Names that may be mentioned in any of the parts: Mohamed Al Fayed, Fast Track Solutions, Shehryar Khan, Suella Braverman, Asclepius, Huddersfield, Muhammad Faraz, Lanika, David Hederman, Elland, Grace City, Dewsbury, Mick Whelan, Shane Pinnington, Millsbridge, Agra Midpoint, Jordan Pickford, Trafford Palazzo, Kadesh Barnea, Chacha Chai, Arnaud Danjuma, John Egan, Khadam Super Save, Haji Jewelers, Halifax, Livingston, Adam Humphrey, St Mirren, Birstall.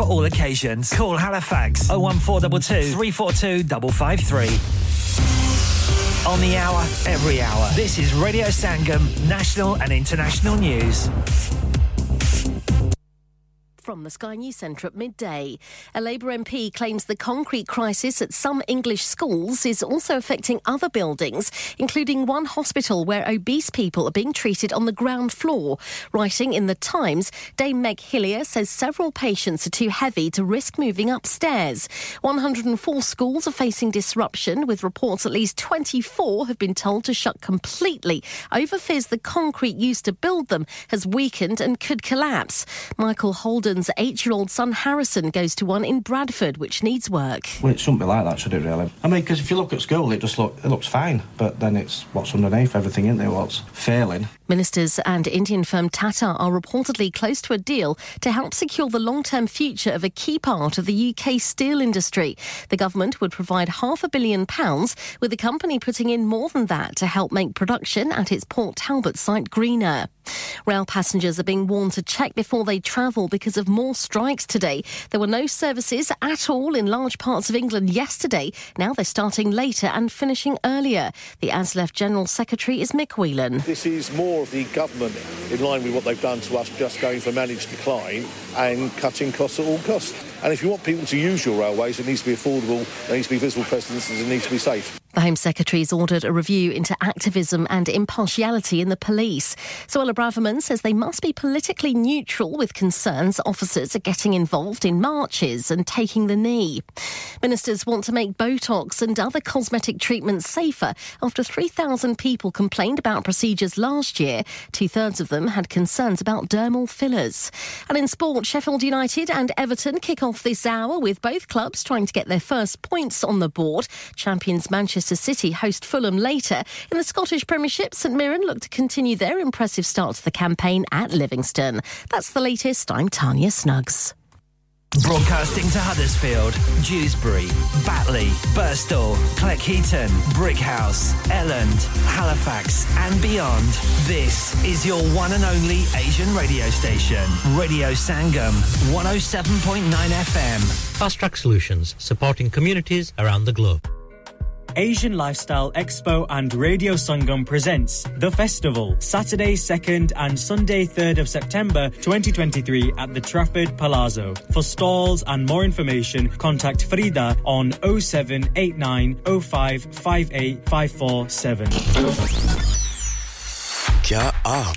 for all occasions. Call Halifax 01422 342 553. On the hour, every hour. This is Radio Sangam, national and international news. From the Sky News Centre at midday. A Labour MP claims the concrete crisis at some English schools is also affecting other buildings, including one hospital where obese people are being treated on the ground floor. Writing in The Times, Dame Meg Hillier says several patients are too heavy to risk moving upstairs. 104 schools are facing disruption, with reports at least 24 have been told to shut completely over fears the concrete used to build them has weakened and could collapse. Michael Holden's 8-year-old son Harrison goes to one in Bradford which needs work. Well, it shouldn't be like that, should it really? I mean, because if you look at school, it looks fine, but then it's what's underneath everything, isn't it? What's failing. Ministers and Indian firm Tata are reportedly close to a deal to help secure the long-term future of a key part of the UK steel industry. The government would provide £500 million, with the company putting in more than that to help make production at its Port Talbot site greener. Rail passengers are being warned to check before they travel because of more strikes today. There were no services at all in large parts of England yesterday. Now they're starting later and finishing earlier. The ASLEF General Secretary is Mick Whelan. This is more of the government in line with what they've done to us, just going for managed decline and cutting costs at all costs. And if you want people to use your railways, it needs to be affordable, there needs to be visible presences, it needs to be safe. The Home Secretary has ordered a review into activism and impartiality in the police. Suella Braverman says they must be politically neutral with concerns officers are getting involved in marches and taking the knee. Ministers want to make Botox and other cosmetic treatments safer after 3,000 people complained about procedures last year. Two-thirds of them had concerns about dermal fillers. And in sport, Sheffield United and Everton kick off this hour with both clubs trying to get their first points on the board. Champions Manchester City host Fulham later. In the Scottish Premiership, St Mirren look to continue their impressive start to the campaign at Livingston. That's the latest. I'm Tania Snuggs. Broadcasting to Huddersfield, Dewsbury, Batley, Birstall, Cleckheaton, Brickhouse, Elland, Halifax and beyond. This is your one and only Asian radio station. Radio Sangam, 107.9 FM. Fast Track Solutions, supporting communities around the globe. Asian Lifestyle Expo and Radio Sangam presents The Festival, Saturday 2nd and Sunday 3rd of September 2023 at the Trafford Palazzo. For stalls and more information, contact Frida on 0789 05 58 547. क्या आप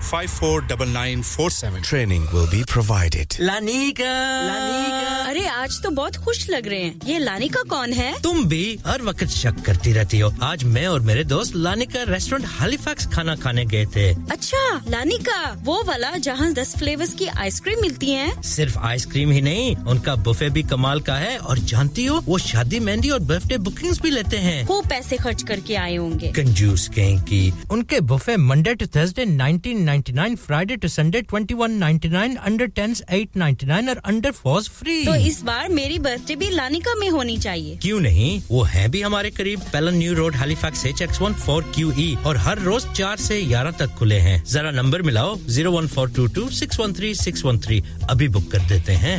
01484549947. Training will be provided. Lanika. अरे आज तो बहुत खुश लग रहे हैं. ये लानिका कौन है? तुम भी हर वक्त शक करती रहती हो. आज मैं और मेरे दोस्त लानिका रेस्टोरेंट हैलिफैक्स खाना खाने गए थे. अच्छा, लानिका वो वाला जहां 10 फ्लेवर्स की आइसक्रीम मिलती हैं? सिर्फ आइसक्रीम ही नहीं, उनका बुफे भी कमाल का है. और जानती हो वो शादी मेहंदी और बर्थडे बुकिंग्स भी लेते हैं. खूब पैसे खर्च करके आए होंगे कंजूस कहीं की. उनके buffet Monday to Thursday 19.99, Friday to Sunday 21.99, under 10s 8.99 और अंडर 4s फ्री. तो इस बार मेरी बर्थडे भी लानिका में होनी चाहिए. क्यों नहीं, वो है भी हमारे करीब, Pellon new road Halifax HX14QE, और हर रोज 4 से 11 तक खुले हैं. जरा नंबर मिलाओ 01422613613. अभी बुक कर देते हैं.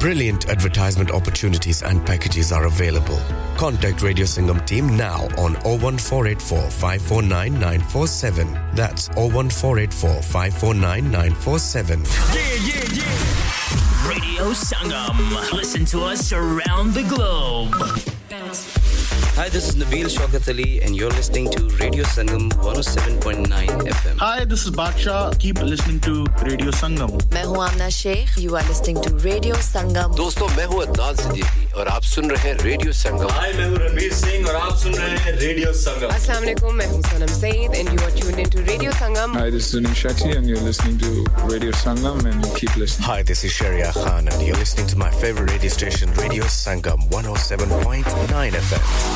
Brilliant advertisement opportunities and packages are available. Contact Radio Sangam team now on 01484 549947. That's 01484 549947. Yeah. Radio Sangam. Listen to us around the globe. Bounce. Hi, this is Nabeel Shaukat Ali and you're listening to Radio Sangam 107.9 FM. Hi, this is Barkha. Keep listening to Radio Sangam. मैं हूँ Amna Sheikh. You are listening to Radio Sangam. दोस्तों, मैं हूँ Adnan Siddiqui और आप सुन रहे हैं Radio Sangam. Hi, मैं हूँ Ranveer Singh और आप सुन रहे हैं Radio Sangam. Assalamu alaikum. मैं हूँ Sanam Saeed and you are tuned into Radio Sangam. Hi, this is Nishati and you're listening to Radio Sangam and keep listening. Hi, this is Shehryar Khan and you're listening to my favorite radio station, Radio Sangam 107.9 FM.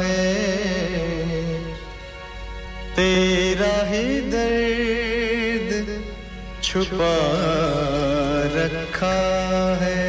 है छुपा रखा है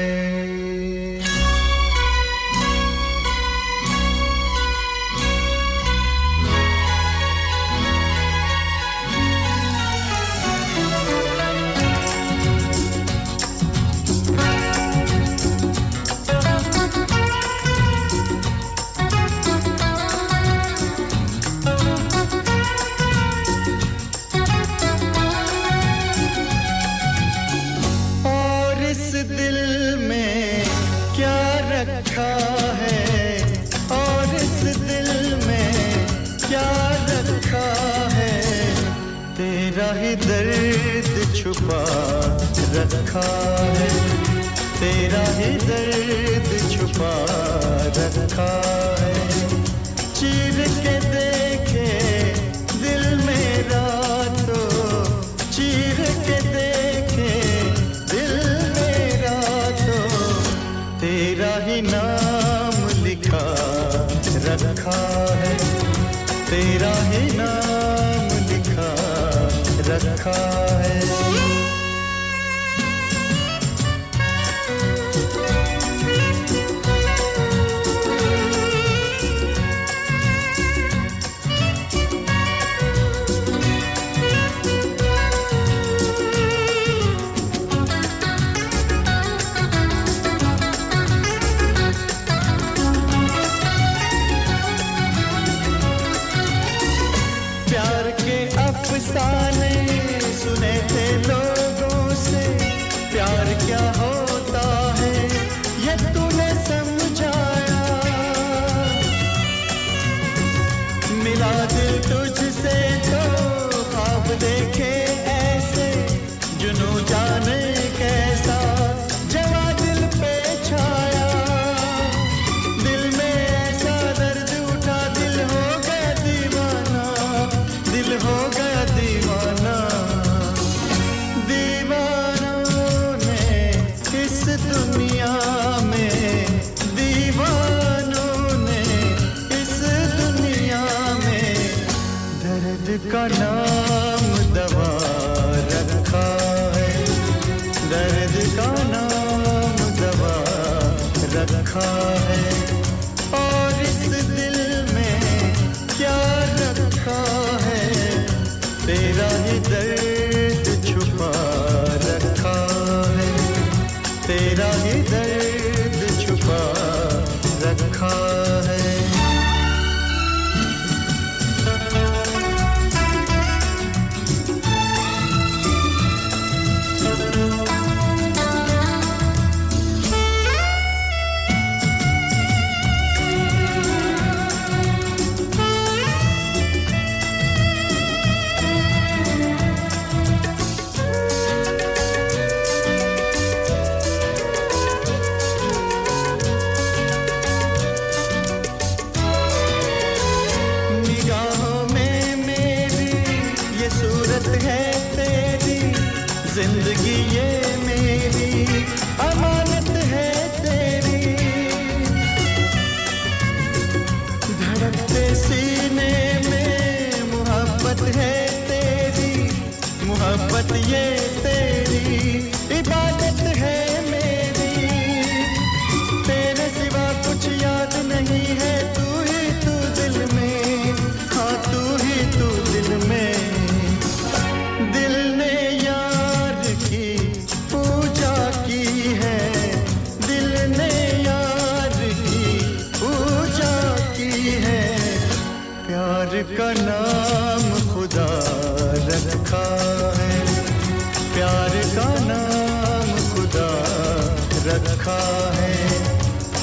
तेरा ही दर्द छुपा रखा है चीर के देखे दिल मेरा तो चीर के देखे दिल मेरा तो तेरा ही नाम लिखा रखा है तेरा ही नाम लिखा रखा है रखा है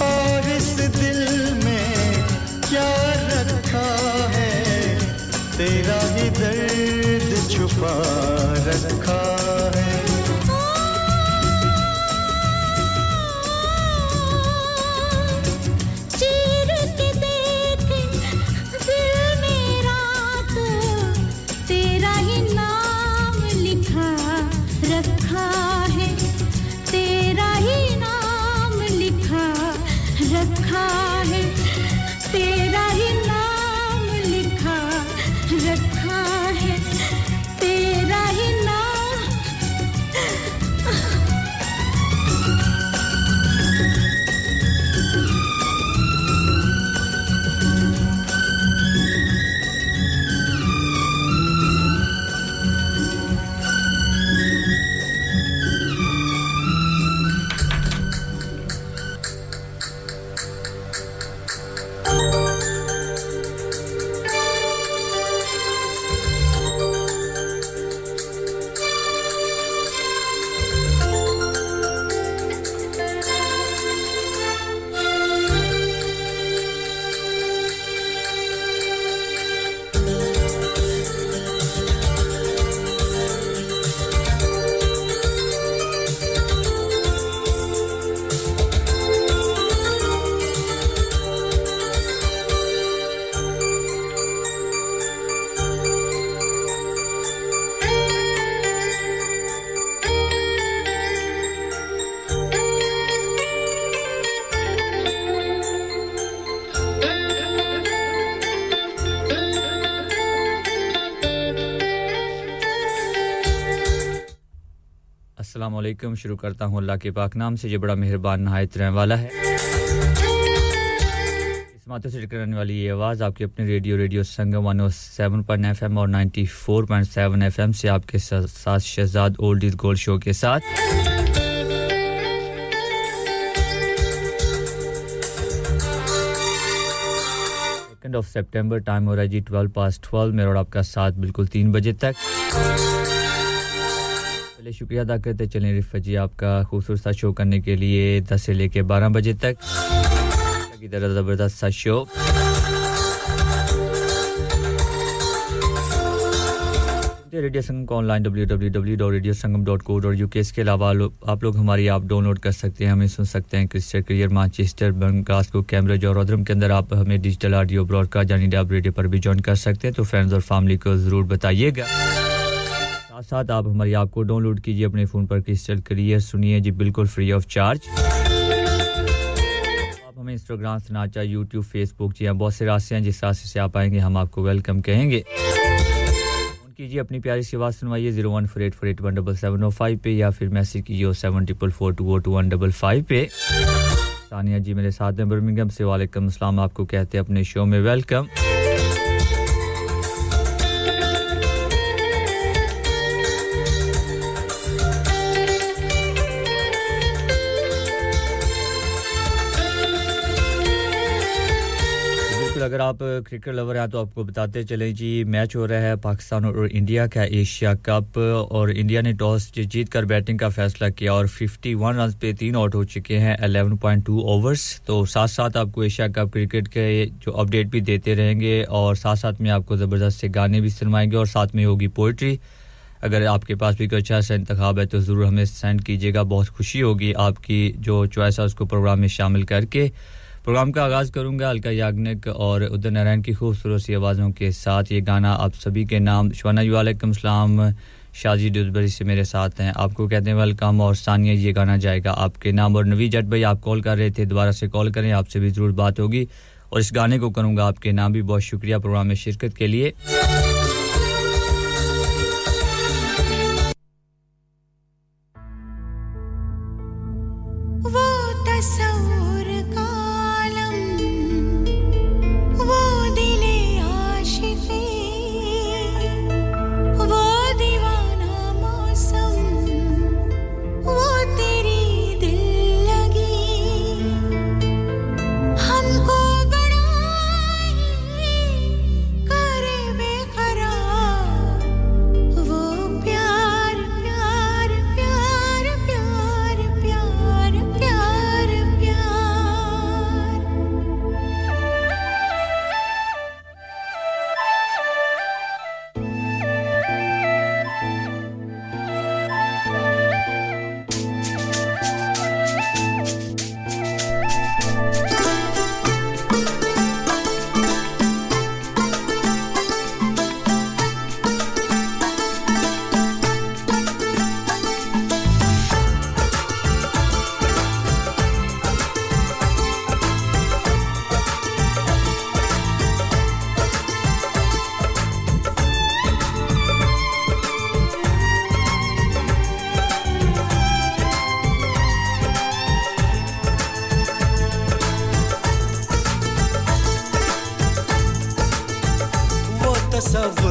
और इस दिल में क्या रखा है तेरा ही दर्द छुपा रखा है वालेकुम शुरू करता हूं अल्लाह के पाक नाम से जो बड़ा मेहरबान नहायत रहने वाला है इस माथे से टकराने वाली ये आवाज आपके अपने रेडियो संगम 107.9 FM और 94.7 FM से आपके साथ Shahzad old is gold show के साथ सेकंड ऑफ सितंबर टाइम हो रहा है जी 12 past 12 मेरा और आपका साथ बिल्कुल 3 बजे तक शुक्रिया अदा करते चलें रिफत जी आपका खूबसूरत सा शो करने के लिए 10 से लेके 12 बजे तक की तरह जबरदस्त सा show radio Sangam online www.radiosangam.co.uk इसके अलावा आप लोग हमारी ऐप डाउनलोड कर सकते हैं हमें सुन सकते हैं crystal clear Manchester Glasgow Cambridge और रदरम के अंदर आप हमें डिजिटल ऑडियो ब्रॉडकास्ट यानी डब रेडियो पर भी ज्वाइन कर सकते हैं तो फ्रेंड्स और फैमिली को जरूर बताइएगा साथ आप हमारी ऐप को डाउनलोड कीजिए अपने फोन पर क्रिस्टल क्लियर सुनिए जी बिल्कुल फ्री ऑफ चार्ज आप हमें इंस्टाग्राम स्नैपचैट YouTube Facebook जी बहुत से रास्ते हैं जिस रास्ते से आप आएंगे हम आपको वेलकम कहेंगे फोन कीजिए अपनी प्यारी सी आवाज सुनवाइए 01484817705 पे या फिर मैसेज कीजिए 7444202155 पे सानिया जी मेरे साथ हैं बर्मिंघम से वालेकुम अस्सलाम आपको कहते हैं अपने शो में वेलकम अगर आप क्रिकेट लवर हैं तो आपको बताते चलें जी मैच हो रहा है पाकिस्तान और इंडिया का एशिया कप और इंडिया ने टॉस जीत कर बैटिंग का फैसला किया और 51 रन पे 3 आउट हो चुके हैं 11.2 ओवर्स तो साथ-साथ आपको एशिया कप क्रिकेट के जो अपडेट भी देते रहेंगे और साथ-साथ में आपको जबरदस्त से गाने भी सुनवाएंगे और साथ में होगी पोएट्री अगर आपके पास भी कोई अच्छा सा इंतखाब है तो जरूर हमें सेंड कीजिएगा बहुत खुशी होगी आपकी जो चॉइस है उसको प्रोग्राम में शामिल करके प्रोग्राम का आगाज करूंगा अलका याग्निक और उदय नारायण की खूबसूरत सी आवाज़ों के साथ ये गाना आप सभी के नाम शवाना जी वालेकुम सलाम शाजी ड्यूसबरी से मेरे साथ हैं आपको कहते हैं वेलकम और सानिया ये गाना जाएगा आपके नाम और नवी जट भाई आप कॉल कर रहे थे दोबारा से कॉल करें आपसे भी जरूर बात होगी और इस गाने को करूंगा आपके नाम भी बहुत शुक्रिया प्रोग्राम में शिरकत के लिए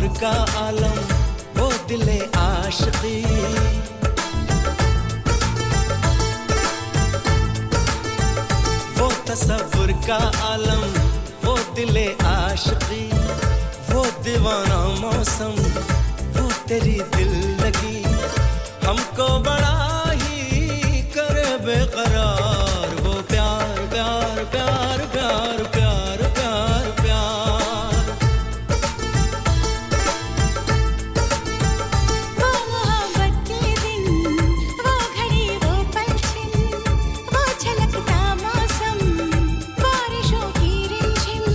और का आलम वो दिले आशिकी वो तसव्वुर का आलम वो दिले आशिकी वो दीवाना मौसम वो तेरी दिल लगी हमको बड़ा ही करे बेकरार वो प्यार प्यार प्यार प्यार प्यार प्यार प्यार वो मोहब्बत के दिन वो घड़ी वो पलछिन वो झलकता मौसम बारिशों की रिमझिम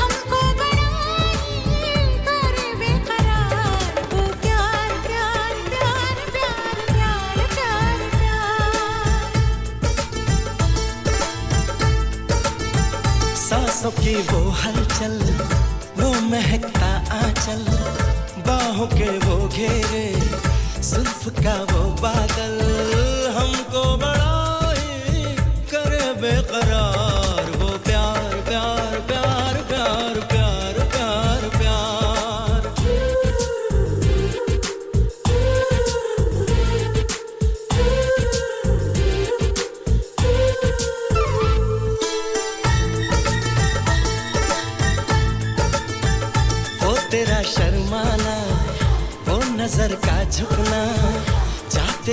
हमको बड़ा ही करे बेकरार वो प्यार प्यार प्यार प्यार प्यार प्यार प्यार सांसों की वो हलचल वो महकता आंचल बाहों के वो घेरे जुल्फ का वो बादल हमको बड़ा ही करे बेकरार वो प्यार प्यार प्यार प्यार प्यार प्यार प्यार वो तेरा शर्माना वो नजर का झुकना जाते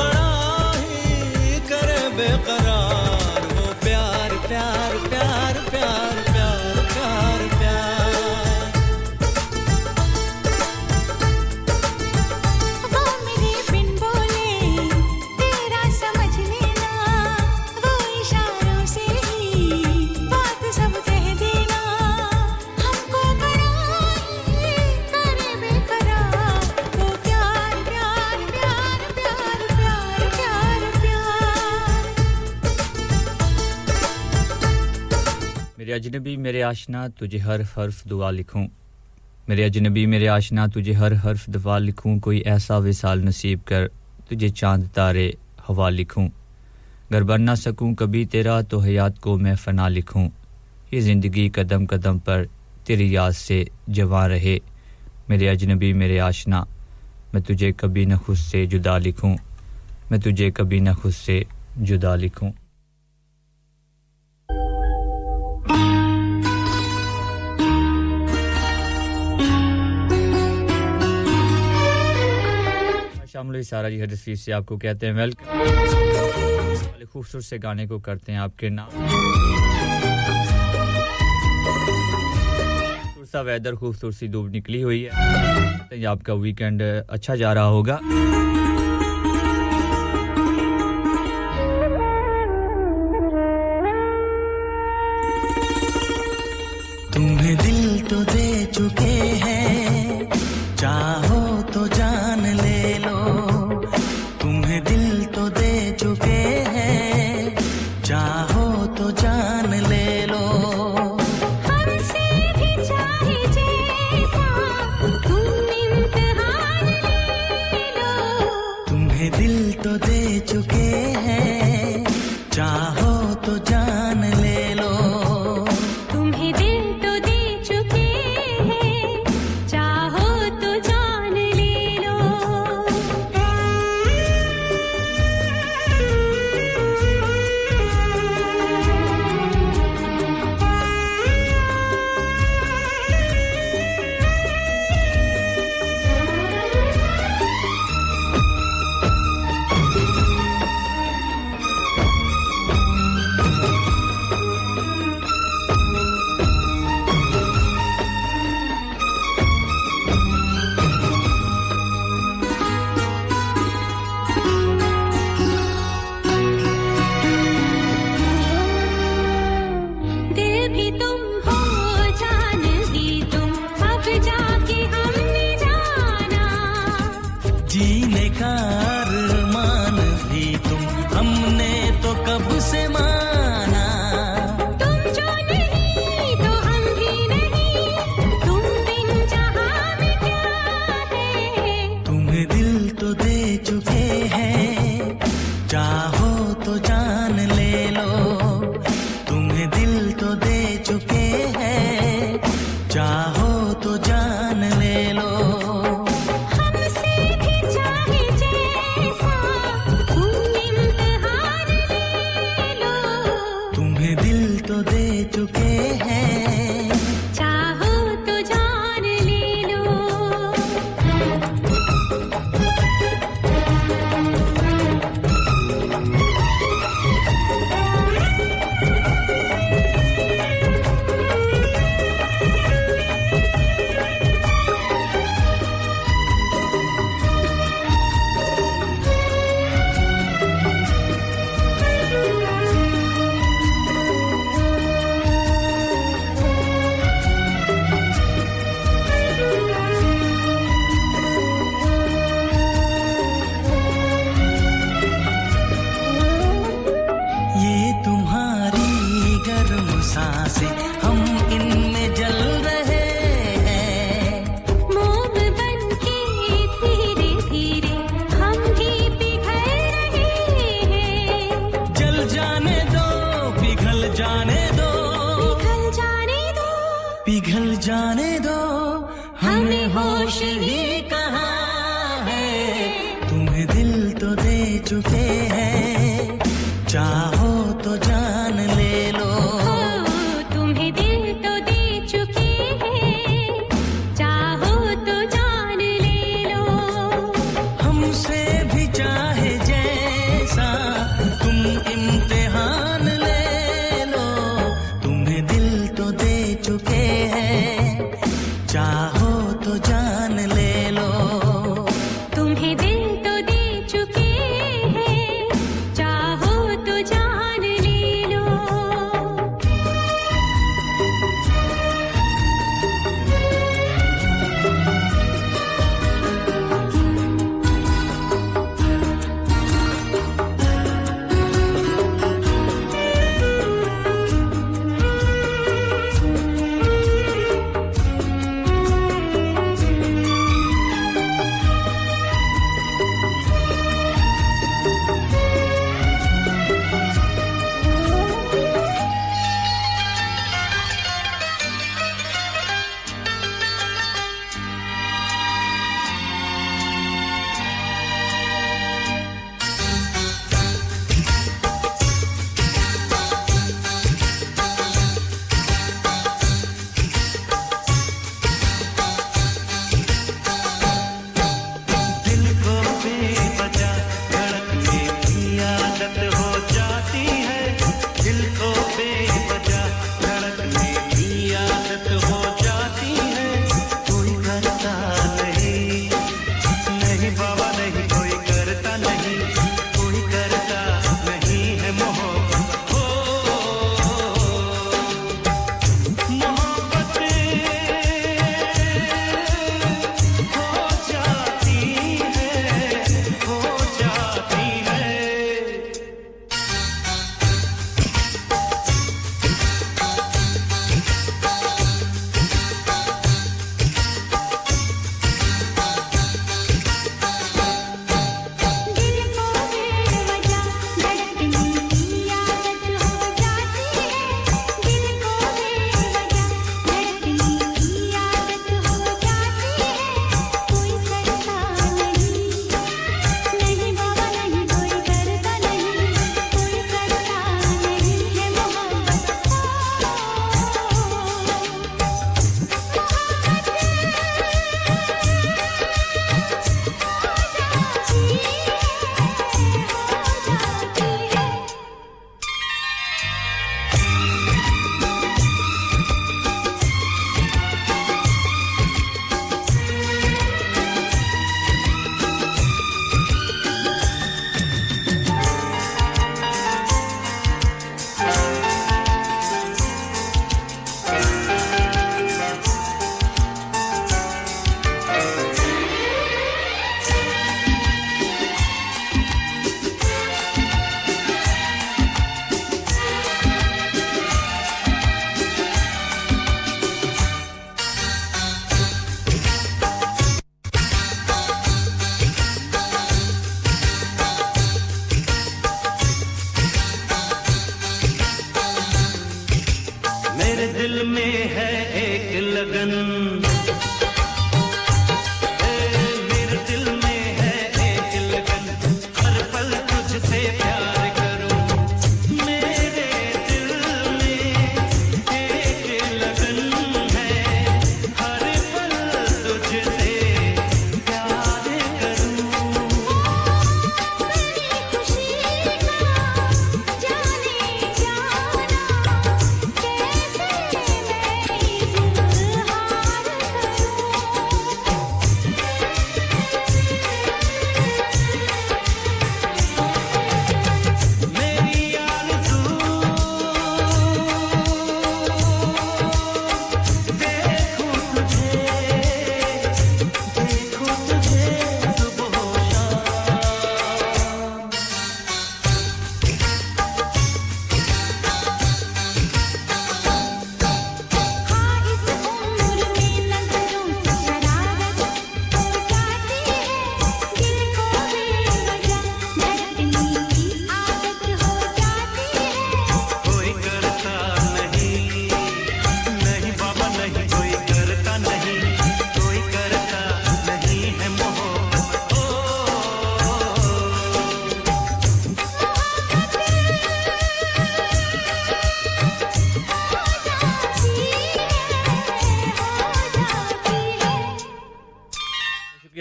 बड़ा ही करे बेकरार वो प्यार प्यार प्यार प्यार प्यार प्यार प्यार वो मेरे बिन बोले तेरा समझ लेना वो इशारों से ही बात सब कह देना हमको बड़ा ही करे बेकरार वो प्यार प्यार प्यार प्यार प्यार प्यार प्यार मेरे अजनबी मेरे आशना तुझे हर हर्फ दुआ लिखूं मेरे अजनबी मेरे आशना तुझे हर हर्फ दुआ लिखूं कोई ऐसा विसाल नसीब कर तुझे चांद तारे हवा लिखूं गर बन ना सकूं कभी तेरा तो हयात को मैं फना लिखूं ये जिंदगी कदम कदम पर तेरी याद से जवां रहे मेरे अजनबी मेरे आशना मैं तुझे कभी न खुद से जुदा लिखूं मैं तुझे कभी न खुद से जुदा लिखूं शामिल सारा जी हदीस से आपको कहते हैं वेलकम वाले खूबसूरत से गाने को करते हैं आपके नाम खूबसूरत सा वेदर खूबसूरत सी धूप निकली हुई है ये आपका वीकेंड अच्छा जा रहा होगा तुम्हें दिल तो दे चुके हैं चाहो तो जान ले लो तुम्हें दिल तो दे चुके हैं चाहो तो जान ले लो हमसे भी चाहे जैसा तुम इम्तिहान ले लो तुम्हें दिल तो दे चुके हैं चाहो तो जान ले लो तुम्हें दिल तो दे चुके हैं चाहो तो जान ले लो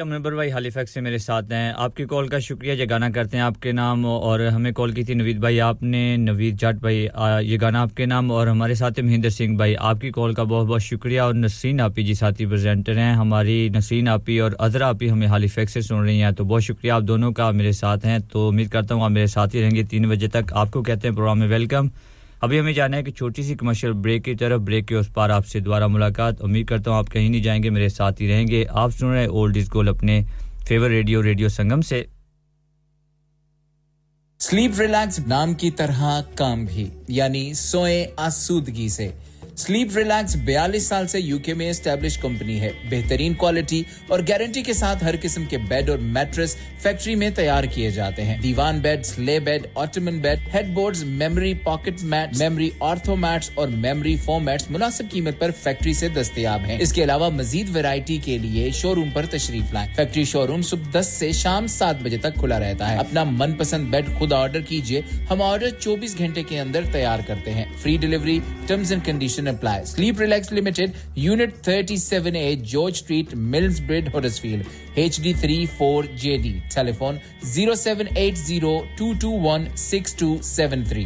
अमनबर भाई हालीफैक्स से मेरे साथ हैं आपकी कॉल का शुक्रिया ये गाना करते हैं आपके नाम और हमें कॉल की थी नवीद भाई आपने नवीद जाट भाई ये गाना आपके नाम और हमारे साथ महेंद्र सिंह भाई आपकी कॉल का बहुत-बहुत शुक्रिया और नसरीन आपी जी साथी प्रेजेंटर हैं हमारी नसरीन आपी और अजरा आपी हमें हालीफैक्स से सुन रही हैं तो बहुत शुक्रिया आप दोनों का मेरे साथ हैं तो उम्मीद करता हूं आप मेरे साथ ही रहेंगे 3 बजे तक आपको कहते हैं प्रोग्राम में वेलकम अभी हमें जाना है कि छोटी सी कमर्शियल ब्रेक की तरफ ब्रेक के उस पार आपसे दोबारा मुलाकात उम्मीद करता हूं आप कहीं नहीं जाएंगे मेरे साथ ही रहेंगे आप सुन रहे हैं ओल्ड इज गोल्ड अपने फेवर रेडियो रेडियो संगम से स्लीप रिलैक्स नाम की तरह काम भी यानी सोए आसूदगी से स्लीप रिलैक्स 42 साल से यूके में एस्टैब्लिश कंपनी है बेहतरीन क्वालिटी और गारंटी के साथ हर किस्म के बेड और मैट्रेस फैक्ट्री में तैयार किए जाते हैं दीवान बेड्स ले bed ottoman bed headboards memory pocket mats memory ortho mats और मेमोरी फोम मैट्स मुनासिब कीमत पर फैक्ट्री से दस्तयाब हैं इसके अलावा मजीद वैरायटी के लिए शोरूम पर तशरीफ लाएं फैक्ट्री शोरूम सुबह 10 से शाम 7 बजे तक खुला रहता है अपना मनपसंद बेड खुद ऑर्डर कीजिए हम ऑर्डर 24 घंटे के अंदर तैयार करते हैं free delivery terms and condition apply sleep relax limited unit 37a george street millsbridge huddersfield hd34jd telephone 07802216273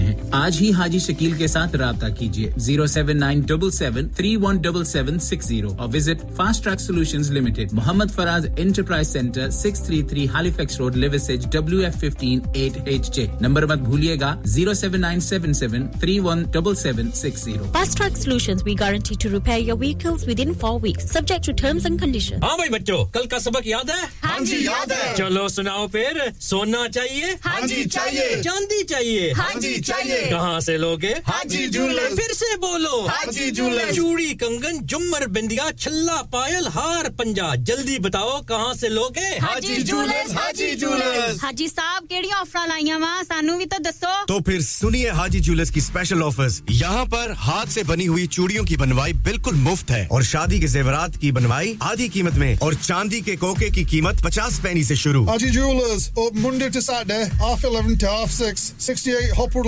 आज ही हाजी शकील के साथ राब्ता कीजिए 07977317760 और visit fast track solutions limited Mohammad Faraz enterprise centre 633 Halifax road Liversedge WF15 8HJ number मत भूलिएगा 07977317760 fast track solutions we guarantee to repair your vehicles within 4 weeks subject to terms and conditions हां भाई बच्चों कल का सबक याद है हां जी याद है चलो सुनाओ फिर सोना चाहिए हां जी चाहिए चांदी चाहिए हां जी कहां से लोगे हाजी जूलर्स फिर से बोलो हाजी जूलर्स चूड़ी कंगन झुमर बिंदिया छल्ला पायल हार पंजा जल्दी बताओ कहां से लोगे हाजी जूलर्स हाजी जूलर्स हाजी साहब केड़ी ऑफर लाईया वा सानू भी तो दसो तो फिर सुनिए हाजी जूलर्स की स्पेशल ऑफर्स यहां पर हाथ से बनी हुई चूड़ियों की बनवाई बिल्कुल मुफ्त है और शादी के जेवरात की बनवाई आधी कीमत में और चांदी के कोके की कीमत 50 पैसे से शुरू Haji jewellers open Monday to Saturday 11:30 to 6:30 68 Hopwood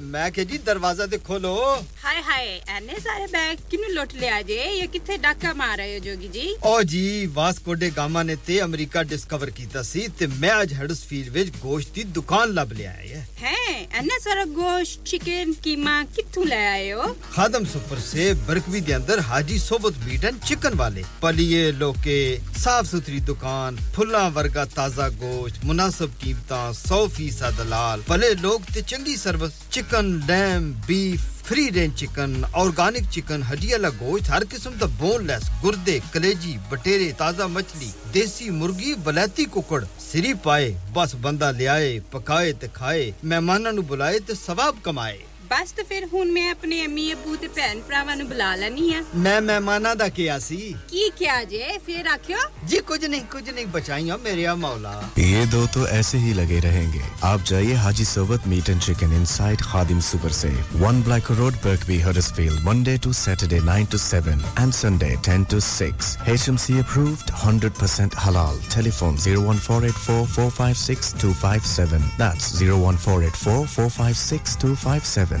मैं कह जी दरवाजा दे खोलो हाय हाय एने सारे बैग किनु लोट ले आजे ये किथे डाका मार रहे हो जोगी जी ओ जी वास्को डे गामा ने ते अमेरिका डिस्कवर कीता सी ते मैं आज हडर्सफील्ड विच गोश्त दी दुकान लब ले आए हैं एने सारा गोश्त चिकन कीमा किथु ले आए हो खादम सुपर से बर्कवी दे अंदर हाजी सोबत मीट एंड चिकन वाले पलिए लोके साफ सुथरी दुकान फुल्ला वर्गा ताजा गोश्त मुनासिब कीमतां 100% दलाल भले लोग ते चंगी service Chicken, lamb, beef. Free range chicken organic chicken हड्डीला गोश्त हर किस्म दा बोनलेस गुर्दे कलेजी बटेरे ताजा मछली देसी मुर्गी बलाती कुकड़ सिरी पाए बस बंदा ले आए पकाए ते खाए मेहमानां नु बुलाए ते सवाब कमाए बस तो फिर हुन मैं अपने अम्मी अब्बू ते भैन भरावां नु बुला लेनी है मैं मेहमानां दा किया सी की क्या जे फिर आखियो जी कुछ नहीं बचाईया मेरेया मौला ये दो तो ऐसे ही लगे रहेंगे आप जाइए Haji Sarwat meat and chicken inside Khadim super से 1 Black Road Berkby Huddersfield Monday to Saturday 9 to 7 and Sunday 10 to 6 HMC approved 100% halal telephone 01484456257 that's 01484456257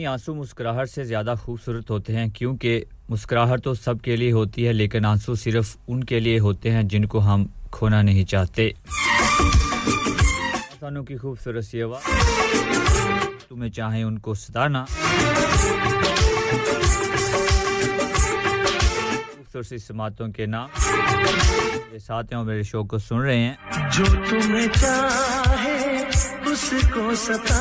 ही आंसू मुस्कुराहट से ज़्यादा खूबसूरत होते हैं क्योंकि मुस्कुराहट तो सब के लिए होती है लेकिन आंसू सिर्फ उनके लिए होते हैं जिनको हम खोना नहीं चाहते आंसुओं की खूबसूरत सी आवाज़ तुम्हें चाहे उनको सताना खूबसूरत समातों के नाम मेरे साथ हैं मेरे शो को सुन रहे हैं जो तुम्हें चाहे उसको सताना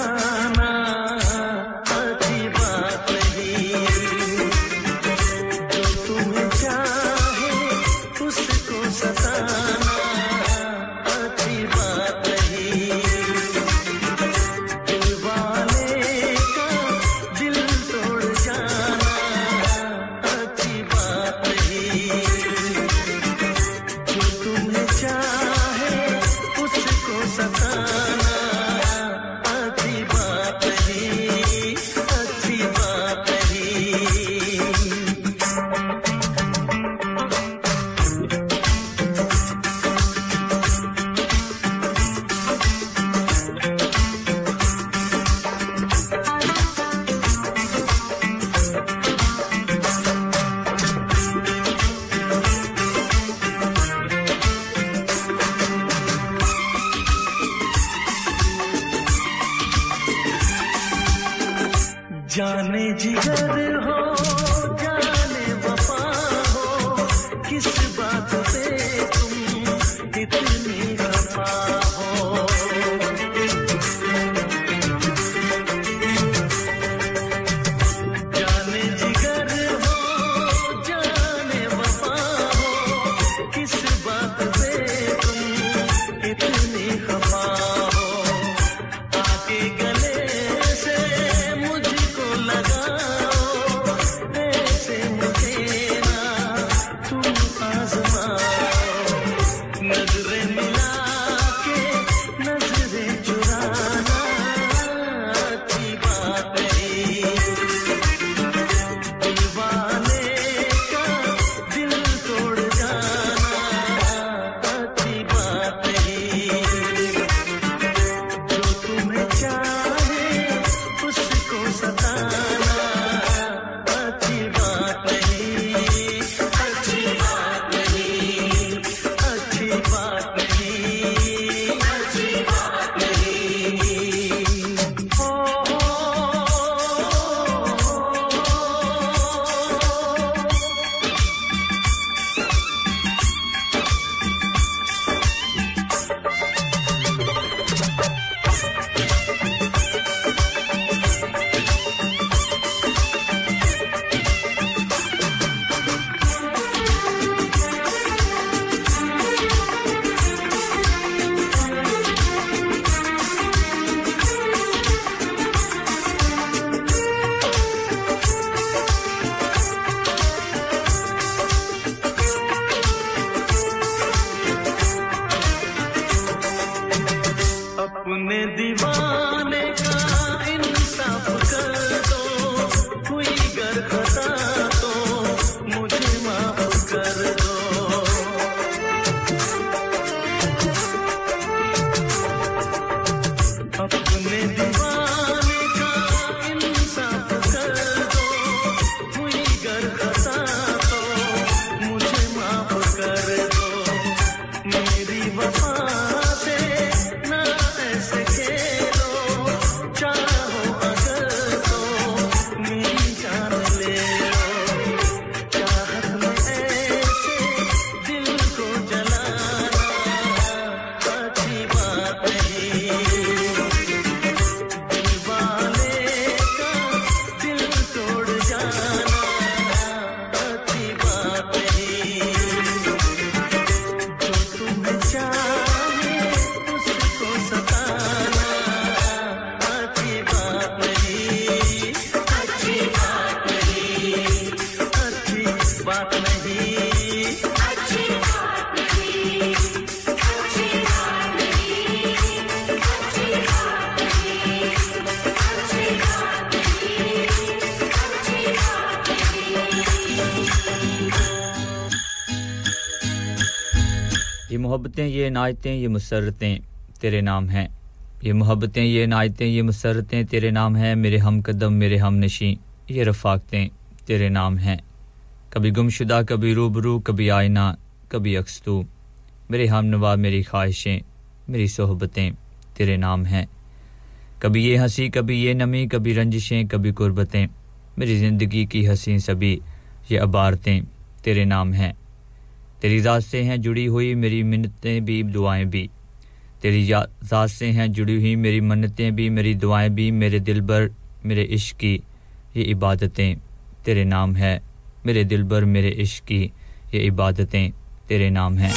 ये मोहब्बतें ये नायतें ये मुसरतें तेरे नाम हैं ये मोहब्बतें ये नायतें ये मसरतें तेरे नाम हैं मेरे हमकदम मेरे हमनशीं ये रफाकतें तेरे नाम हैं कभी गुमशुदा कभी रूबरू कभी आईना कभी अक्स तू मेरे हमनवा मेरी ख्वाहिशें मेरी सोहबतें तेरे नाम हैं कभी ये हंसी कभी ये नमी कभी रंजिशें कभी कुर्बतें मेरी जिंदगी की हसीन सभी ये अबारतें तेरे नाम हैं तेरी ज़ात से हैं जुड़ी हुई मेरी मिन्नतें भी दुआएं भी तेरी ज़ात से हैं जुड़ी हुई मेरी मन्नतें भी मेरी दुआएं भी मेरे दिलबर मेरे इश्क की ये इबादतें तेरे नाम है मेरे दिलबर मेरे इश्क की ये इबादतें तेरे नाम हैं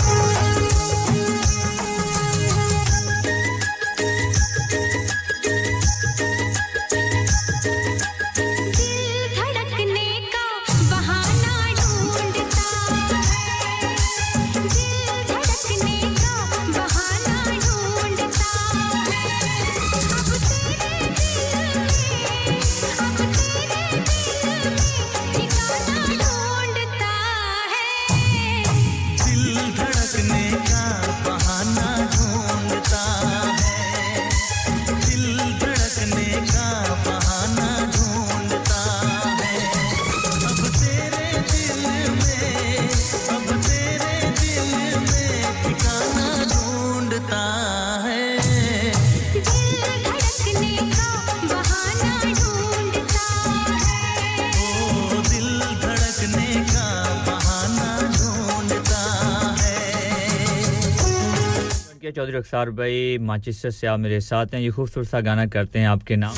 चौधरी अक्सार भाई मैनचेस्टर से आप मेरे साथ हैं ये खूबसूरत सा गाना करते हैं आपके नाम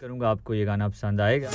करूंगा आपको ये गाना पसंद आएगा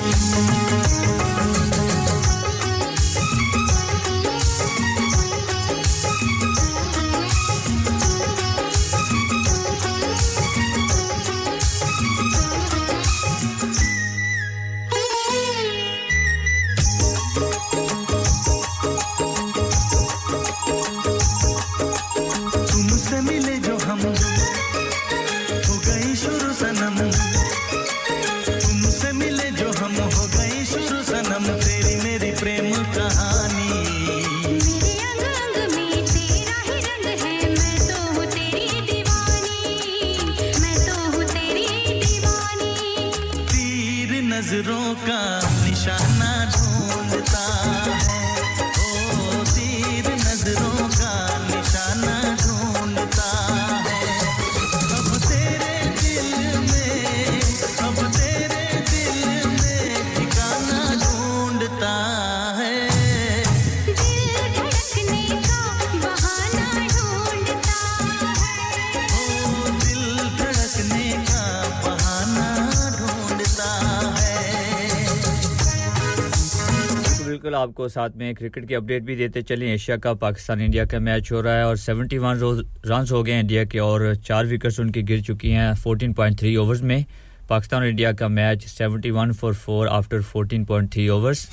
आपको साथ में क्रिकेट की अपडेट भी देते चलें एशिया कप पाकिस्तान इंडिया का मैच हो रहा है और 71 रन्स हो गए हैं इंडिया के और 4 विकेट्स उनकी गिर चुकी हैं 14.3 ओवर्स में पाकिस्तान और इंडिया का मैच 71 for 4 आफ्टर 14.3 ओवर्स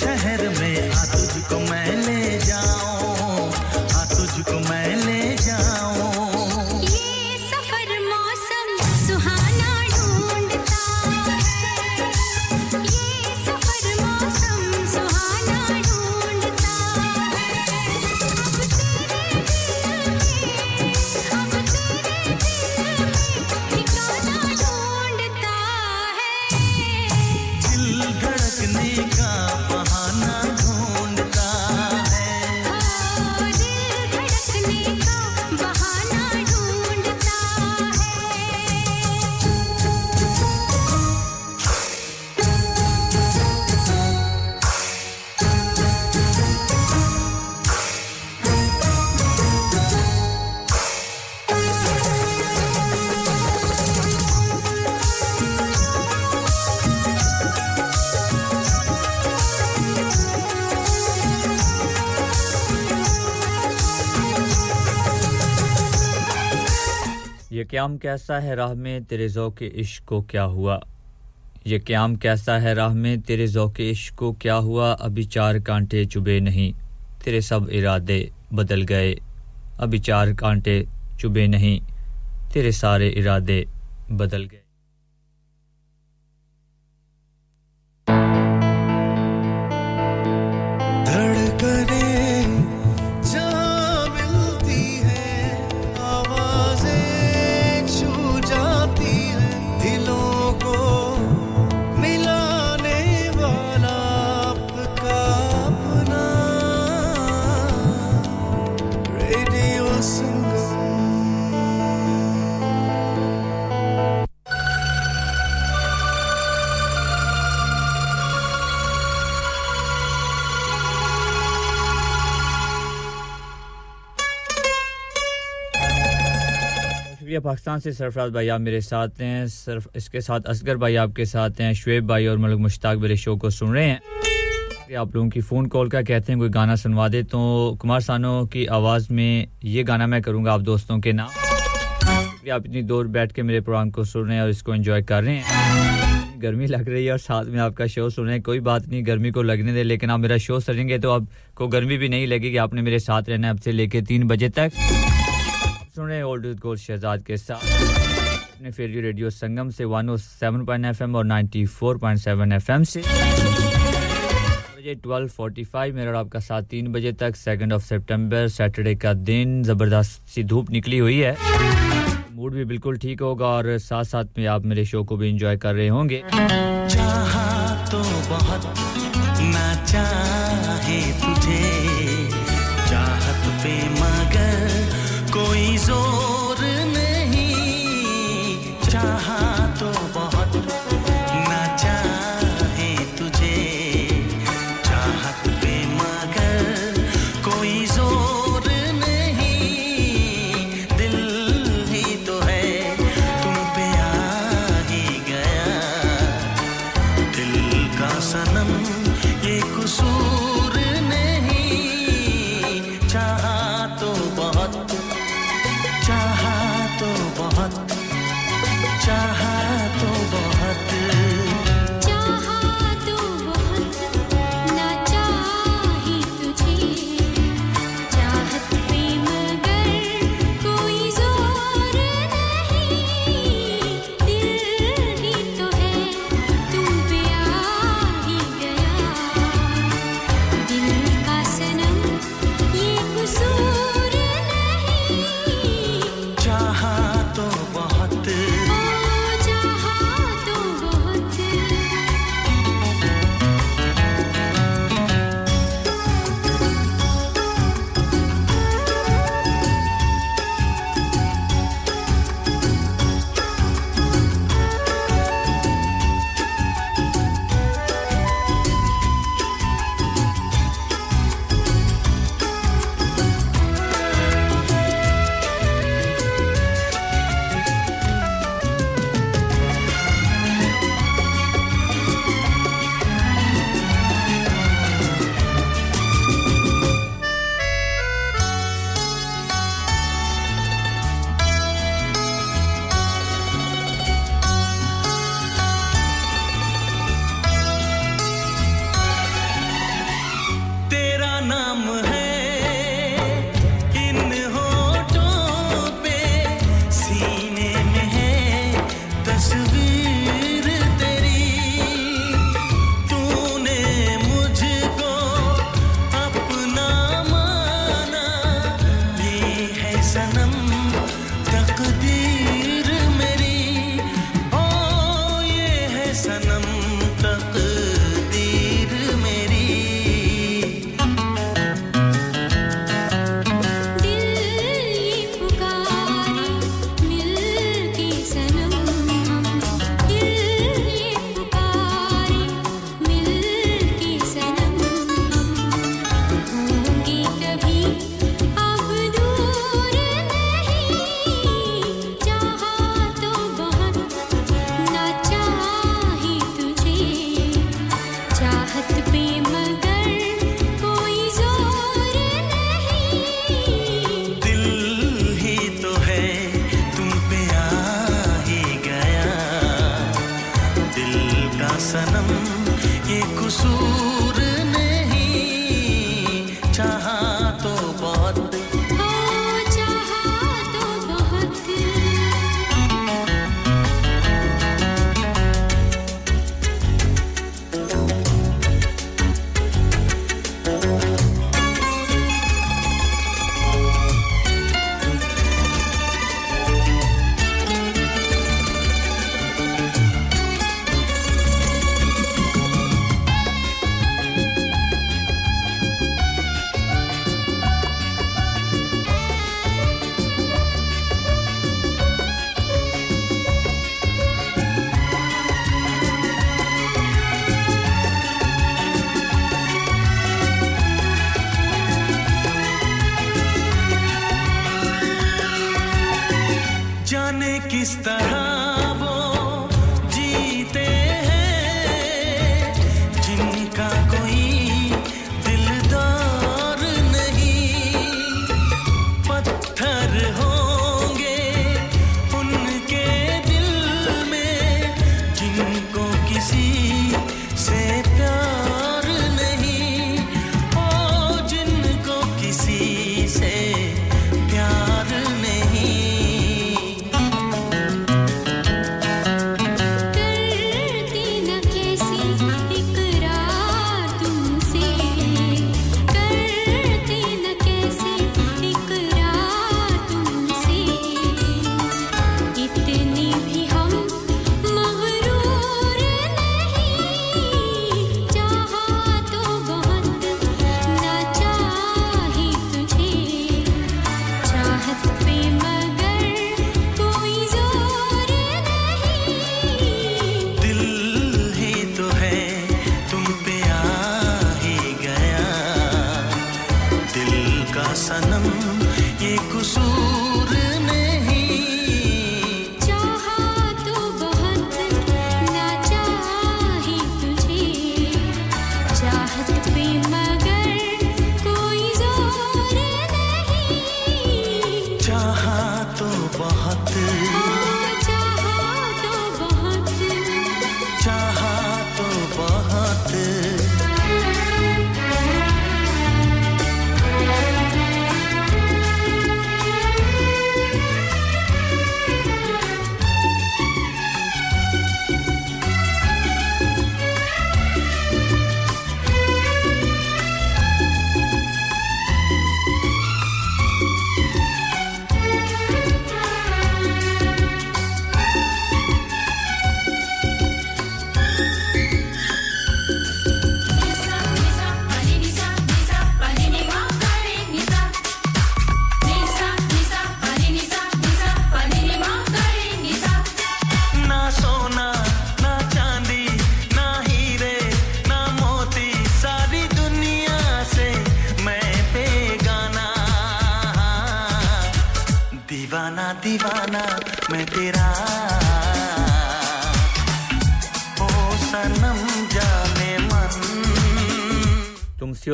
शहर में क़याम कैसा है राह में तेरे ज़ौक़े इश्क को क्या हुआ ये क़याम कैसा है राह में तेरे ज़ौक़े इश्क को क्या हुआ अभी चार कांटे चुभे नहीं तेरे सब इरादे बदल गए अभी चार कांटे चुभे नहीं तेरे सारे इरादे बदल गए पाकिस्तान से सरफराज भाई आप मेरे साथ हैं सिर्फ इसके साथ असगर भाई आपके साथ हैं शुएब भाई और मलिक मुश्ताक मेरे शो को सुन रहे हैं आप लोगों की फ़ोन कॉल का कहते हैं कोई गाना सुनवा दे तो कुमार सानो की आवाज़ में ये गाना मैं करूंगा आप दोस्तों के नाम आप इतनी दूर बैठ के मेरे प्रोग्राम को सुन रहे हैं और इसको एंजॉय कर रहे हैं गर्मी लग रही है और साथ में आपका शो सुन रहे हैं कोई बात नहीं गर्मी को लगने दे लेकिन आप मेरा शो सुनेंगे तो आपको गर्मी भी नहीं लगेगी आपने मेरे साथ रहना है अब से लेके 3 बजे तक सुन रहे हैं ओल्ड गोल्ड शहजाद के साथ अपने फेवरेट रेडियो संगम से 107.9 FM और 94.7 FM से 12:45 मेरा और आपका साथ 3 बजे तक 2 सितंबर सैटरडे का दिन जबरदस्त सी धूप निकली हुई है मूड भी बिल्कुल ठीक होगा और साथ-साथ में आप मेरे शो को भी एंजॉय कर रहे होंगे चाहा तो बहुत ना चाहे तुझे चाहत पे मगर कोई जोर नहीं चाहा तो बहुत ना चाहे तुझे चाहत पे मगर कोई जोर नहीं दिल ही तो है तुम पे आ ही गया दिल का सनम ये कसूर नहीं चाहा तो बहुत चाहा तो बहुत चाहा तो बहुत ना चाही तुझे चाहत पे मगर कोई जोर नहीं दिल ही तो है तुम पे आ ही गया दिल का सनम ये हुजूर नहीं चाहा तो बहुत सनम ये कसूर नहीं चाहा तो बहुत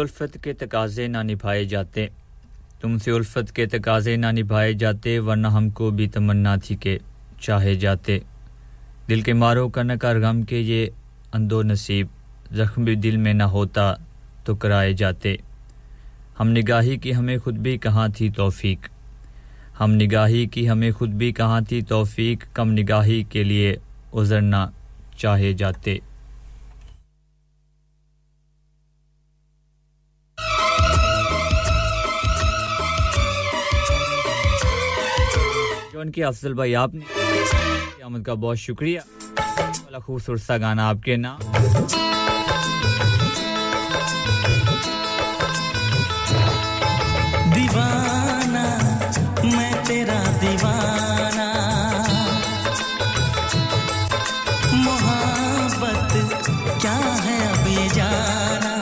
उल्फत के तकाज़े ना निभाए जाते तुमसे उल्फत के तकाज़े ना निभाए जाते वरना हमको भी तमन्ना थी के चाहे जाते दिल के मारो का न कर गम के ये अंदो नसीब जख्म भी दिल में ना होता तो कराए जाते हम निगाही की हमें खुद भी कहां थी तौफीक हम निगाही की हमें खुद भी कहां थी तौफीक कम निगाही के लिए उजरना चाहे जाते उनके अफजल भाई आपने आमद का बहुत शुक्रिया वाला खूबसूरत सा गाना आपके नाम दीवाना मैं तेरा दीवाना मोहब्बत क्या है अब ये जाना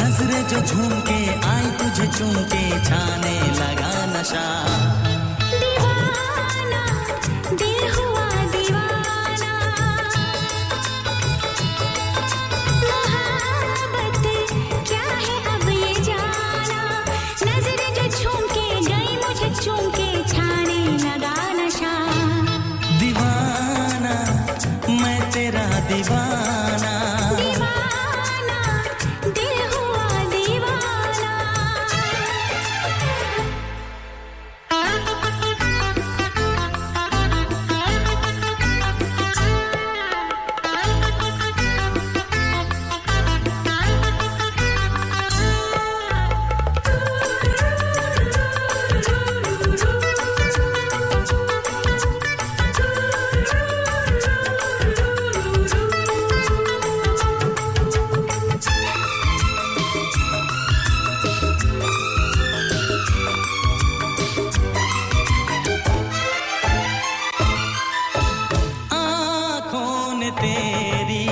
नजरें जो झूम के आई तुझे चूम के छाने लगा नशा दीवाना मेरी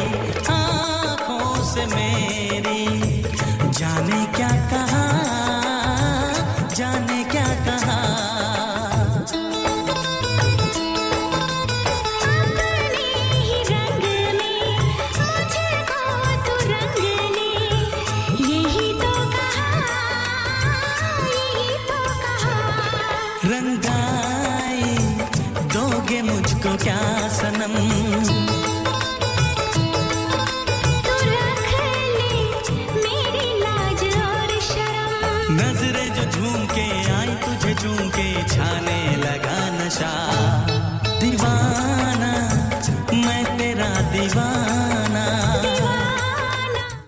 आँखों से मेरी जाने क्या कहा छाने लगा नशा दीवाना मैं तेरा दीवाना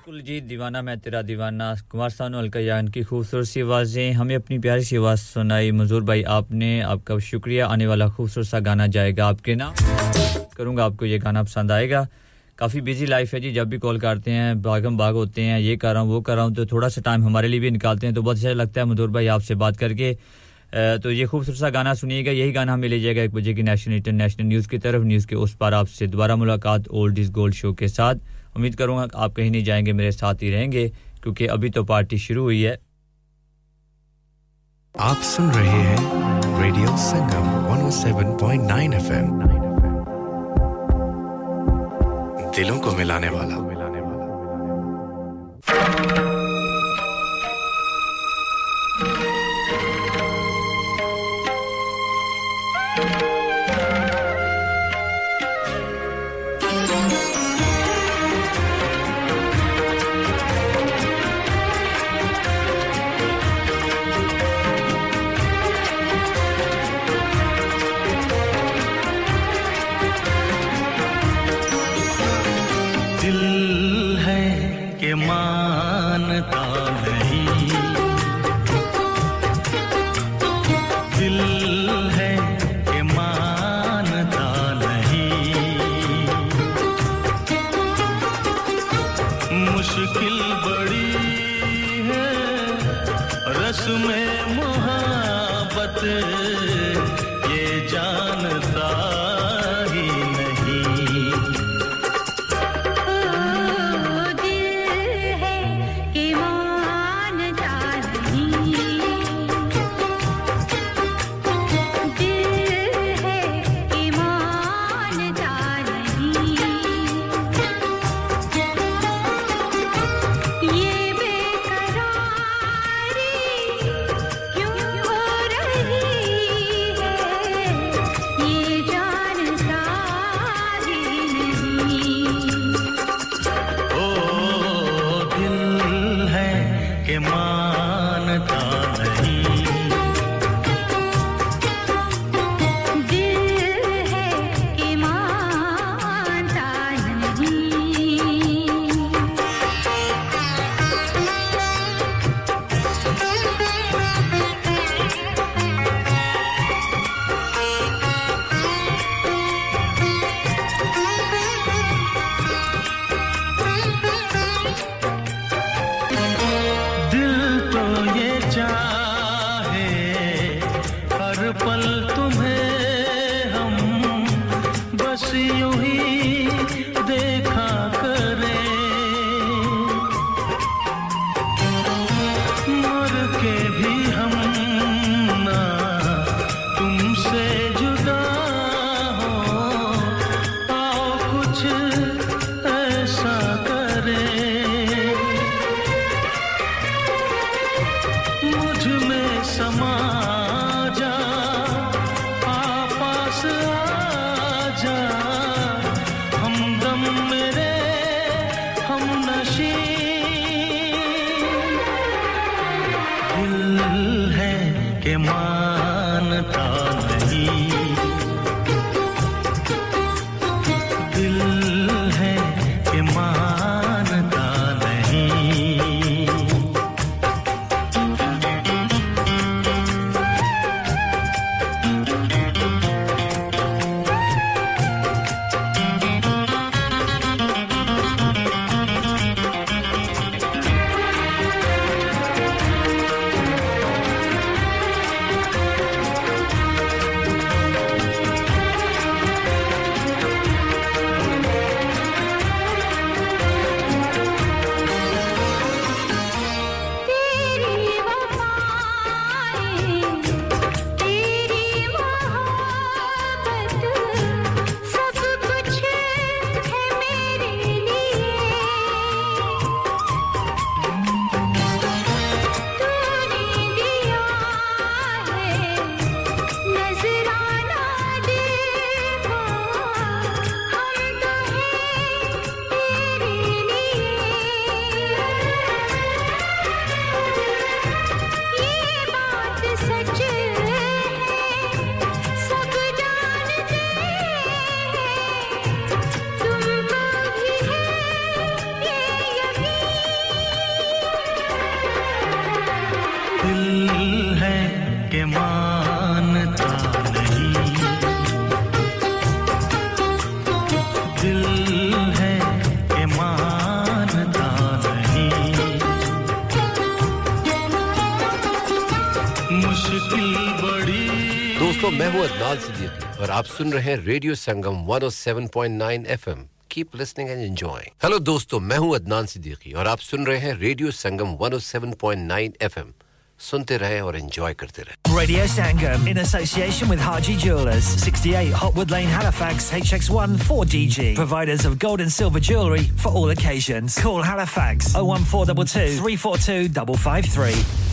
कुलजीत दीवाना मैं तेरा दीवाना कुमार सानू अलकयान की खूबसूरत सी आवाजें हमें अपनी प्यारी सी आवाज सुनाई मंजूर भाई आपने आपका शुक्रिया आने वाला खूबसूरत सा गाना जाएगा आपके नाम करूंगा आपको ये गाना पसंद आएगा काफी बिजी लाइफ है जी जब भी कॉल करते हैं भागम भाग होते हैं ये कर रहा हूं वो कर रहा हूं तो थोड़ा सा टाइम हमारे लिए भी निकालते हैं तो बहुत अच्छा लगता है मंजूर भाई आपसे बात करके तो ये खूबसूरत सा गाना सुनिएगा यही गाना हमें ले जाएगा 1 बजे की नेशनल इंटरनेशनल न्यूज़ की तरफ न्यूज़ के उस पार आपसे दोबारा मुलाकात ओल्ड इज गोल्ड शो के साथ उम्मीद करूंगा आप कहीं नहीं जाएंगे मेरे साथ ही रहेंगे क्योंकि अभी तो पार्टी शुरू हुई है आप सुन रहे हैं रेडियो संगम 107.9 FM दिलों को मिलाने वाला दोस्तों मैं हूं अदनान सिद्दीकी और आप सुन रहे हैं radio Sangam 107.9 FM keep listening and enjoying hello दोस्तों मैं हूं अदनान सिद्दीकी और आप सुन रहे हैं रेडियो संगम 107.9 FM सुनते रहे और एंजॉय करते रहे radio Sangam in association with Haji Jewelers 68 Hotwood Lane Halifax HX1 4DG providers of gold and silver jewelry for all occasions call Halifax 01422 342553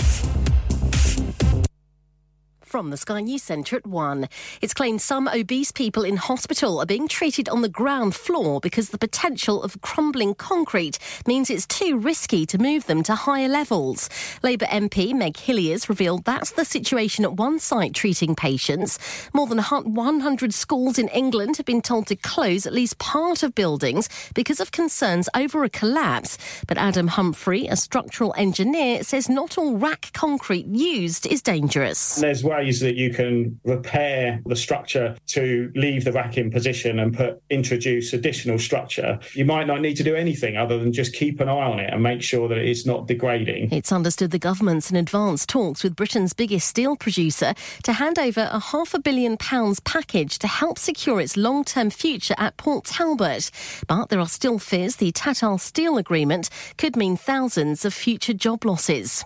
From the Sky News Centre at 1. It's claimed some obese people in hospital are being treated on the ground floor because the potential of crumbling concrete means it's too risky to move them to higher levels. Labour MP Meg Hillier revealed that's the situation at one site treating patients. More than 100 schools in England have been told to close at least part of buildings because of concerns over a collapse. But Adam Humphrey, a structural engineer, says not all rack concrete used is dangerous. There's ways that you can repair the structure to leave the rack in position and introduce additional structure. You might not need to do anything other than just keep an eye on it and make sure that it's not degrading. It's understood the government's in advanced talks with Britain's biggest steel producer to hand over a £500 million package to help secure its long-term future at Port Talbot. But there are still fears the Tata steel agreement could mean thousands of future job losses.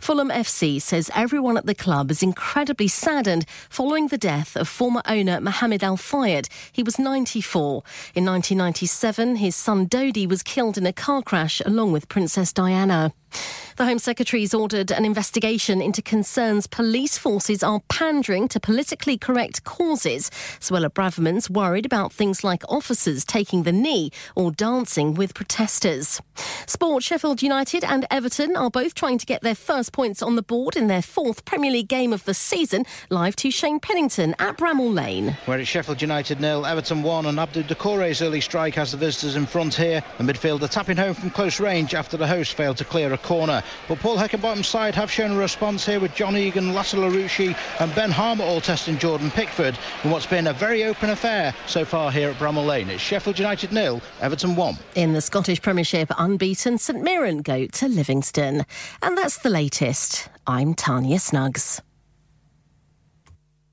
Fulham FC says everyone at the club is incredibly saddened following the death of former owner Mohamed Al Fayed. He was 94. In 1997, his son Dodi was killed in a car crash along with Princess Diana. The Home Secretary's ordered an investigation into concerns police forces are pandering to politically correct causes. Suella Braverman's worried about things like officers taking the knee or dancing with protesters. Sport, Sheffield United and Everton are both trying to get their first points on the board in their fourth Premier League game of the season. Live to Shane Pennington at Bramall Lane. Where it's Sheffield United 0, Everton 1 and Abdou Doucouré's early strike has the visitors in front here. The midfielder tapping home from close range after the host failed to clear a corner. But Paul Heckenbottom's side have shown a response here with John Egan, Lasse LaRouche and Ben Harmer all testing Jordan Pickford in what's been a very open affair so far here at Bramall Lane. It's Sheffield United 0, Everton 1. In the Scottish Premiership, unbeaten St Mirren go to Livingston. And that's the latest. I'm Tania Snuggs.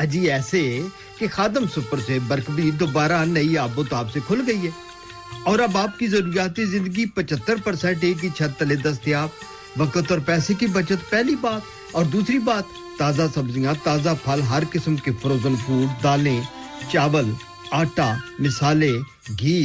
अजी ऐसे कि खादम super से बरकबी दोबारा नई आबोताब से खुल गई है और अब आपकी जरूरियाती जिंदगी 75% एक ही छत तले दस्तयाब वक्त और पैसे की बचत पहली बात और दूसरी बात ताजा सब्जियां ताजा फल हर किस्म के फ्रोजन फूड दालें चावल आटा मिसाले घी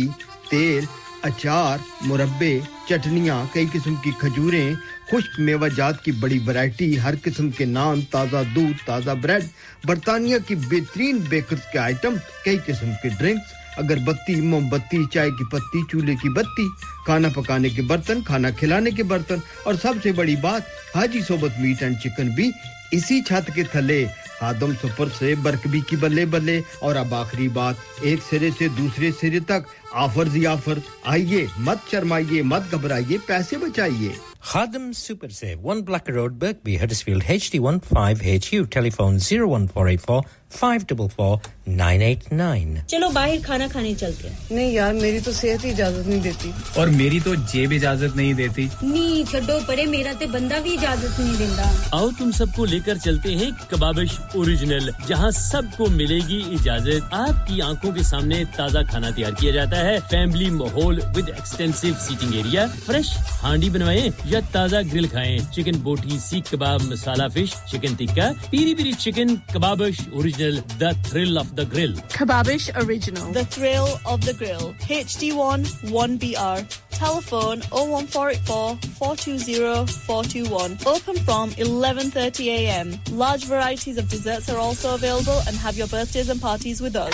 तेल अचार मुरब्बे चटनियां कई किस्म की खजूरें खुश्क मेवाजात की बड़ी वैरायटी हर किस्म के नान ताज़ा दूध ताज़ा ब्रेड बर्तानिया की बेहतरीन बेकर्स के आइटम कई किस्म के ड्रिंक्स अगरबत्ती मोमबत्ती चाय की पत्ती चूल्हे की बत्ती खाना पकाने के बर्तन खाना खिलाने के बर्तन और सबसे बड़ी बात हाजी सोबत मीट एंड चिकन भी इसी छत के थले आदम सुपर से बरकबी की बल्ले बल्ले और अब आखिरी बात एक सिरे से दूसरे सिरे तक ऑफर जी ऑफर आइए मत शर्माइए मत घबराइए पैसे बचाइए Khadam Super Save, 1 Blacker Road, Berkby, Huddersfield, HD15HU, telephone 01484 544989. चलो बाहर खाना खाने चलते हैं। नहीं यार मेरी तो सेहत ही इजाजत नहीं देती। और मेरी तो जेब इजाजत नहीं देती। नहीं छोड़ो परे मेरा ते बंदा भी इजाजत नहीं देता। आओ तुम सबको लेकर चलते हैं कबाबिश ओरिजिनल जहां सबको मिलेगी इजाजत। आपकी आंखों के सामने ताजा खाना तैयार किया जाता है। फैमिली माहौल with extensive seating area, fresh handi बनवाएं या ताजा ग्रिल खाएं। Chicken boti, seekh kebab, masala fish, chicken tikka, peri peri chicken, Kababish original The Thrill of the Grill. Kebabish Original. The Thrill of the Grill. HD1 1BR. Telephone 01484 420 421. Open from 11:30am. Large varieties of desserts are also available and have your birthdays and parties with us.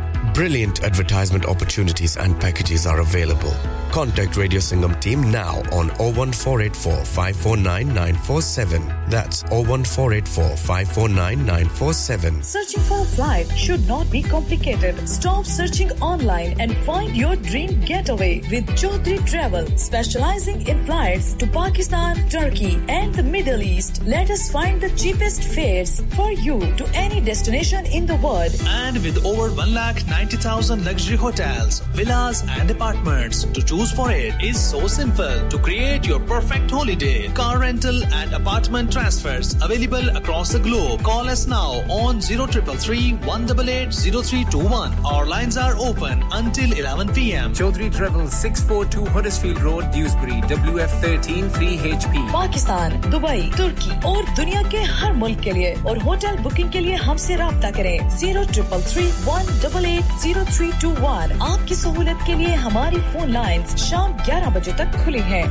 Brilliant advertisement opportunities and packages are available. Contact Radio Sangam team now on 01484 549 947. That's 01484 549 947. Searching for a flight should not be complicated. Stop searching online and find your dream getaway with Chaudhry Travel, specializing in flights to Pakistan, Turkey and the Middle East. Let us find the cheapest fares for you to any destination in the world. And with over 1,90,000 luxury hotels, villas and apartments to choose for, it is so simple to create your perfect holiday. Car rental and apartment transfers available across the globe. Call us now on 0333 188 0321. Our lines are open until 11 p.m. Chaudhry Travel, 642 Huddersfield Road, Dewsbury, WF13 3HP. Pakistan, Dubai, Turkey aur duniya ke har mulk ke liye aur hotel booking ke liye humse raabta kare 0333 188 0321. आपकी सहूलियत के लिए हमारी phone lines शाम 11 बजे तक खुली हैं.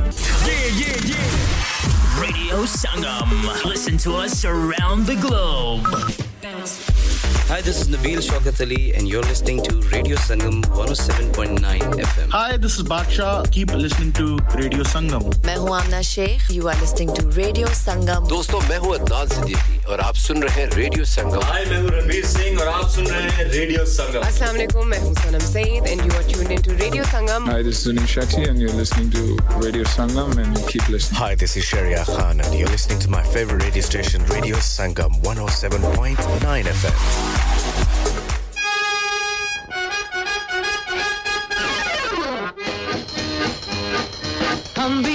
Radio Sangam. Listen to us around the globe. Hi, this is Nabeel Shaukat Ali and you're listening to Radio Sangam 107.9 FM. Hi, this is Barkha. Keep listening to Radio Sangam. मैं हूँ Amna Sheikh. You are listening to Radio Sangam. दोस्तों, मैं हूँ अदनान सिद्दीकी और आप सुन रहे हैं Radio Sangam. Hi, मैं हूँ रणवीर सिंह और आप सुन रहे हैं Radio Sangam. अस्सलाम वालेकुम, मैं हूँ सनम Saeed and you are tuned into Radio Sangam. Hi, this is Zunim Shetty and you're listening to Radio Sangam and keep listening. Hi, this is Shehryar Khan and you're listening to my favorite radio station, Radio Sangam 107.9 FM.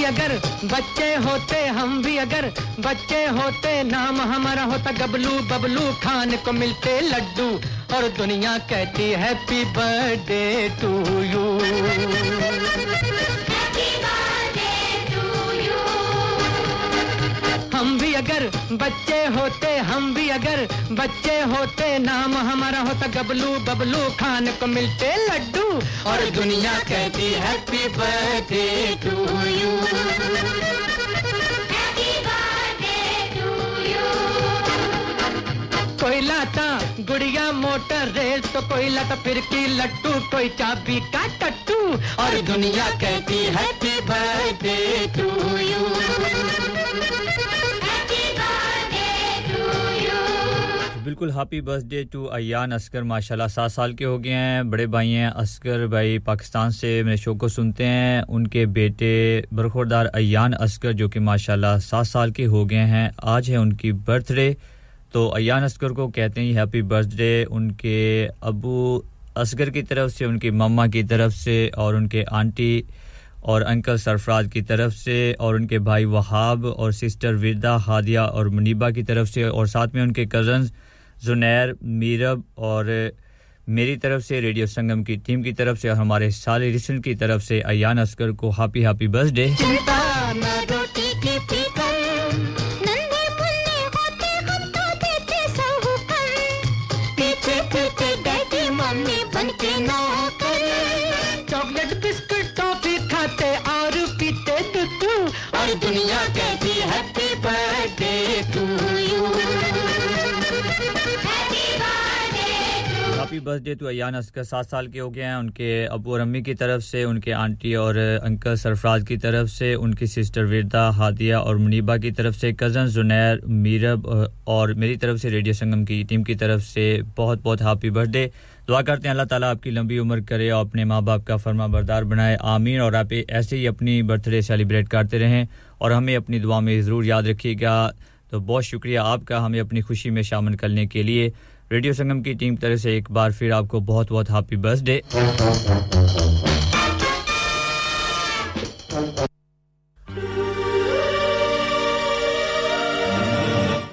अगर बच्चे होते हम भी अगर बच्चे होते नाम हमारा होता गबलू बबलू खाने को मिलते लड्डू और दुनिया कहती हैप्पी बर्थडे टू यू. हम भी अगर बच्चे होते हम भी अगर बच्चे होते नाम हमारा होता गबलू बबलू खाने को मिलते लड्डू और दुनिया कहती happy birthday to you. Happy birthday to you. कोई लाता गुड़िया मोटर रेल तो कोई लाता फिरकी लट्टू कोई चाबी का टट्टू और दुनिया कहती हैप्पी बर्थडे टू यू. बिल्कुल happy birthday to Ayan Askar, माशाल्लाह 7 साल के हो गए हैं. बड़े भाई हैं अस्कर भाई, पाकिस्तान से मेरे शो को सुनते हैं. उनके बेटे बरखुरदार अयान अस्कर जो कि माशाल्लाह 7 साल के हो गए हैं, आज है उनकी बर्थडे. तो अयान अस्कर को कहते हैं हैप्पी बर्थडे उनके अबू अस्कर की तरफ से, उनकी मम्मा की तरफ से और उनके आंटी और अंकल सरफराज की तरफ से और उनके भाई वहाब और सिस्टर विरदा, हादिया और मुनीबा की तरफ से और साथ में उनके कजन्स जुनैर, मीरब और मेरी तरफ से, रेडियो संगम की टीम की तरफ से और हमारे सारे रिसेंट की तरफ से अयान अस्कर को happy happy birthday. Birthday to Ayana उसके 7 साल के हो गए हैं उनके अबू और अम्मी की तरफ से उनके आंटी और अंकल सरफराज की तरफ से उनकी सिस्टर विरदा हादिया और मुनीबा की तरफ से कजन जुनैर मीरब और मेरी तरफ से रेडियो संगम की टीम की तरफ से बहुत-बहुत हैप्पी बर्थडे दुआ करते हैं अल्लाह ताला आपकी लंबी उम्र करे और अपने मां-बाप का फरमाबरदार बनाए आमीन और आप ऐसे ही अपनी बर्थडे सेलिब्रेट करते रहें और हमें अपनी दुआ में जरूर याद रखिएगा तो बहुत शुक्रिया आपका हमें अपनी खुशी में शामिल करने के लिए रेडियो संगम की टीम की तरफ से एक बार फिर आपको बहुत-बहुत हैप्पी बर्थडे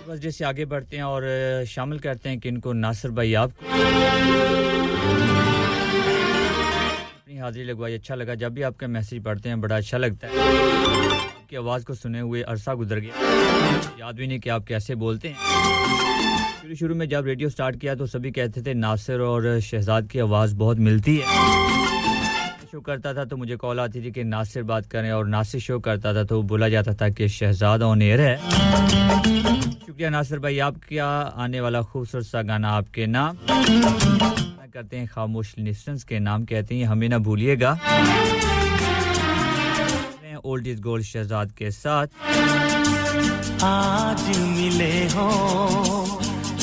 बस जैसे आगे बढ़ते हैं और शामिल करते हैं कि इनको नासिर भाई आपको हाजिरी लगवाई अच्छा लगा जब भी आपके मैसेज पढ़ते हैं बड़ा अच्छा लगता है आपकी आवाज को सुने हुए अरसा गुजर गया याद भी नहीं कि आप कैसे बोलते हैं शुरू में जब रेडियो स्टार्ट किया तो सभी कहते थे नासिर और शहजाद की आवाज बहुत मिलती है शो करता था तो मुझे कॉल आती थी कि नासिर बात करें और नासिर शो करता था तो बोला जाता था कि शहजाद ऑन एयर है शुक्रिया नासिर भाई आपका आने वाला खूबसूरत सा गाना आपके नाम करते हैं खामोश लिस्टनर्स के नाम कहते हैं हमें ना भूलिएगा ओल्ड इज गोल्ड शहजाद के साथ आज मिले हो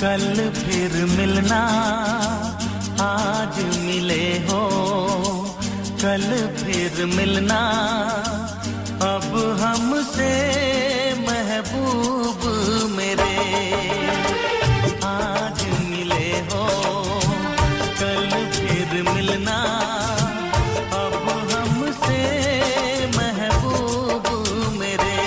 कल फिर मिलना आज मिले हो कल फिर मिलना अब हमसे महबूब मेरे आज मिले हो मिलना अब हमसे महबूब मेरे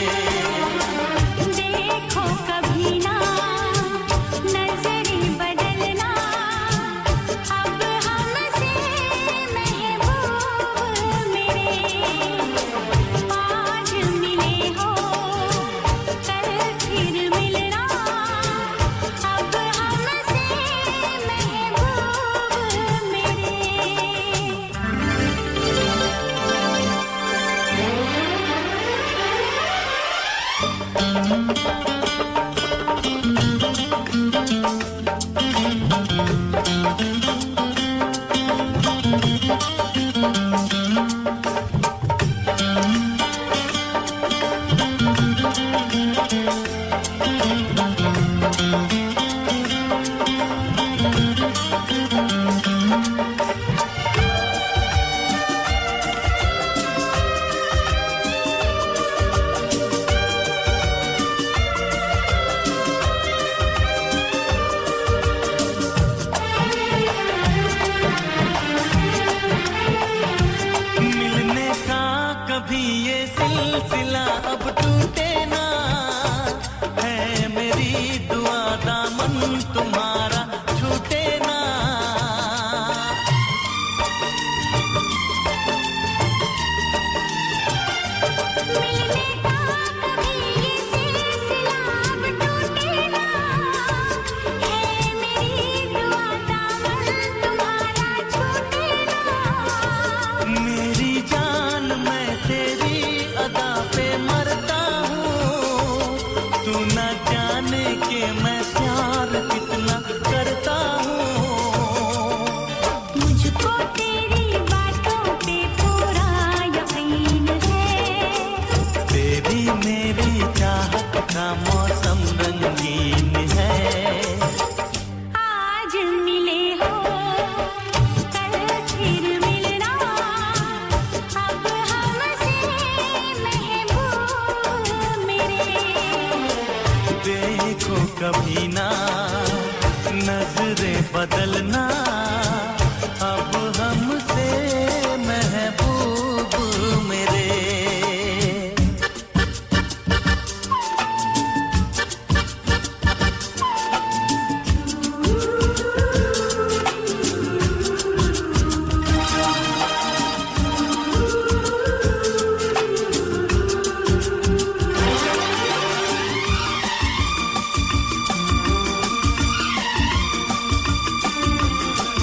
देखो कभी ना नजरे बदलना अब हमसे महबूब मेरे आज मिले हो कल फिर मिलना अब हमसे महबूब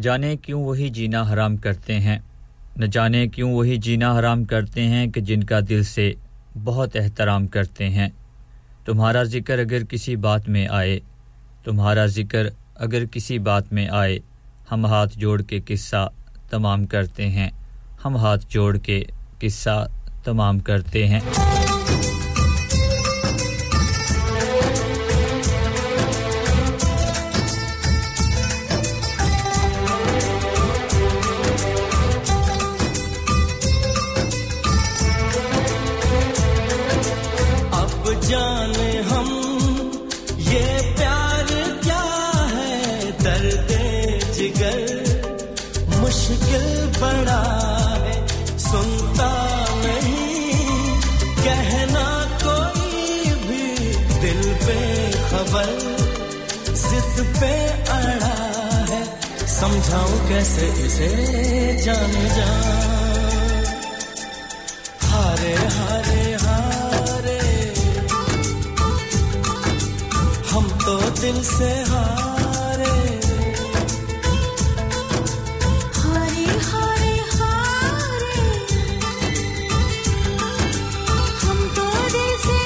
न जाने क्यों वही जीना हराम करते हैं न जाने क्यों वही जीना हराम करते हैं कि जिनका दिल से बहुत एहतराम करते हैं तुम्हारा जिक्र अगर किसी बात में आए हम हाथ जोड़ के किस्सा तमाम करते हैं समझाऊं कैसे इसे जान जा हारे हारे हारे हम तो दिल से हारे हारे हारे हारे हम तो दिल से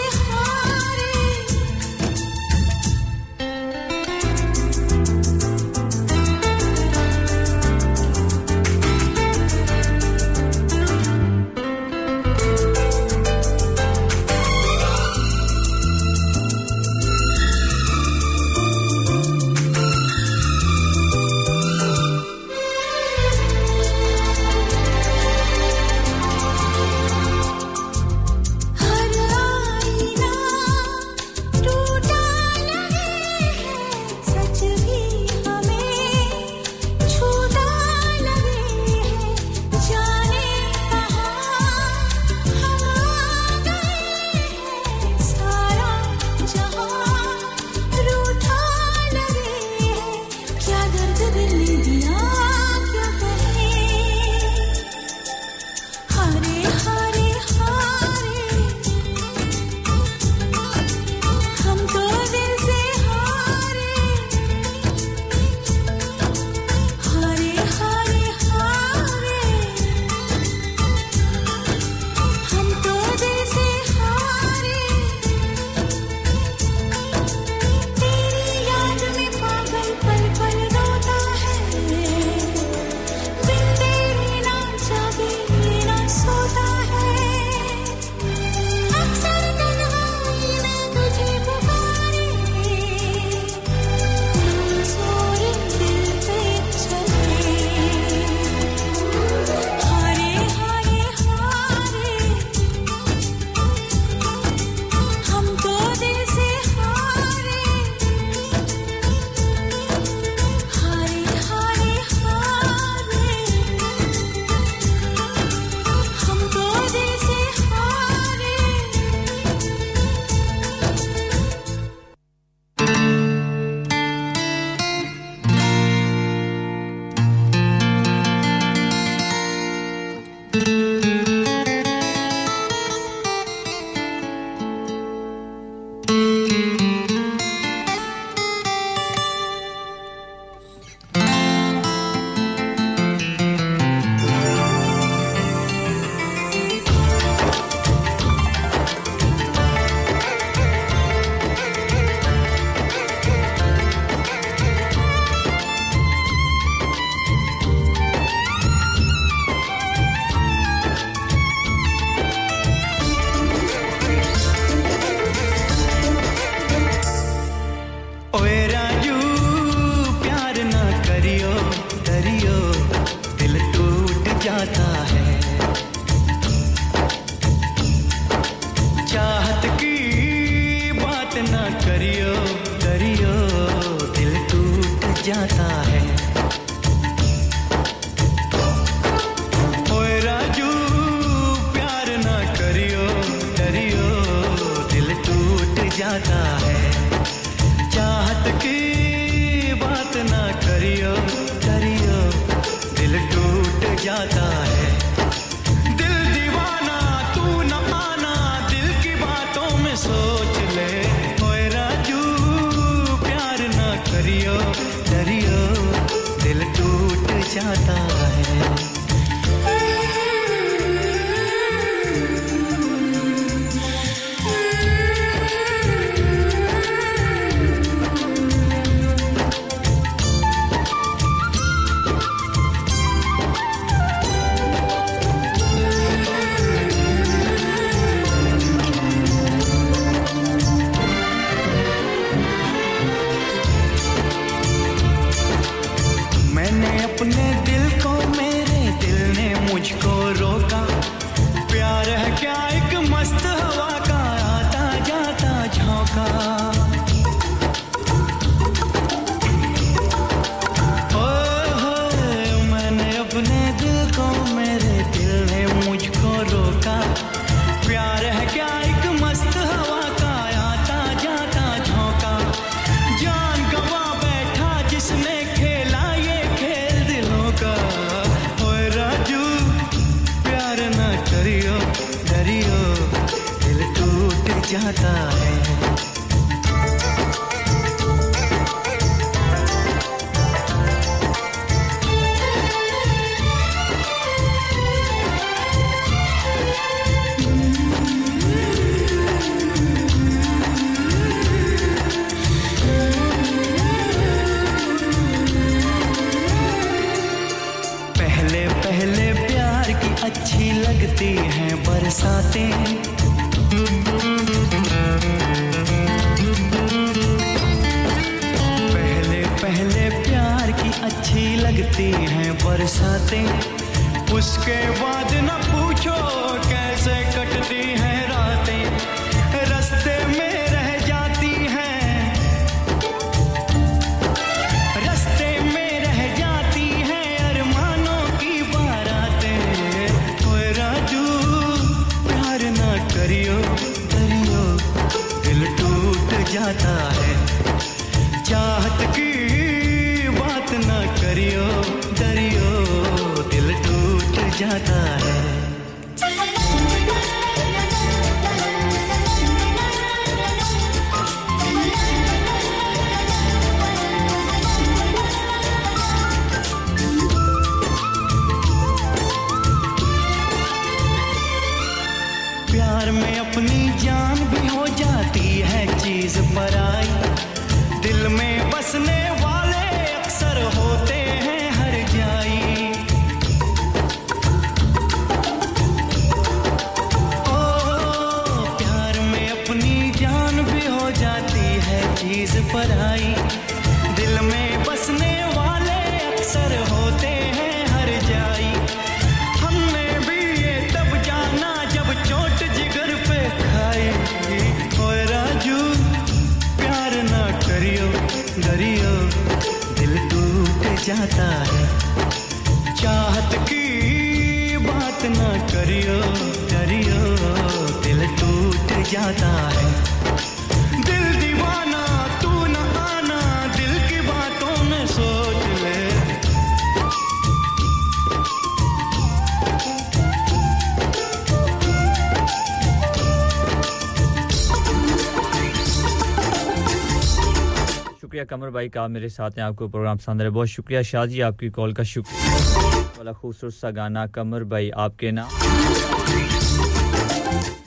कमर भाई का मेरे साथ हैं आपको प्रोग्राम पसंद आया बहुत शुक्रिया शाह जी आपकी कॉल का शुक्रिया वाला खूबसूरत सा गाना कमर भाई आपके नाम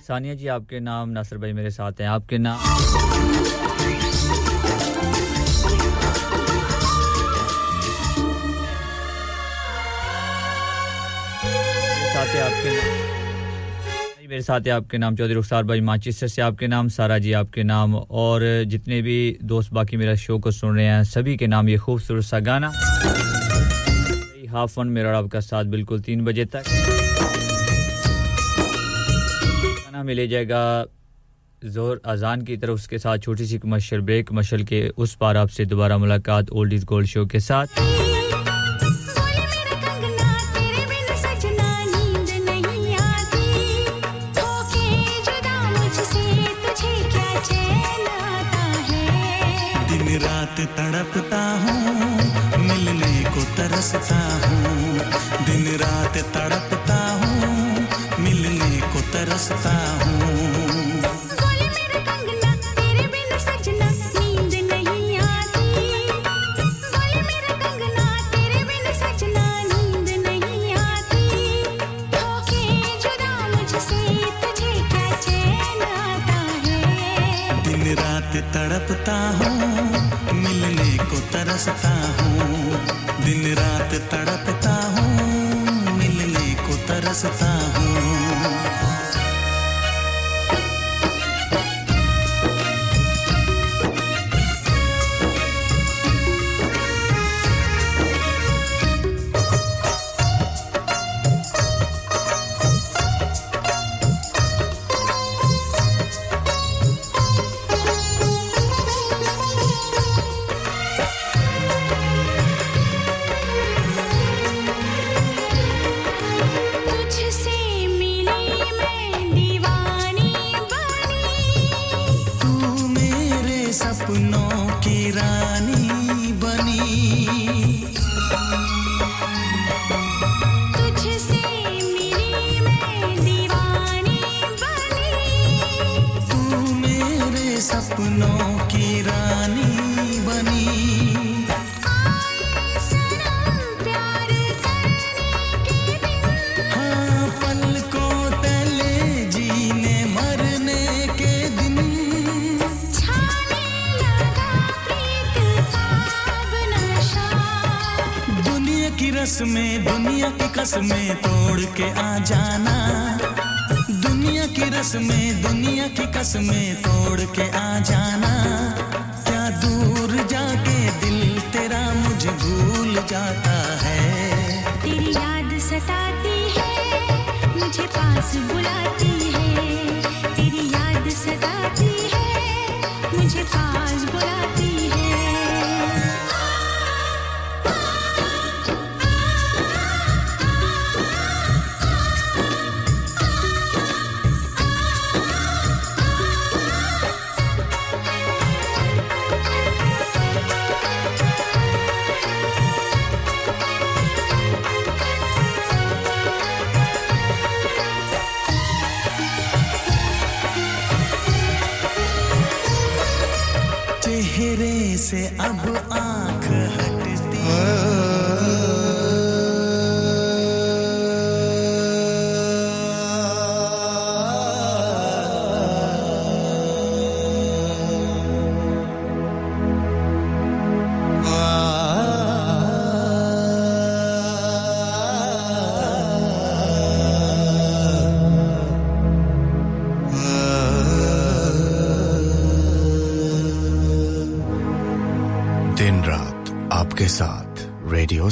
सानिया जी आपके नाम नासिर भाई मेरे साथ हैं आपके नाम साथ है आपके नाम मेरे साथ है आपके नाम चौधरी रुखसार भाई मैनचेस्टर से आपके नाम सारा जी आपके नाम और जितने भी दोस्त बाकी मेरा शो को सुन रहे हैं सभी के नाम ये खूबसूरत सा गाना हाफ वन मेरा आपका साथ बिल्कुल 3 बजे तक गाना मिले जाएगा जोर अजान की तरफ उसके साथ छोटी सी कमर्शियल ब्रेक मशल के उस पार आपसे दोबारा मुलाकात ओल्ड इज गोल्ड शो के साथ तड़पता हूँ मिलने को तरसता हूँ दिन रात तड़पता हूँ मिलने को तरसता हूँ तड़पता हूँ मिलने को तरसता हूँ दिन रात तड़पता हूँ मिलने को तरसता हूँ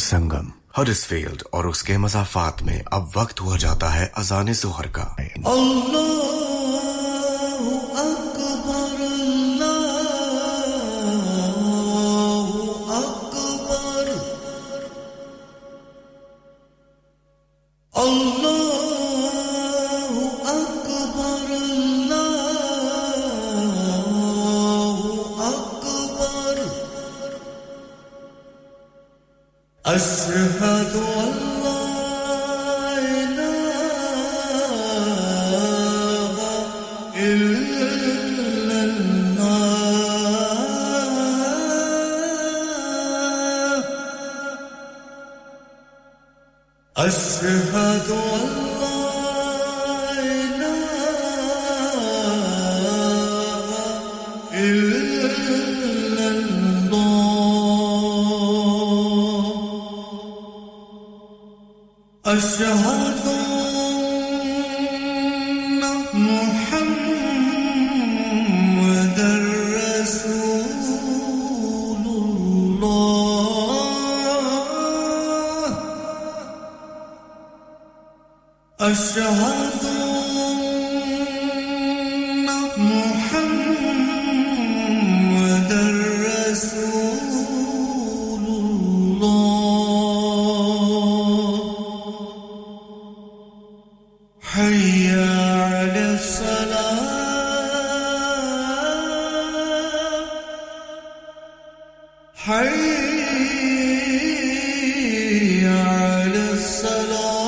संगम हडर्सफील्ड और उसके मज़ाफात में अब वक्त हुआ जाता है अज़ान ज़ोहर का حي على الصلاة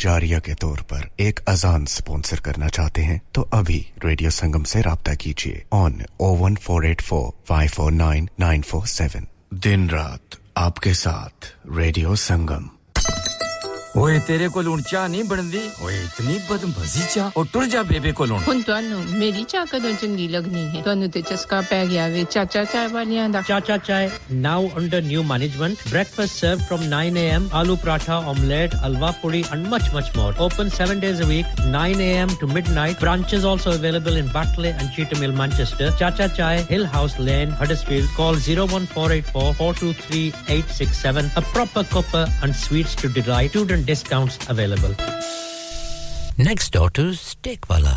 जारिया के तौर पर एक अजान स्पॉन्सर करना चाहते हैं तो अभी रेडियो संगम से राब्ता कीजिए on 01484 549 947 दिन रात आपके साथ रेडियो संगम ओए तेरे को लूणचा नहीं बनदी ओए इतनी बदमजी चा और टुर जा बेबे को लूण हुन तनु मेरी चा कदों चंगी लगनी है तनु ते चस्का पै गया वे चाचा चाय वालियां दा चाचा चाय now under new management breakfast served from 9 am aloo paratha omelette alwa puri and much more open 7 days a week 9 am to midnight branches also available in Batley and Cheetham Hill Manchester Chacha Chai Hill House Lane Huddersfield call 01484 423 867 a proper copper and sweets to delight student discounts available next door to Steakwala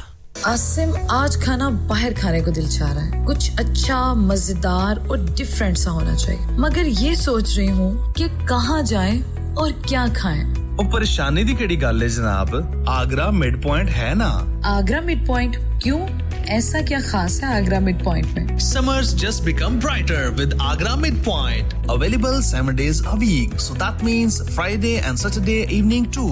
Asim आज खाना बाहर खाने को दिल चाह रहा है कुछ अच्छा मजेदार और डिफरेंट सा होना चाहिए मगर ये सोच रही हूँ कि कहाँ जाएं और क्या खाएं ओ परेशानी दी केड़ी गल है जनाब आगरा मिड पॉइंट है ना आगरा मिड पॉइंट क्यों ऐसा क्या खास है Agra Midpoint में? Summers just become brighter with Agra Midpoint. Available 7 days a week. So that means Friday and Saturday evening too.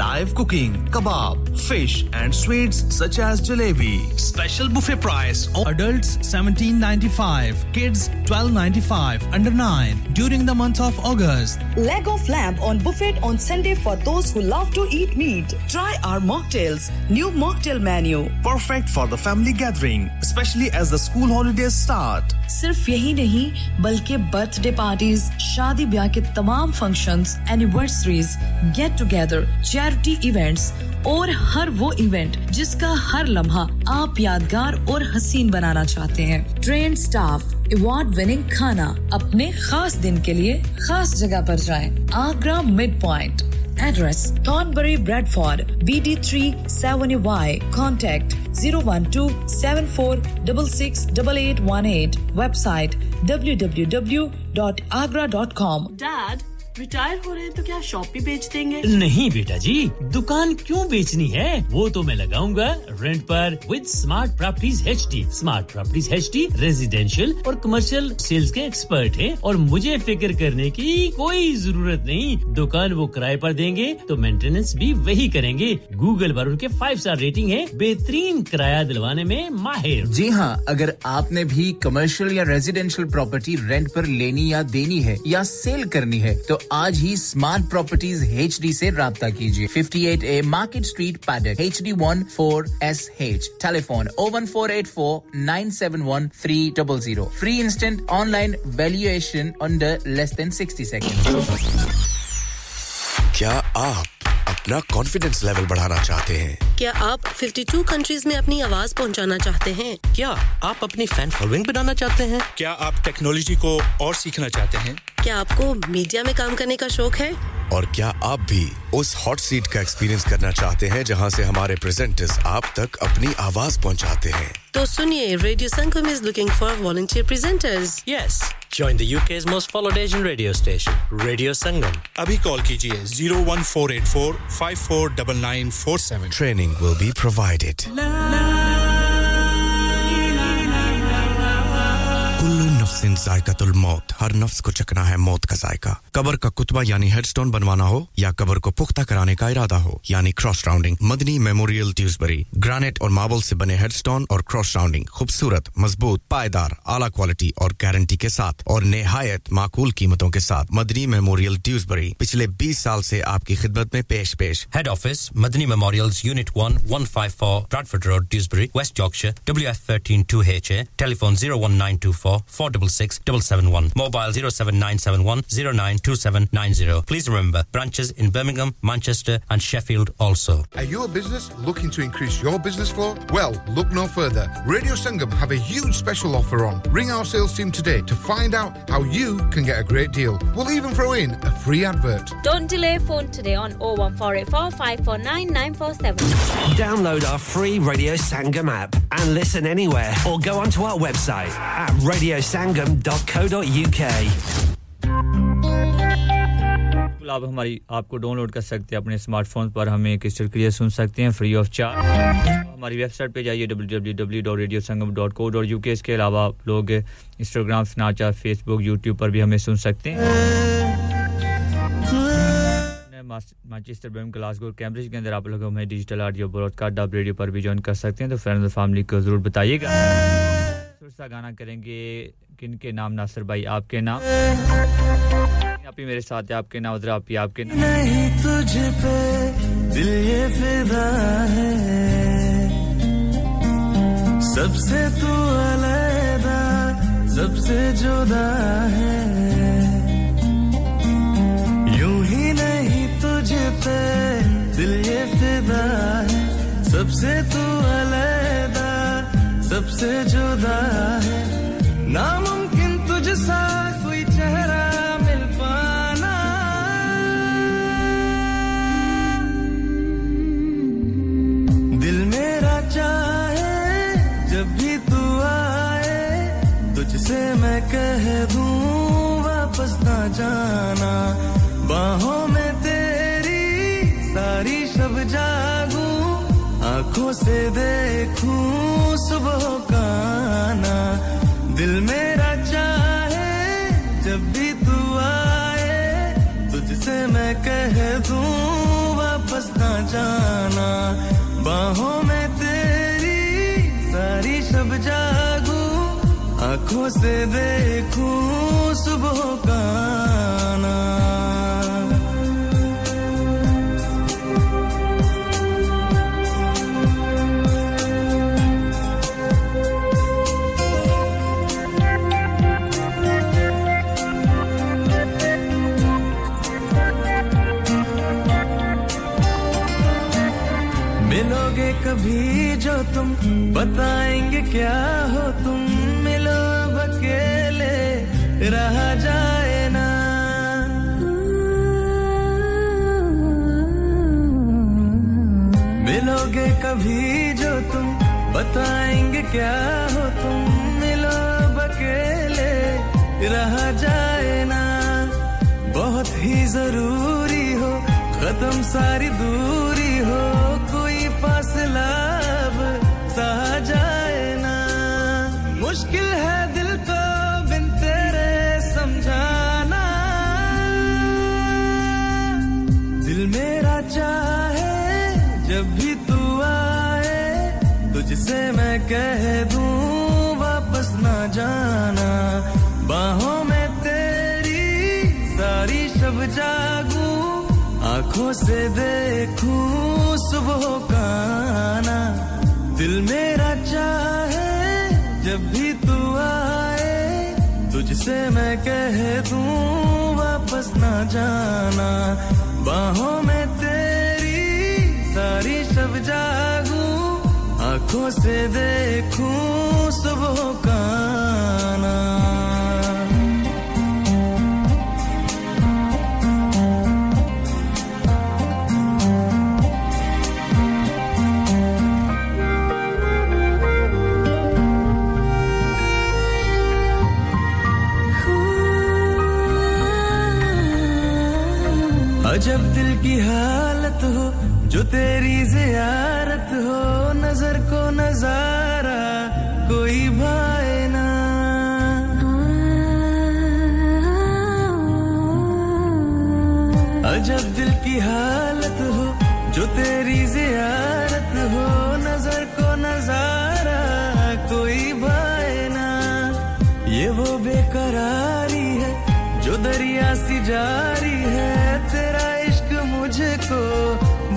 Live cooking, kebab, fish and sweets such as jalebi. Special buffet price. Adults $17.95, kids $12.95, under 9 during the month of August. Leg of lamb on buffet on Sunday for those who love to eat meat. Try our mocktails. New mocktail menu. Perfect for the family gathering, especially as the school holidays start. सिर्फ यही नहीं, बल्कि birthday parties, शादी ब्याह के तमाम functions, anniversaries, get-together, charity events और हर वो event जिसका हर लम्हा आप यादगार और हसीन बनाना चाहते हैं. Trained staff, award-winning खाना अपने खास दिन के लिए खास जगह पर जाएं. Agra Midpoint. Address Thornbury Bradford BD3 7Y Contact 01274668818 Website www.agra.com Dad retire हो रहे हैं तो क्या शॉप भी बेच देंगे नहीं बेटा जी दुकान क्यों बेचनी है वो तो मैं लगाऊंगा रेंट पर with smart properties HD residential और कमर्शियल सेल्स के एक्सपर्ट हैं और मुझे फिक्र करने की कोई जरूरत नहीं दुकान वो किराए पर देंगे तो मेंटेनेंस भी वही करेंगे गूगल पर उनके 5 स्टार रेटिंग है बेहतरीन किराया दिलवाने में माहिर जी हां अगर आपने भी कमर्शियल या रेजिडेंशियल प्रॉपर्टी रेंट पर लेनी या देनी है या सेल करनी है तो आज ही स्मार्ट प्रॉपर्टीज HD से राब्ता कीजिए 58A Market Street Paddock HD14SH telephone 01484971300 free instant online valuation under less than 60 seconds क्या आप अपना कॉन्फिडेंस लेवल बढ़ाना चाहते हैं क्या आप 52 कंट्रीज में अपनी आवाज पहुंचाना चाहते हैं क्या आप अपनी फैन फॉलोइंग बनाना चाहते हैं क्या आप टेक्नोलॉजी को और सीखना चाहते हैं क्या आपको मीडिया में काम करने का शौक है और क्या आप भी उस हॉट सीट का एक्सपीरियंस करना चाहते हैं जहां से हमारे प्रेजेंटर्स आप तक अपनी आवाज पहुंचाते हैं तो सुनिए radio Sangam is looking for volunteer presenters yes join the UK's most followed Asian radio station Radio Sangam abhi call kijiye 01484549947 training will be provided नफ्सिन जायकातुल मौत हर नफ्स को चखना है मौत का जायका कब्र का कुतबा यानी हेडस्टोन बनवाना हो या कब्र को पुख्ता कराने का इरादा हो यानी cross rounding Madani memorial Dewsbury granite और मार्बल से बने हेडस्टोन और क्रॉस राउंडिंग खूबसूरत मजबूत पायदार आला क्वालिटी और गारंटी के साथ और निहायत माकूल कीमतों के साथ मदनी मेमोरियल ड्यूसबरी पिछले 20 साल से आपकी खिदमत में पेश head office Madani memorials unit 1 154 Bradford road Dewsbury west Yorkshire WF13 2HA telephone 01924 66771 mobile 07971 092790 Please remember branches in Birmingham, Manchester and Sheffield also. Are you a business looking to increase your business flow? Well, look no further. Radio Sangam have a huge special offer on. Ring our sales team today to find out how you can get a great deal. We'll even throw in a free advert. Don't delay phone today on 01484 549 947. Download our free Radio Sangam app and listen anywhere or go onto our website at radiosangam.co.uk आप हमारी आपको download कर सकते हैं अपने smartphone पर हमें crystal clear सुन सकते हैं फ्री ऑफ चार्ज हमारी वेबसाइट पे जाइए www.radiosangam.co.uk इसके अलावा आप लोग Instagram, Snapchat, Facebook, YouTube पर भी हमें सुन सकते हैं मैनचेस्टर बर्मिंघम ग्लासगो कैम्ब्रिज के अंदर आप लोग हमें digital audio broadcast DAB radio पर भी ज्वाइन कर सकते हैं तो फ्रेंड्स और फैमिली को जरूर बताइएगा दूसरा गाना करेंगे किनके नाम नासिर भाई आपके नाम आप ही मेरे साथ है आपके नाम उधर आप ही आपके नाम नहीं तुझ पे दिल ये फिदा है सबसे तू अलहदा सबसे जुदा है यूं ही नहीं तुझ पे दिल ये फिदा है सबसे तू अलहदा सबसे जुदा है नामुमकिन तुझसा कोई चेहरा मिल पाना दिल मेरा चाहे जब भी तू आए तुझसे मैं कह दूं वापस ना जाना बाहों में तेरी सारी शब जागूं आँखों से देखूं सुबह का आना दिल मेरा चाहे जब भी तू आए तुझसे मैं कह दूं वापस ना जाना बाहों में तेरी सारी शब जागूं आँखों से देखूं सुबह का आना कभी जो तुम बताएंगे क्या हो तुम मिलो अकेले रह जाए ना मिलोगे कभी जो तुम बताएंगे क्या हो तुम मिलो अकेले रह जाए ना बहुत ही जरूरी हो खत्म सारी दूरी हो फासला अब सहा जाए ना मुश्किल है दिल को बिन तेरे समझाना दिल मेरा चाहे जब भी तू आए तुझसे मैं कह दूं वापस ना जाना बाहों में तेरी सारी शब जागूं आँखों से देखूं सुबह का आना दिल मेरा चाहे जब भी तू आए तुझसे मैं कह दूं वापस ना जाना बाहों में तेरी सारी शब जागूं आँखों से देखूं सुबह का आना की हालत हो जो तेरी ज़ियारत हो नजर को नजारा कोई भाए ना अजब दिल की हालत हो जो तेरी ज़ियारत हो नजर को नजारा कोई भाए ना ये वो बेकरारी है जो दरिया सी जारी है तेरा इश्क मुझको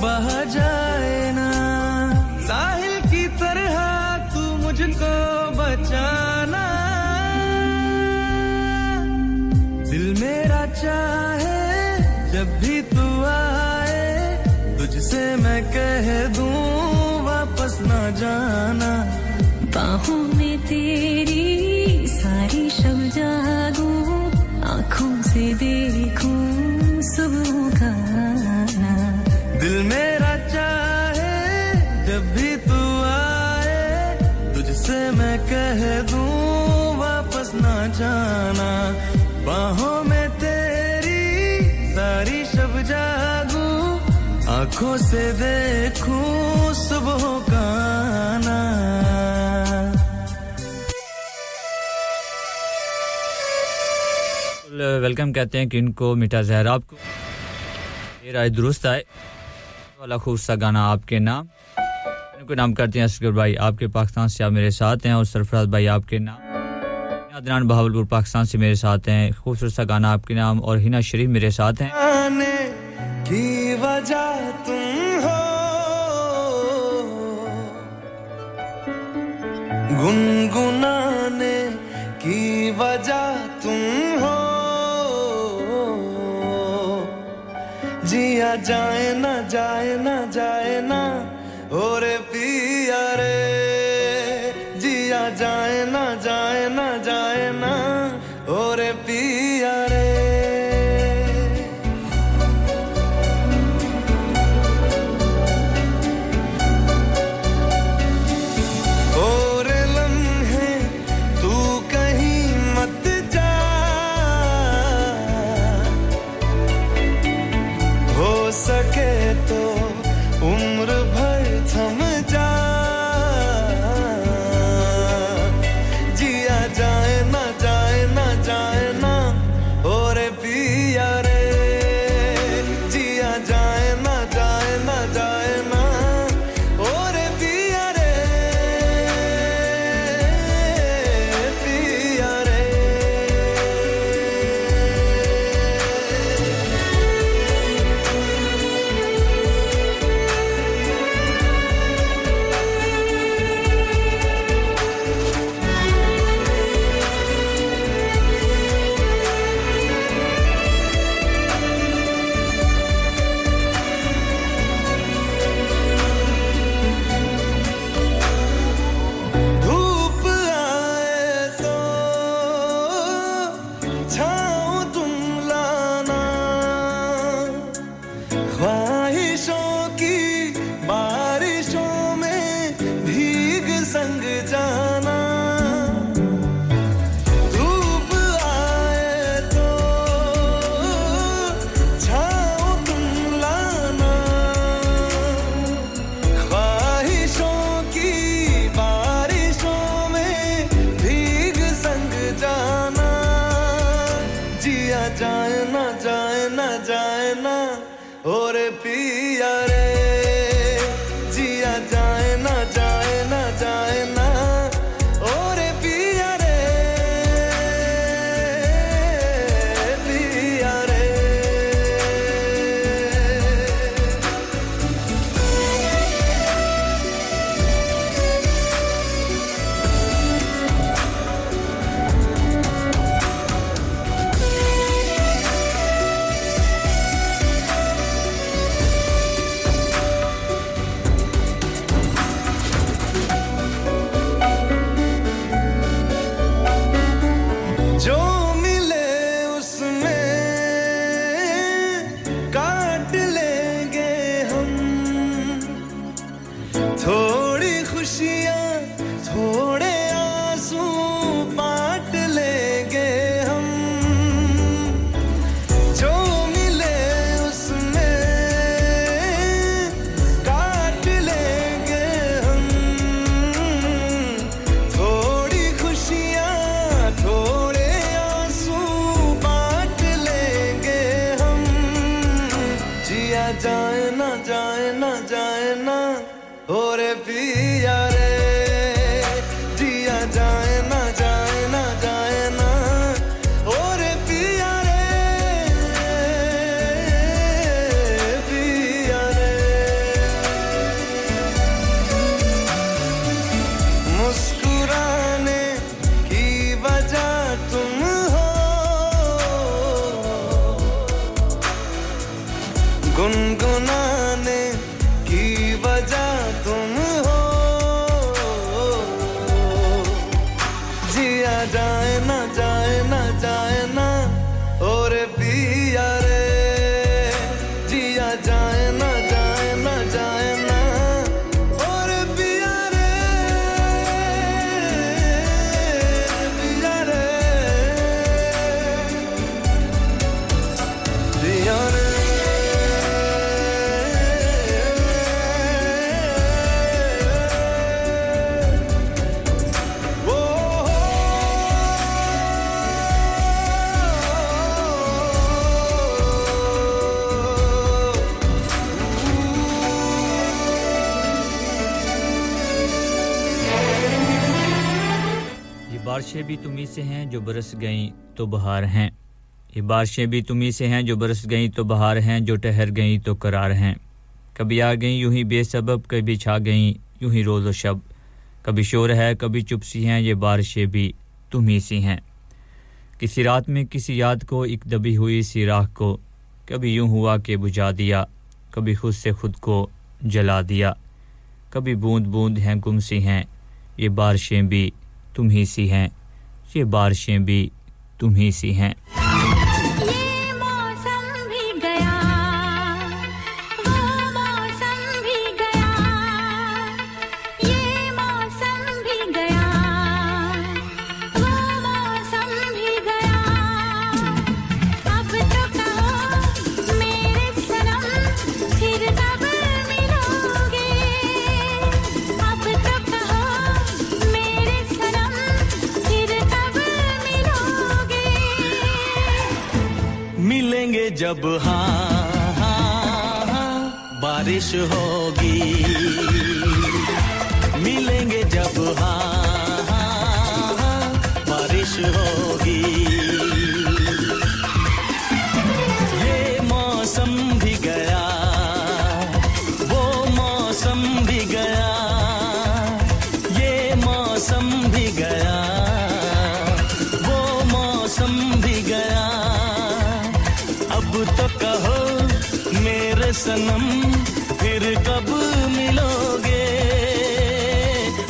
बहा जाए ना साहिल की तरह तू मुझको बचाना दिल मेरा चाहे जब भी तू आए तुझसे मैं कह दूं वापस ना जाना बाहों में तेरी सारी शब जागूं आँखों से देखूं सुबह का आना दिल मेरा चाहे जब भी तू आए तुझसे मैं कह दूं वापस ना जाना बाहों में तेरी सारी शब जागूं आँखों से देखूं सुबह का आना वेलकम कहते हैं कि इनको मीठा जहर आपको ये राय दुरुस्त है वाला खूब सा गाना आपके नाम इनको नाम करते हैं असगर भाई आपके पाकिस्तान से आप मेरे साथ हैं और सरफराज भाई आपके नाम अदनान बहावलपुर पाकिस्तान से मेरे साथ हैं खूबसूरत सा गाना आपके नाम और हिना शरीफ मेरे साथ हैं आने की वजह तुम हो गुनगुनाने की वजह तुम हो जिया जाए ना जाए ना जाए ना ओरे पिया रे जिया जाए ना जाए ना जाए ना ओरे पिया रे ओरे लम्हे तू कहीं मत सके तो उम्र भर थम जा जिया जाए ना जाए ना जाए ना ओरे पिया रे जिया जाए ना जाए ना जाए ना ओरे पिया रे बारिशें भी तुम ही से हैं जो बरस गईं तो बहार हैं ये बारिशें भी तुम ही से हैं जो बरस गईं तो बहार हैं जो ठहर गईं तो करार हैं कभी आ गईं यूं ही बेसबब कभी छा गईं यूं ही रोज़ और शब कभी शोर है कभी चुप सी हैं ये बारिशें भी तुम ही सी हैं किसी रात में किसी याद को एक दबी हुई सी राख को कभी यूं हुआ कि बुझा दिया कभी खुद से खुद को जला दिया कभी बूंद-बूंद हैं गुम सी हैं ये बारिशें भी तुम ही सी हैं ये बारिशें भी तुम ही सी हैं जब हाँ, हाँ, हाँ बारिश होगी मिलेंगे जब हाँ, हाँ, हाँ बारिश होगी ये मौसम भी गया वो मौसम भी गया ये मौसम भी गया वो मौसम भी गया तो कहो मेरे सनम फिर कब मिलोगे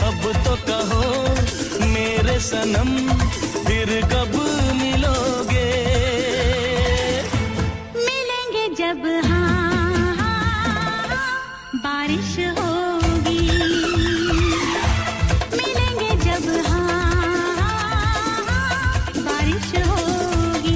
अब तो कहो मेरे सनम फिर कब मिलोगे मिलेंगे जब हाँ, हाँ बारिश होगी मिलेंगे जब हाँ, हाँ बारिश होगी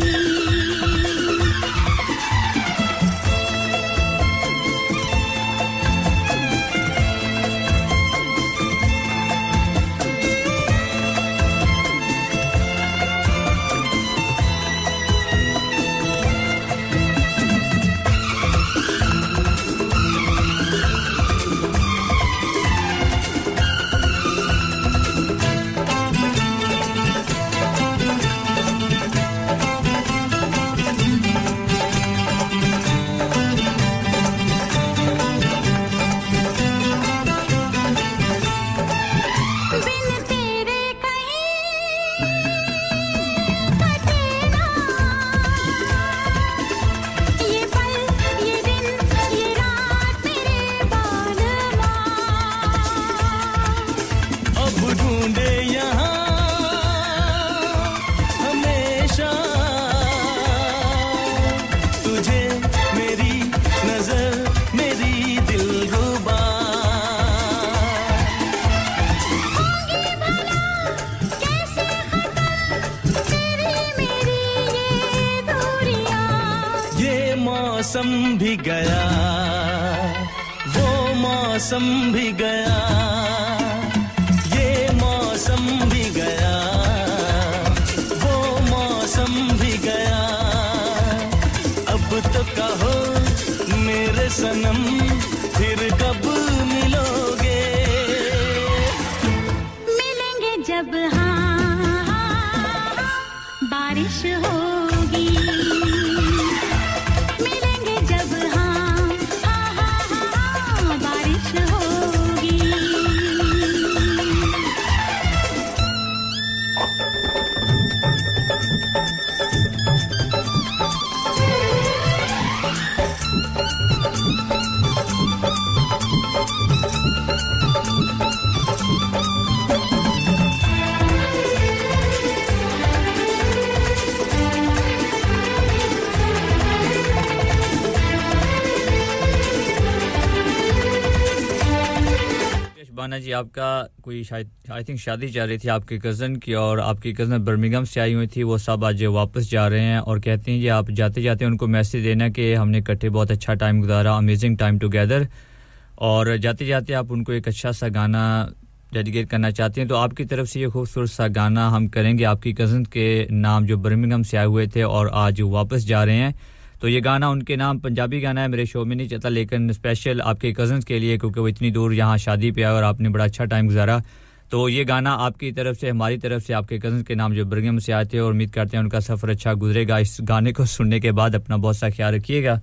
सनम फिर कब मिलोगे खाना जी आपका कोई शायद आई थिंक शादी जा रही थी आपके कजन की और आपकी कजन बर्मिंघम से आई हुई थी वो सब आज वापस जा रहे हैं और कहते हैं जी आप जाते-जाते उनको मैसेज देना कि हमने इकट्ठे बहुत अच्छा टाइम गुजारा अमेजिंग टाइम टुगेदर और जाते-जाते आप उनको एक अच्छा सा गाना डेडिकेट करना चाहते हैं तो आपकी तरफ से ये खूबसूरत सा गाना हम करेंगे आपकी कजन के नाम जो बर्मिंघम से आए हुए थे और आज वापस जा रहे हैं तो ये गाना उनके नाम पंजाबी गाना है मेरे शो में नहीं चलता लेकिन स्पेशल आपके कजन्स के लिए क्योंकि वो इतनी दूर यहाँ शादी पे आए और आपने बड़ा अच्छा टाइम गुजारा तो ये गाना आपकी तरफ से हमारी तरफ से आपके कजन्स के नाम जो बर्मिंघम से आते हैं और उम्मीद करते हैं उनका सफर अच्छा गुजरेगा इस गाने को सुनने के बाद अपना बहुत सा ख्याल रखिएगा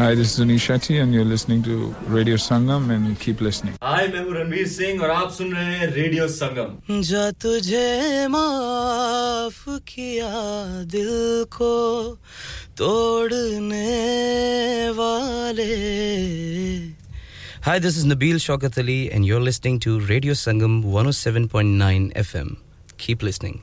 Hi, this is Anish Shetty and you're listening to Radio Sangam and keep listening. Hi, I'm Ranveer Singh and you're listening to Radio Sangam. Ja tujhe maaf kiya dil ko todne wale. Hi, this is Nabeel Shaukat Ali and you're listening to Radio Sangam 107.9 FM. Keep listening.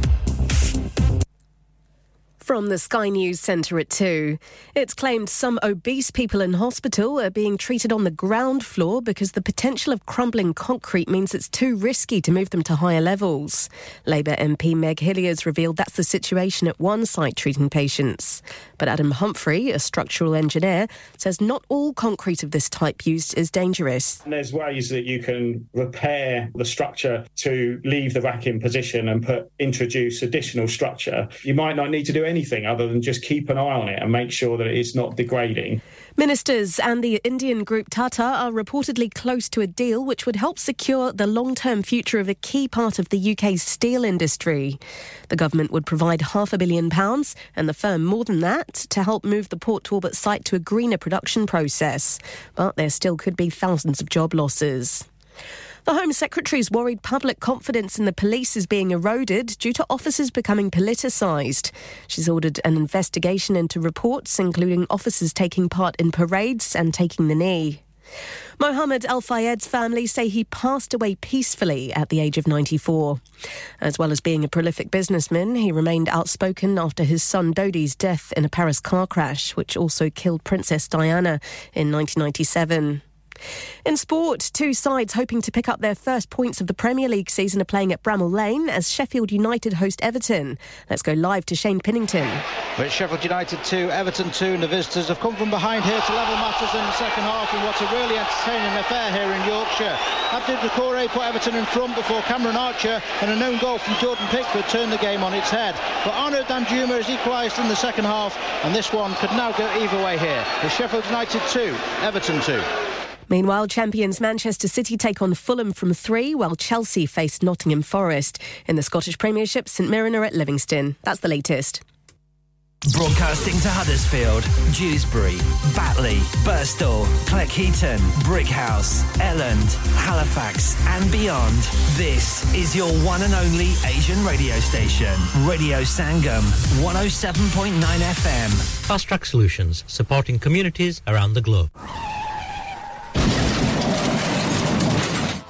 From the Sky News Centre at 2. It's claimed some obese people in hospital are being treated on the ground floor because the potential of crumbling concrete means it's too risky to move them to higher levels. Labour MP Meg Hillier has revealed that's the situation at one site treating patients. But Adam Humphrey, a structural engineer, says not all concrete of this type used is dangerous. And there's ways that you can repair the structure to leave the rack in position and introduce additional structure. You might not need to do anything other than just keep an eye on it and make sure that it is not degrading. Ministers and the Indian group Tata are reportedly close to a deal which would help secure the long-term future of a key part of the UK's steel industry. The government would provide £500 million, and the firm more than that, to help move the Port Talbot site to a greener production process. But there still could be thousands of job losses. The Home Secretary's worried public confidence in the police is being eroded due to officers becoming politicised. She's ordered an investigation into reports, including officers taking part in parades and taking the knee. Mohammed Al Fayed's family say he passed away peacefully at the age of 94. As well as being a prolific businessman, he remained outspoken after his son Dodi's death in a Paris car crash, which also killed Princess Diana in 1997. In sport, two sides hoping to pick up their first points of the Premier League season are playing at Bramall Lane as Sheffield United host Everton. Let's go live to Shane Pinnington. It's Sheffield United 2, Everton 2, and the visitors have come from behind here to level matters in the second half in what's a really entertaining affair here in Yorkshire. Abdul Bakore put Everton in front before Cameron Archer and a known goal from Jordan Pickford turned the game on its head. But Arnaud Danjuma has equalised in the second half and this one could now go either way here. It's Sheffield United 2, Everton 2. Meanwhile, champions Manchester City take on Fulham from 3, while Chelsea face Nottingham Forest. In the Scottish Premiership, St Mirren are at Livingston. That's the latest. Broadcasting to Huddersfield, Dewsbury, Batley, Birstall, Cleckheaton, Brickhouse, Elland, Halifax and beyond. This is your one and only Asian radio station. Radio Sangam, 107.9 FM. Fast Track Solutions, supporting communities around the globe.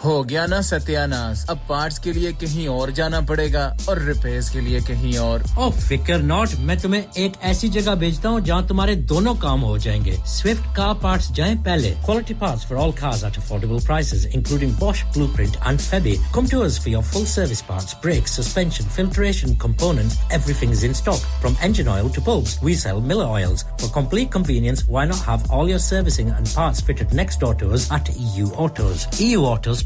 हो गया ना सत्यानाश अब parts के लिए कहीं और जाना पड़ेगा और रिपेयर्स के लिए कहीं और ओ फिकर नॉट मैं तुम्हें एक ऐसी जगह भेजता हूं जहां तुम्हारे दोनों काम हो जाएंगे स्विफ्ट कार पार्ट्स जाएं पहले quality parts for all cars at affordable prices including Bosch Blueprint and Febi come to us for your full service parts brakes suspension filtration components everything is in stock from engine oil to bulbs we sell Miller oils for complete convenience why not have all your servicing and parts fitted next door to us at EU Autos EU Autos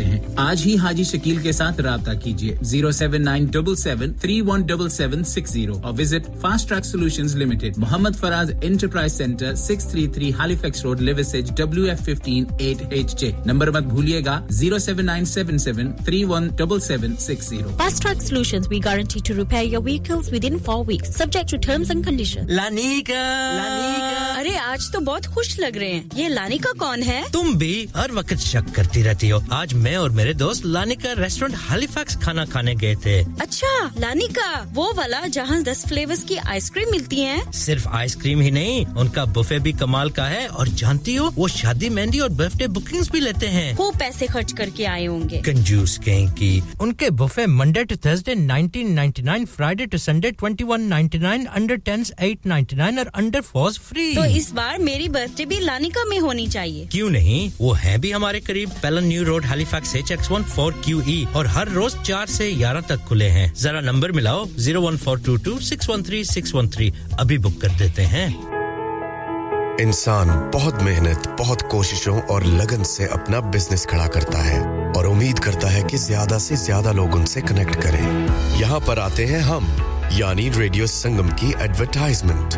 हैं सकते हैं आज ही हाजी शकील के साथ राब्ता कीजिए 07977317760 और visit fast track solutions limited Mohammad Faraz enterprise centre 633 Halifax Road Leversedge WF15 8HJ number मत भूलिएगा 07977317760 Fast Track Solutions we guarantee to repair your vehicles within 4 weeks subject to terms and conditions Lanika अरे आज तो बहुत खुश लग रहे हैं ये लानिका कौन है तुम भी हर वक्त शक करती रहती हो आज मैं और मेरे दोस्त लानिका रेस्टोरेंट हैलिफैक्स खाना खाने गए थे अच्छा लानिका वो वाला जहां 10 फ्लेवर्स की आइसक्रीम मिलती है सिर्फ आइसक्रीम ही नहीं उनका बुफे भी कमाल का है और जानती हो वो शादी मेहंदी और बर्थडे बुकिंग्स भी लेते हैं खूब पैसे खर्च करके आए होंगे कंजूस कहीं की उनके buffet Monday to Thursday 1999 Friday to Sunday 2199 under 10s 899 और अंडर 4s फ्री इस बार मेरी बर्थडे भी लानिका में होनी चाहिए क्यों नहीं वो है भी हमारे करीब Pellon new road Halifax HX14QE और हर रोज 4 से 11 तक खुले हैं जरा नंबर मिलाओ 01422613613 अभी बुक कर देते हैं इंसान बहुत मेहनत बहुत कोशिशों और लगन से अपना बिजनेस खड़ा करता है और उम्मीद करता है कि ज्यादा से ज्यादा लोग उनसे कनेक्ट करें यहां पर आते हैं हम यानी रेडियो संगम की एडवर्टाइजमेंट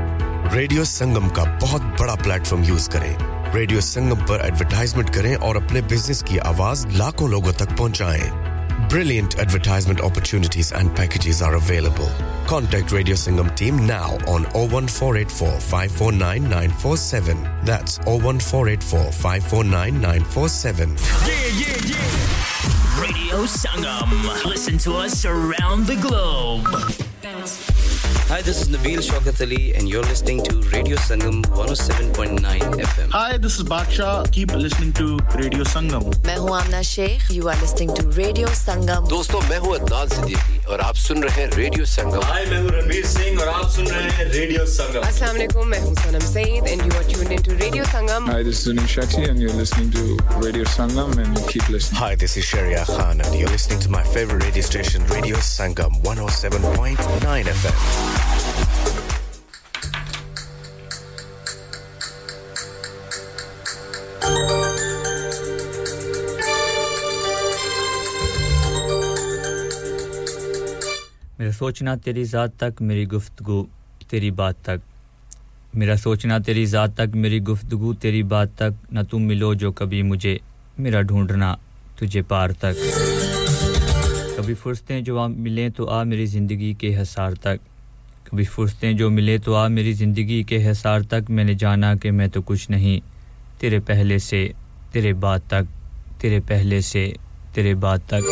रेडियो संगम का बहुत बड़ा प्लेटफॉर्म यूज करें रेडियो संगम पर एडवर्टाइजमेंट करें और अपने बिजनेस की आवाज लाखों लोगों तक पहुंचाएं Brilliant advertisement opportunities and packages are available. Contact Radio Sangam team now on 01484 549947. That's 01484 549947. Yeah. Radio Sangam. Listen to us around the globe. Hi, this is Nabeel Shaukat Ali and you're listening to Radio Sangam 107.9 FM. Hi, this is Barkha. Keep listening to Radio Sangam. मैं हूँ Amna Sheikh. You are listening to Radio Sangam. दोस्तों मैं हूँ अदनान सिद्दीकी और आप सुन रहे हैं Radio Sangam. Hi, मैं हूँ रणबीर सिंह और आप सुन रहे हैं Radio Sangam. अस्सलाम वालेकुम मैं हूँ सनम Saeed and you are tuned into Radio Sangam. Hi, this is Anum Shakshi and you're listening to Radio Sangam and you keep listening. Hi, this is Shehryar Khan and you're listening to my favorite radio station Radio Sangam 107.9 FM. मेरा सोचना तेरी ज़ात तक मेरी गुफ्तगू तेरी बात तक मेरा सोचना तेरी ज़ात तक मेरी गुफ्तगू तेरी बात तक न तुम मिलो जो कभी मुझे मेरा ढूंढना तुझे पार तक कभी फुर्सतें जो मिलें तो आ मेरी ज़िंदगी के हसार तक कभी फुर्सतें जो मिले तो आ मेरी ज़िंदगी के हसार तक मैंने जाना कि मैं तो कुछ नहीं तेरे पहले से तेरे बाद तक तेरे पहले से तेरे बाद तक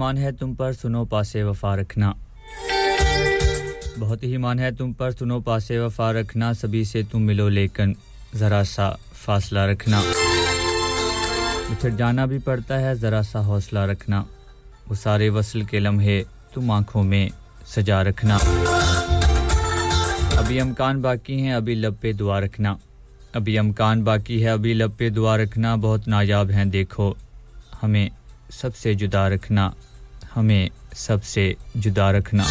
मान है तुम पर सुनो पासे वफा रखना बहुत ही मान है तुम पर सुनो पासे वफा रखना सभी से तुम मिलो लेकिन जरा सा फासला रखना मुझे जाना भी पड़ता है जरा सा हौसला रखना वो सारे वसल के लम्हे तुम आंखों में सजा रखना अभी अमकान बाकी हैं अभी लब पे दुआ रखना अभी अमकान बाकी है अभी लब पे दुआ रखना बहुत नायाब हैं देखो हमें सबसे जुदा रखना हमें सबसे जुदा रखना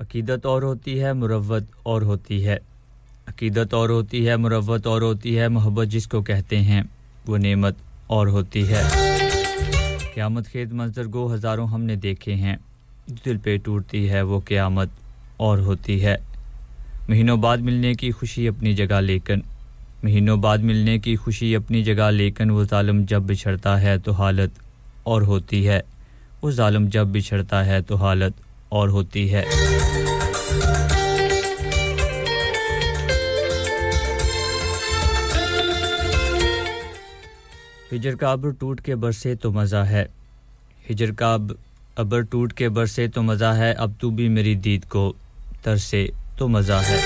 अकीदत और होती है मुरव्वत और होती है अकीदत और होती है मुरव्वत और होती है मोहब्बत जिसको कहते हैं वो नेमत और होती है क़यामत खेद मंजर गो हज़ारों हमने देखे हैं दिल पे टूटती है वो क़यामत और होती है महीनों बाद मिलने की खुशी अपनी जगह लेकिन महीनों बाद मिलने की खुशी अपनी जगह लेकिन वो जालिम जब बिछड़ता है तो हालत और होती है वो जालिम जब बिछड़ता है तो हालत और होती है हिजर का अब्र टूट के बरसे तो मज़ा है हिजर का अब अबर टूट के बरसे तो मजा है अब तू भी मेरी दीद को तरसे तो मजा है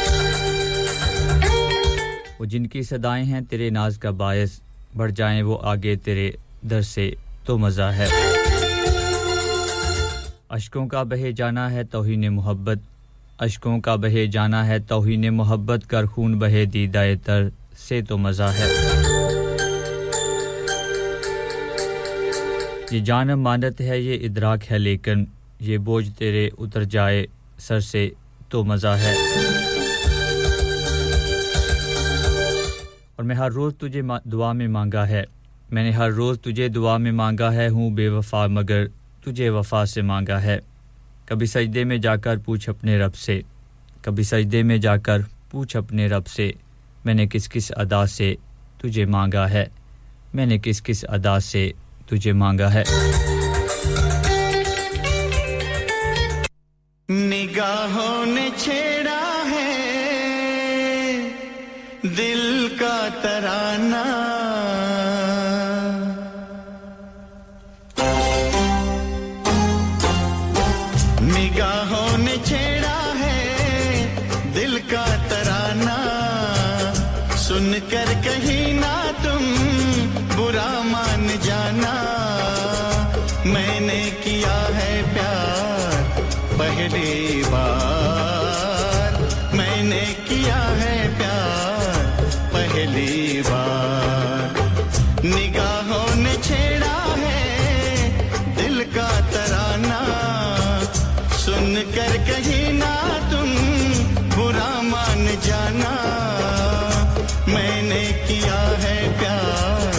वो जिनकी सदाएं हैं तेरे नाज का बायस बढ़ जाएं वो आगे तेरे दर से तो मजा है अश्कों का बहे जाना है तौहीन मोहब्बत अश्कों का बहे जाना है तौहीन मोहब्बत कर खून बहे दीदाए तर से तो मजा है ये जान मानत है ये इदराक है लेकिन ये बोझ तेरे उतर जाए सर से तो मजा है और मैं हर रोज तुझे दुआ में मांगा है मैंने हर रोज तुझे दुआ में मांगा है हूं बेवफा मगर तुझे वफा से मांगा है कभी सजदे में जाकर पूछ अपने रब से कभी सजदे में जाकर पूछ अपने रब से मैंने किस किस अदा से तुझे मांगा है मैंने किस किस अदा से तुझे मांगा है निगाहों ने छेड़ा है दिल का तराना निगाहों ने छेड़ा है दिल का तराना सुनकर कहीं ना तुम बुरा मान जाना मैंने किया है प्यार पहले बार मैंने किया है प्यार पहले बार निगाहों ने छेड़ा है दिल का तराना सुनकर कहीं ना तुम बुरा मान जाना मैंने किया है प्यार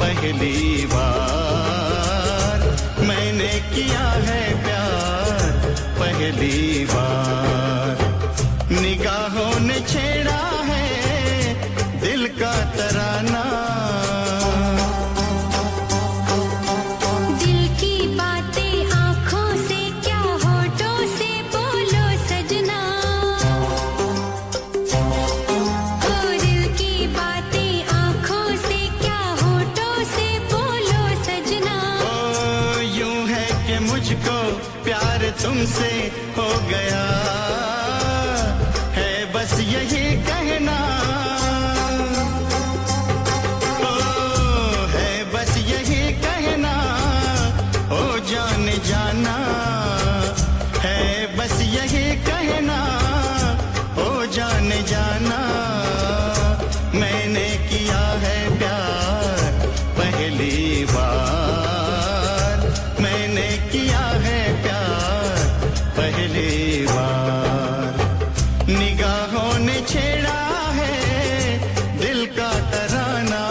पहली बार मैंने किया है प्यार पहली बार निगाहों ने छेड़ा है दिल का तराना तुमसे हो गया है बस यही कहना ओ है बस यही कहना ओ जान जाना है बस यही कहना ओ जान जाना मैंने किया है प्यार पहली बार मैंने किया है पहली बार निगाहों ने छेड़ा है दिल का तराना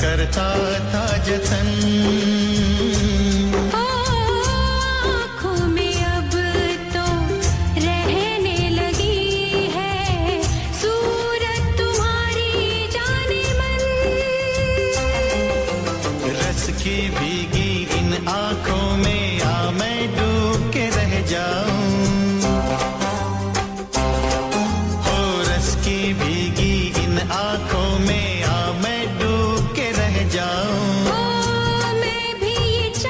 करता था जतन आँखों में अब तो रहने लगी है सूरत तुम्हारी जाने मन रस की भीगी इन आँखों में आ मैं डूब के रह जाऊं ओ रस की भीगी इन आँखों में आ मैं जाऊं ओ मैं भी ये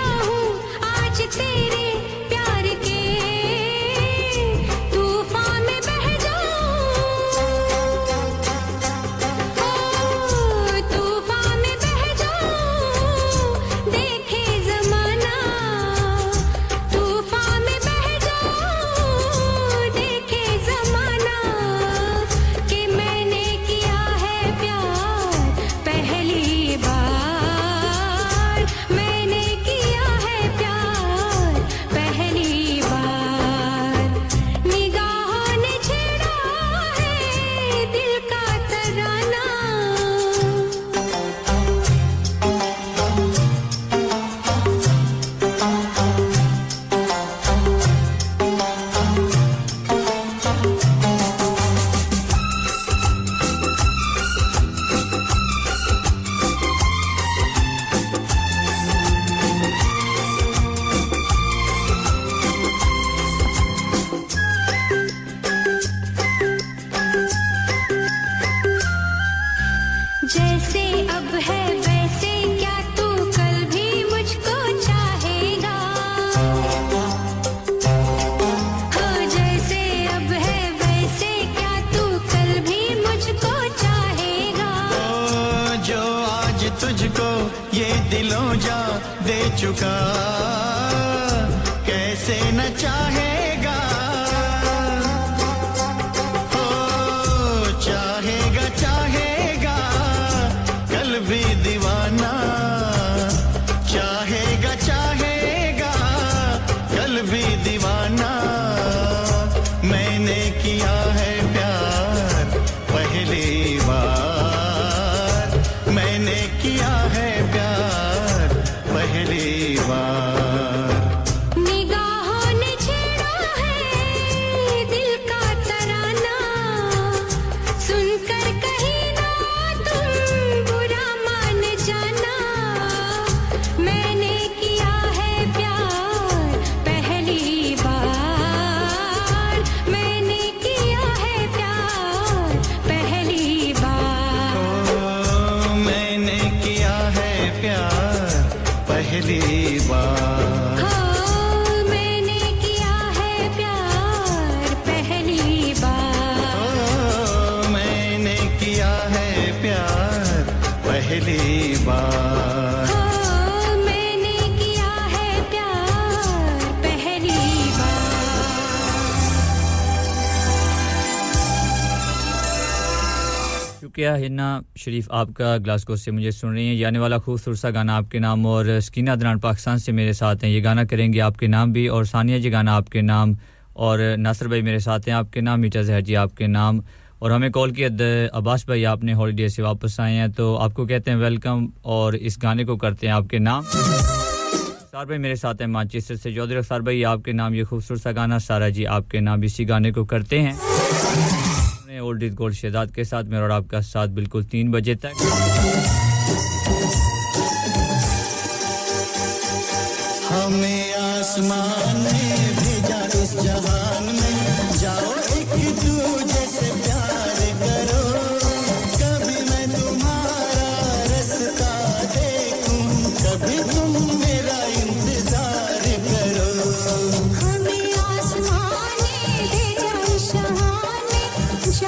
चुका कैसे न चाहेगा ओ चाहेगा चाहेगा कल भी दीवाना चाहेगा चाहेगा कल भी दीवाना मैंने किया है प्यार पहली बार मैंने किया है निगाहों ने छेड़ा है दिल का तराना सुनकर कहीं ना तुम बुरा मान जाना मैंने किया है प्यार पहली बार मैंने किया है प्यार पहली बार ओ मैंने किया है प्यार पहली क्या हिना शरीफ आपका ग्लासगो से मुझे सुन रही हैं ये आने वाला खूबसूरत सा गाना आपके नाम और सकीना अदनान पाकिस्तान से मेरे साथ हैं ये गाना करेंगे आपके नाम भी और सानिया जी गाना आपके नाम और नासिर भाई मेरे साथ हैं आपके नाम मीठा जहर जी आपके नाम और हमें कॉल किया अब्बास भाई आपने हॉलीडे से वापस आए हैं तो आपको कहते हैं वेलकम और इस गाने को करते हैं आपके नाम सार भाई मेरे साथ हैं मैनचेस्टर से चौधरी अख्तार भाई आपके नाम ये खूबसूरत सा गाना सारा जी आपके नाम इसी गाने को करते हैं ओल्ड इज गोल्ड शहजाद के साथ मेरा और आपका साथ बिल्कुल 3 बजे तक हमें आसमान में भेजा इस जहान में जाओ एक दूजे से प्यार करो कभी मैं तुम्हारा रास्ता देखूं कभी तुम मेरा इंतजार करो Cause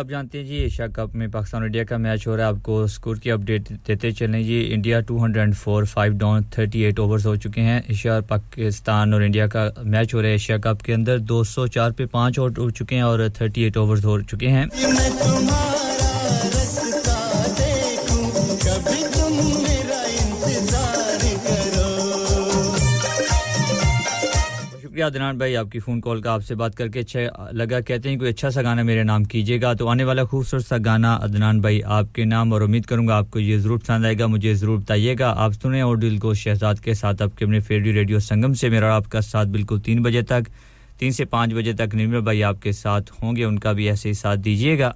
आप जानते हैं जी एशिया कप में पाकिस्तान और इंडिया का मैच हो रहा है आपको स्कोर की अपडेट देते चलें जी इंडिया 204 5 डाउन 38 ओवर्स हो चुके हैं एशिया और पाकिस्तान और इंडिया का मैच हो रहा है एशिया कप के अंदर 204 पे 5 आउट हो चुके हैं और 38 ओवर्स हो चुके हैं अदनान भाई आपकी फोन कॉल का आपसे बात करके अच्छा लगा कहते हैं कोई अच्छा सा गाना मेरे नाम कीजिएगा तो आने वाला खूबसूरत सा गाना अदनान भाई आपके नाम और उम्मीद करूंगा आपको ये जरूर पसंद आएगा मुझे जरूर बताइएगा आप सुने और दिल को शहजाद के साथ आपके अपने फेवरेट रेडियो संगम से मेरा आपका साथ बिल्कुल 3 बजे तक 3 से 5 बजे तक निर्मल भाई आपके साथ होंगे उनका भी ऐसे ही साथ दीजिएगा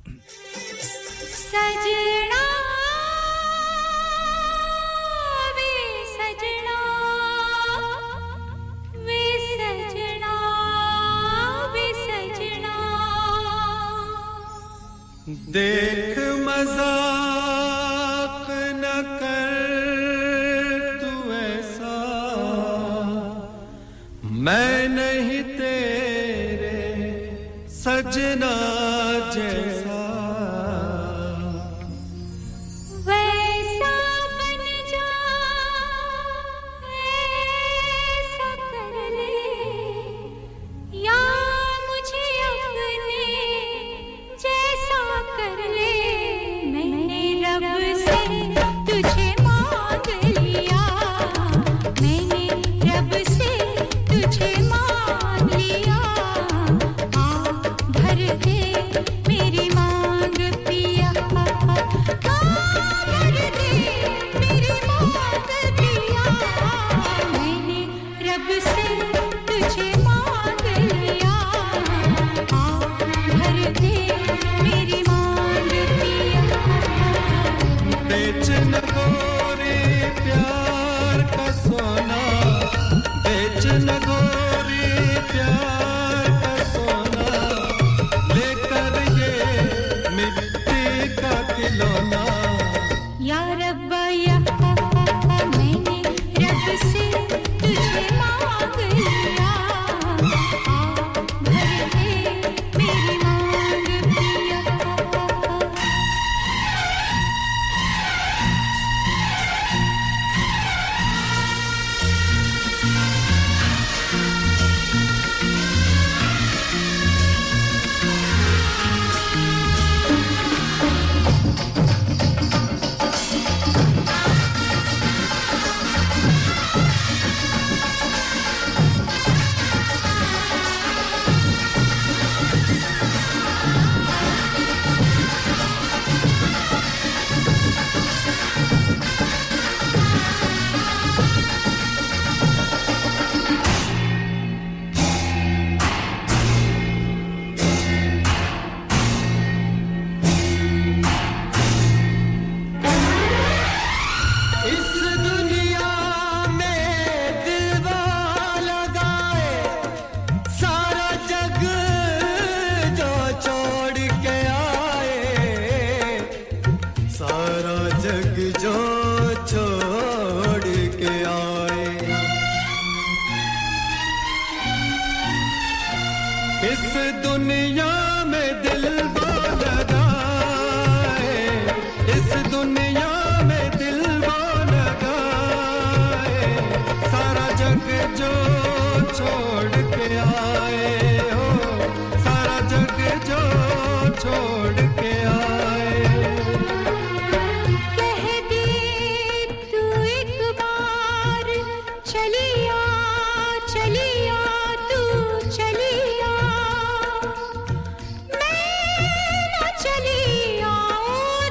देख मजाक न कर तू ऐसा मैं नहीं तेरे सजना जैसा वैसा बन जा ऐसा कर ले या मुझे अपने जैसा कर ले मैंने रब से तुझे मांग लिया मैंने रब से तुझे मांग लिया आ भर दे मेरी मांग पिया आ भर दे मेरी मांग पिया मैंने रब से तुझे मांग लिया आ भर दे मेरी बेचन गोरी प्यार का सोना बेचन गोरी प्यार का सोना लेकर ये मिट्टी का खिलौना या रब्बा या मैंने रब से तुझे मांग लिया आ भर दे मेरी मांग पिया इस दुनिया में दीवाना लगाए सारा जग जो छोड़ के आए सारा जग जो छोड़ के आए इस दुनिया में दिलवाना लगाए इस दुनिया में दिलवाना लगाए सारा जग जो छोड़ के आए हो सारा जग जो छोड़ के आए कह दे तू एक बार चलिया तू चलिया मैं ना चलिया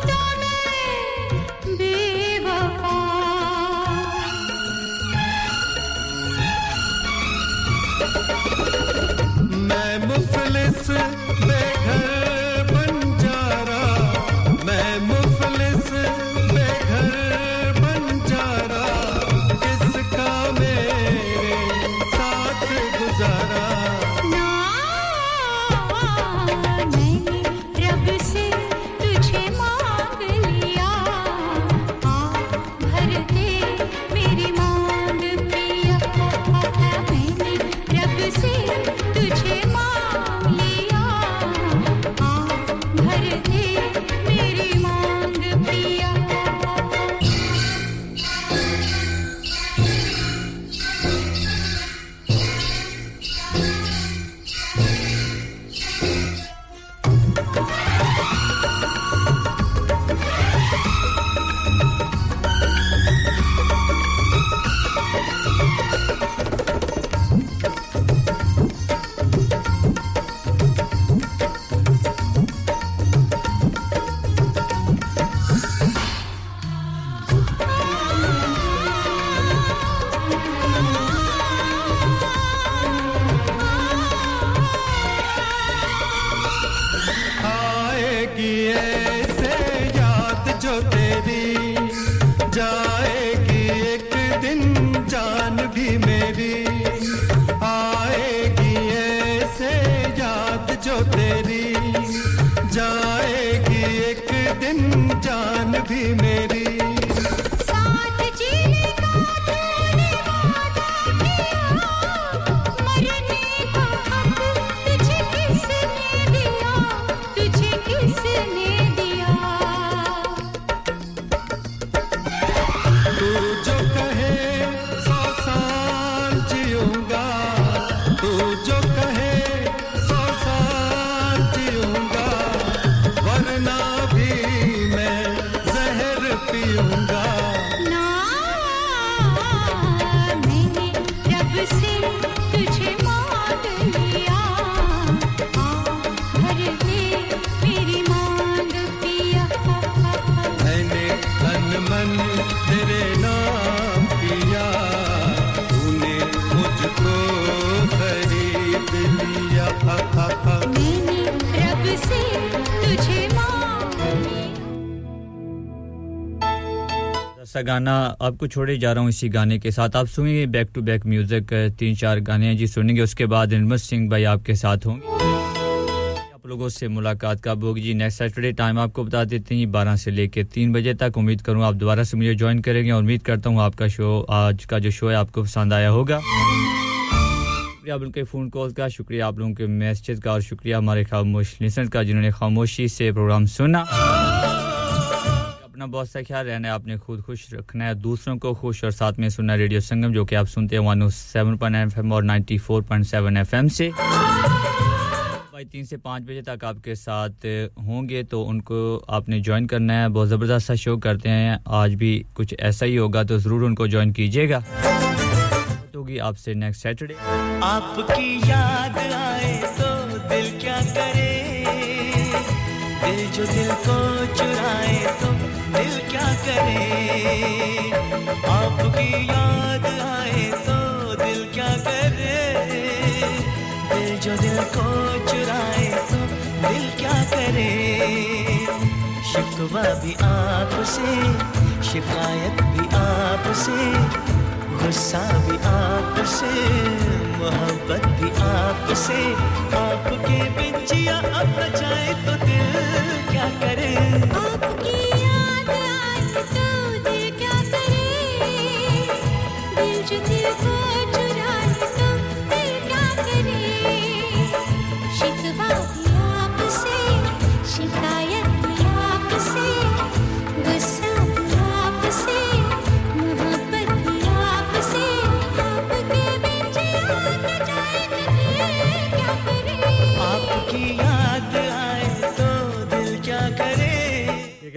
तो मैं बेवफा गाना आपको छोड़े जा रहा हूं इसी गाने के साथ आप सुनेंगे बैक टू बैक म्यूजिक तीन चार गाने हैं जी सुनेंगे उसके बाद निर्मल सिंह भाई आपके साथ होंगे आप लोगों से मुलाकात कब होगी जी नेक्स्ट सैटरडे टाइम आपको बता देते हैं 12 से लेके 3 बजे तक उम्मीद करूं आप दोबारा से मुझे ज्वाइन करेंगे और उम्मीद करता हूं आपका शो आज का जो शो है आपको पसंद आया होगा आप लोगों के फोन कॉल का शुक्रिया आप लोगों के मैसेज का और शुक्रिया हमारे खामोश लिसनर्स का जिन्होंने खामोशी से प्रोग्राम सुना अपना बहुत सा ख्याल रहना है आपने खुद खुश रखना है दूसरों को खुश और साथ में सुनना रेडियो संगम जो कि आप सुनते हैं 107.9 एफएम और 94.7 एफएम से भाई 3 से 5 बजे तक आपके साथ होंगे तो उनको आपने ज्वाइन करना है बहुत जबरदस्त सा शो करते हैं आज भी कुछ ऐसा ही होगा तो जरूर उनको ज्वाइन कीजिएगा होगी आपसे नेक्स्ट सैटरडे आपकी याद आए तो दिल क्या करे दिल जो दिल को चुराए तो दिल क्या करे आपकी याद आए तो दिल क्या करे दिल जो दिल को चुराए तो दिल क्या करे शिकवा भी आपसे शिकायत भी आपसे गुस्सा भी आपसे मोहब्बत भी आपसे आपके बिन जिया अब जाए तो दिल क्या करे आपकी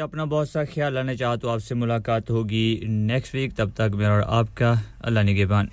अपना बहुत सा ख्याल लाना चाहता तो आपसे मुलाकात होगी नेक्स्ट वीक तब तक मेरा और आपका अल्लाह निगहबान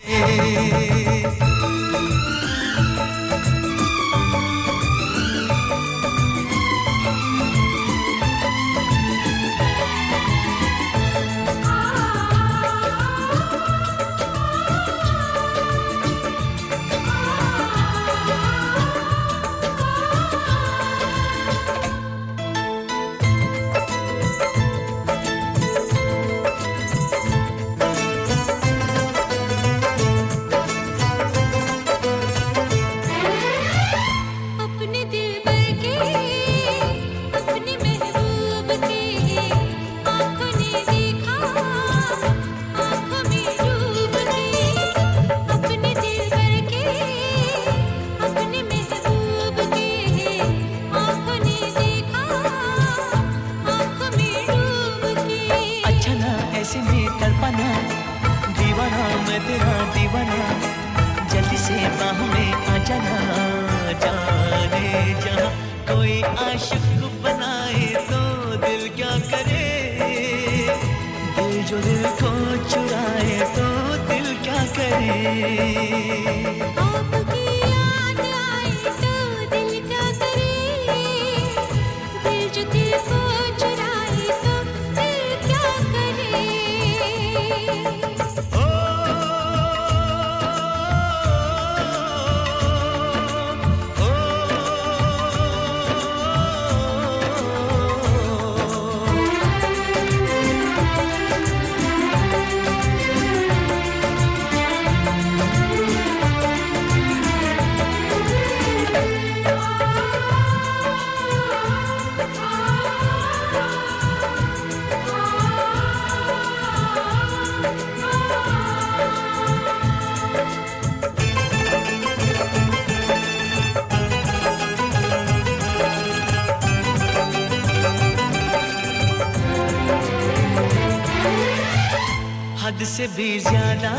हद से भी ज्यादा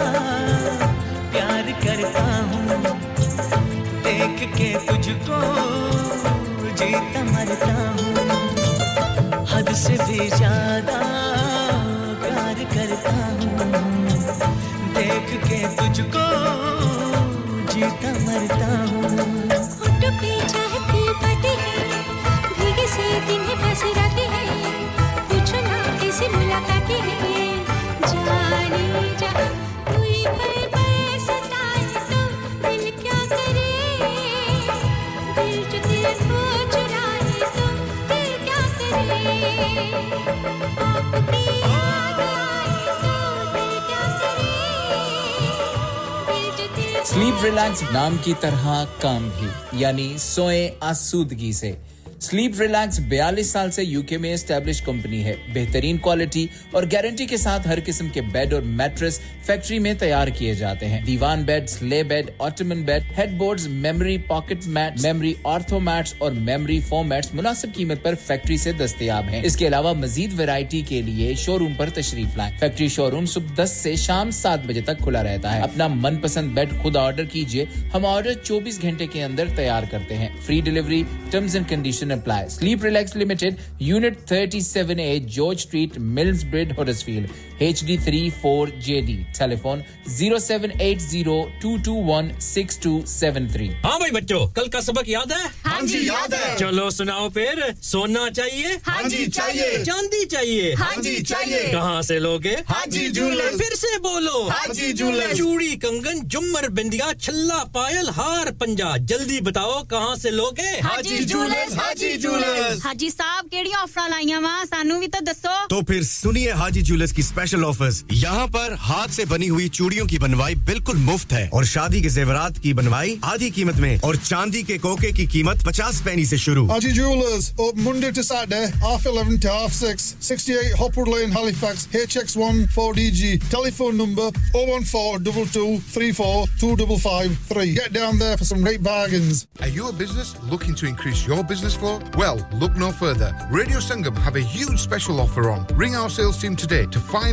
प्यार करता हूं देख के तुझको जीता मरता हूं हद से भी ज्यादा प्यार करता हूं देख के तुझको जीता मरता हूं होंठों पे चाहती बातें हैं भीगे से दिन है बस रातें हैं पूछो ना कैसी मुलाकातें हैं जाने जा पूरी पल पल सताए तुम दिल क्या करे दिल जो दिल को चुराए तुम दिल क्या करे स्लीप रिलैक्स नाम की तरह काम भी यानी सोए आसूदगी से स्लीप रिलैक्स 42 साल से यूके में एस्टैब्लिश कंपनी है बेहतरीन क्वालिटी और गारंटी के साथ हर किस्म के बेड और मैट्रेस फैक्ट्री में तैयार किए जाते हैं divan bed sleigh bed ottoman bed headboards memory pocket mat memory ortho mats और मेमोरी फोम मैट्स मुनासिब कीमत पर फैक्ट्री से दस्तयाब हैं इसके अलावा मजीद वैरायटी के लिए शोरूम पर तशरीफ लाएं फैक्ट्री शोरूम सुबह 10 से शाम 7 बजे तक खुला रहता है अपना मनपसंद बेड खुद ऑर्डर कीजिए हम ऑर्डर 24 घंटे के अंदर तैयार करते हैं free delivery terms and condition apply Sleep Relax Limited Unit 37A George Street Millsbridge Huddersfield HD34JD Telephone 07802216273 हाँ भाई बच्चों कल का सबक याद है हाँ जी याद है चलो सुनाओ फिर सोना चाहिए हाँ जी चाहिए चांदी चाहिए हाँ जी चाहिए कहाँ से लोगे हाजी जूलर्स फिर से बोलो हाजी जूलर्स चूड़ी कंगन जुमर बिंदिया छल्ला पायल हार पंजा जल्दी बताओ कहाँ से लोगे हाजी जूलर्स हाजी जूलर्स हाजी साहब केड़ी ऑफर लाईया वा सानू भी तो दसो तो फिर सुनिए हाजी जूलर्स की स्पेशल ऑफर्स यहाँ पर हाथ से बनी हुई चूड़ियों की बनवाई बिल्कुल मुफ्त है और शादी के जेवरात की बनवाई आधी कीमत में और चांदी के कोके की कीमत 50 पैसे से शुरू Haji jewellers open Monday to Saturday half 11 to half 6 68 Hopwood Lane Halifax HX1 4DG telephone number 01422342553 get down there for some great bargains are you a business looking to increase your business flow well look no further Radio Sangam have a huge special offer on ring our sales team today to find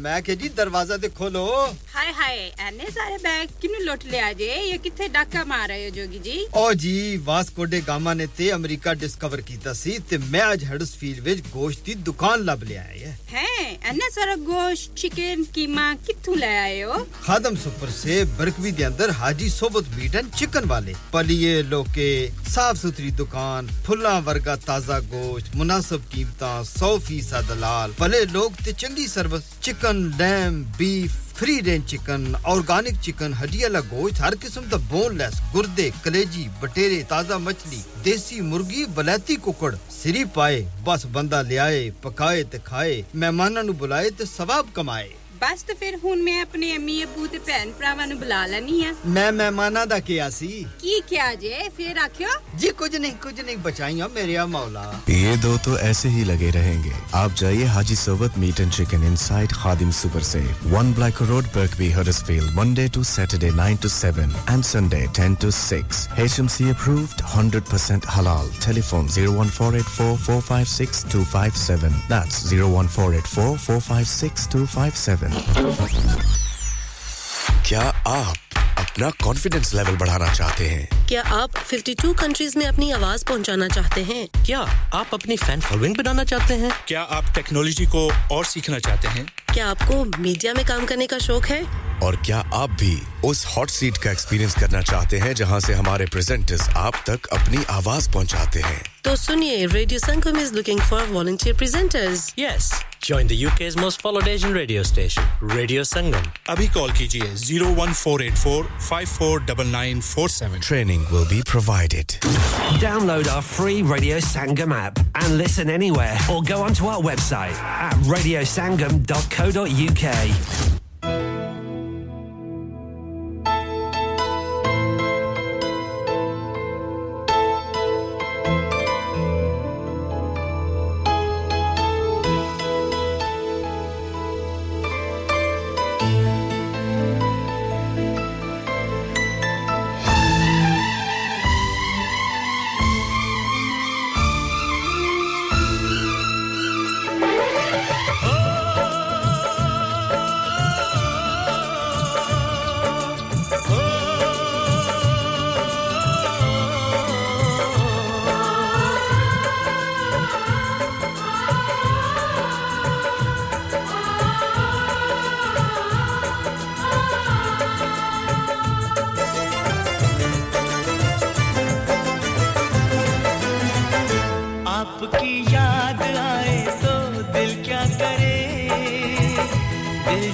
मैं कह जी दरवाजा दे खोलो हाय हाय एने सारे bag किने लोट ले आजे ये किथे डाका मार रहे हो जोगी जी ओ जी वास्को डे गामा ने ते अमेरिका डिस्कवर कीता सी ते मैं आज हडर्सफील्ड विच गोश्त दी दुकान लब ले आए हैं एने सारा गोश्त चिकन कीमा किथु ले आए हो खादम सुपर से बर्कबी दे अंदर हाजी सोबत मीट एंड चिकन वाले पलिए लोके साफ सुथरी दुकान फुल्ला वर्गा ताजा गोश्त मुनासिब कीमतां 100% दलाल भले लोग ते चंगी service Chicken, lamb, beef, free range chicken, organic chicken, हड्डी वाला गोश्त, हर किस्म का boneless, गुर्दे, कलेजी, बटेरे, ताजा मछली, देसी मुर्गी, बलाती कुकड़, सिरी पाए, बस बंदा ले आए, पकाए ते खाए, मेहमानां नु बुलाए ते सवाब कमाए। बस तो फिर हुन मैं अपने अम्मी अबू ते भैन भरावां नु बुला लैनी है मैं मेहमानां दा किया सी की क्या जे फिर आखियो जी कुछ नहीं बचाइयो मेरेया मौला ये दो तो ऐसे ही लगे रहेंगे आप जाइए Haji Sarwat meat and chicken inside Khadim super से 1 black road Birkby Huddersfield Monday to Saturday 9 to 7 and Sunday 10 to 6 HMC approved 100% halal telephone 01484456257 that's 01484456257 क्या आप अपना कॉन्फिडेंस लेवल बढ़ाना चाहते हैं क्या आप 52 कंट्रीज में अपनी आवाज पहुंचाना चाहते हैं क्या आप अपनी फैन फॉलोइंग बनाना चाहते हैं क्या आप टेक्नोलॉजी को और सीखना चाहते हैं क्या आपको मीडिया में काम करने का शौक है और क्या आप भी उस हॉट सीट का एक्सपीरियंस करना चाहते हैं जहां से हमारे प्रेजेंटर्स आप तक अपनी आवाज पहुंचाते हैं तो सुनिए radio Sangam is looking for volunteer presenters yes join the UK's most followed Asian radio station Radio Sangam abhi call kijiye 01484549947 training will be provided download our free Radio Sangam app and listen anywhere or go onto our website at radiosangam.co.uk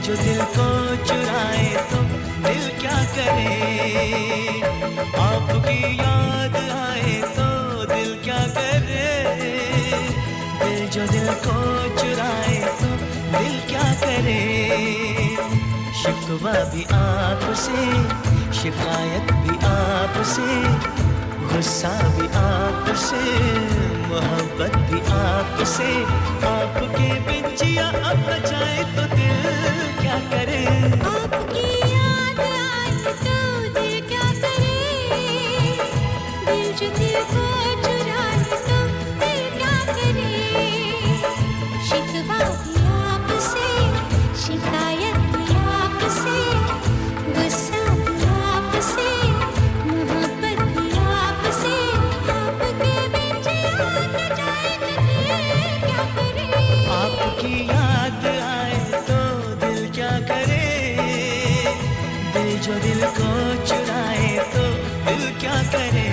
जो दिल को चुराए तो दिल क्या करे आपकी याद आए तो दिल क्या करे दिल जो दिल को चुराए तो दिल क्या करे शिकवा भी आपसे शिकायत भी आपसे गुस्सा भी आपसे मोहब्बत भी आपसे आपके बिन जिया अब न जाए तो दिल क्या करे आपकी याद आए तो दिल क्या करे दिल जो दिल को चुराए तो दिल क्या करे शिकवा भी आपसे शिकायत भी आपसे गुस्सा भी आपसे जो दिल को चुराए तो दिल क्या करे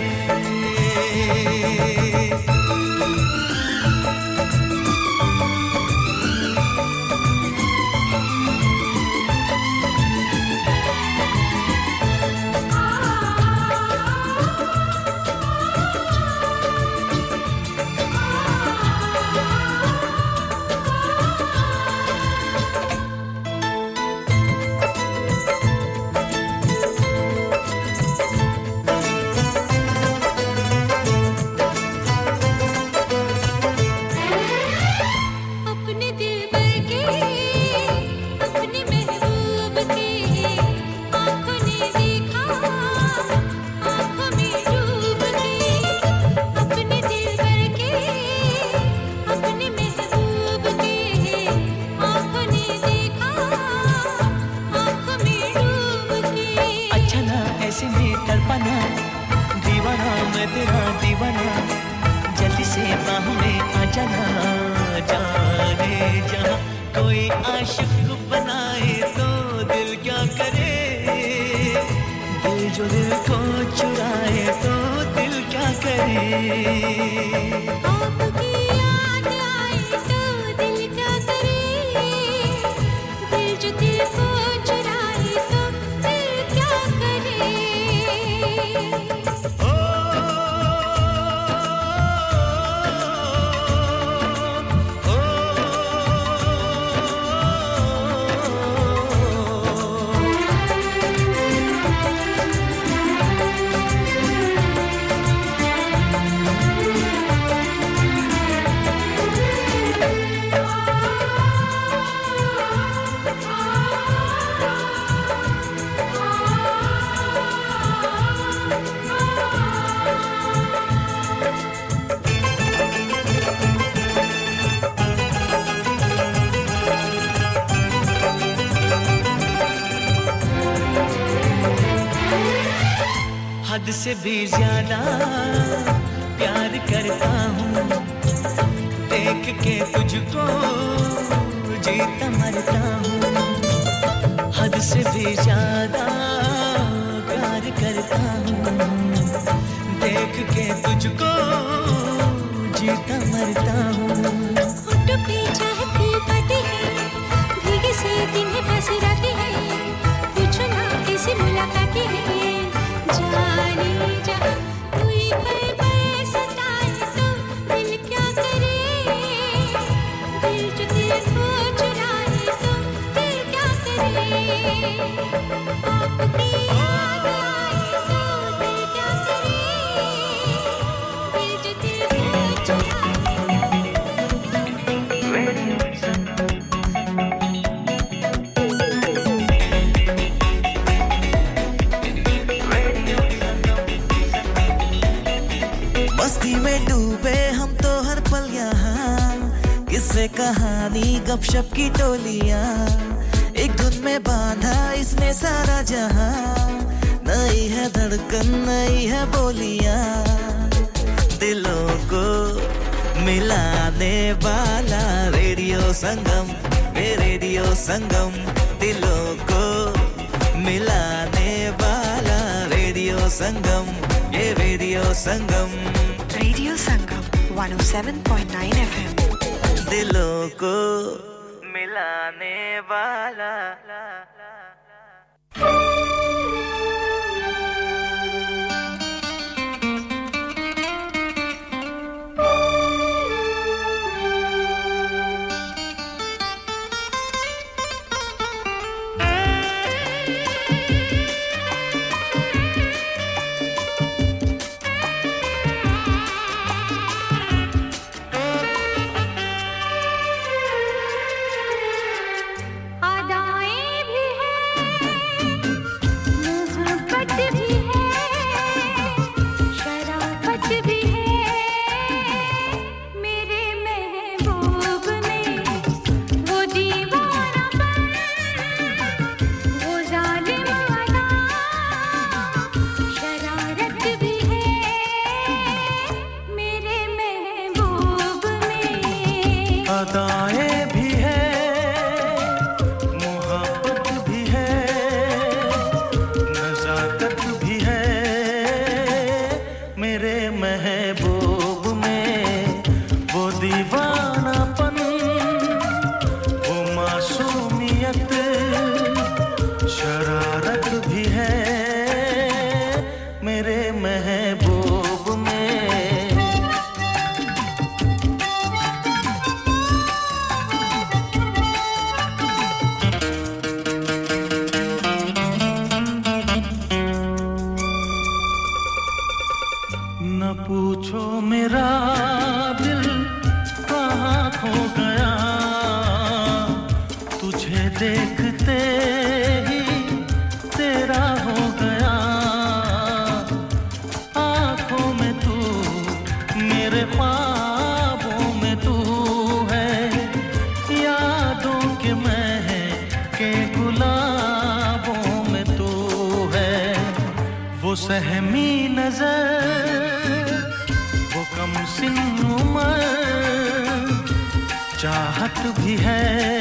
से भी ज्यादा प्यार करता हूं देख के तुझको जीता मरता हूं हद से भी ज्यादा प्यार करता हूं देख के तुझको जीता मरता हूं उठ पे चाहती पति है भीगे से दिन है बस रात है पूछो ना कैसे मुलाकात है कहानी गपशप की टोलियां एक धुन में बांधा इसने सारा जहां नई है धड़कन नई है बोलियां दिलों को मिलाने वाला रेडियो संगम दिलों को मिलाने वाला रेडियो संगम 107.9 FM दिलों को मिला लाने वाला भी है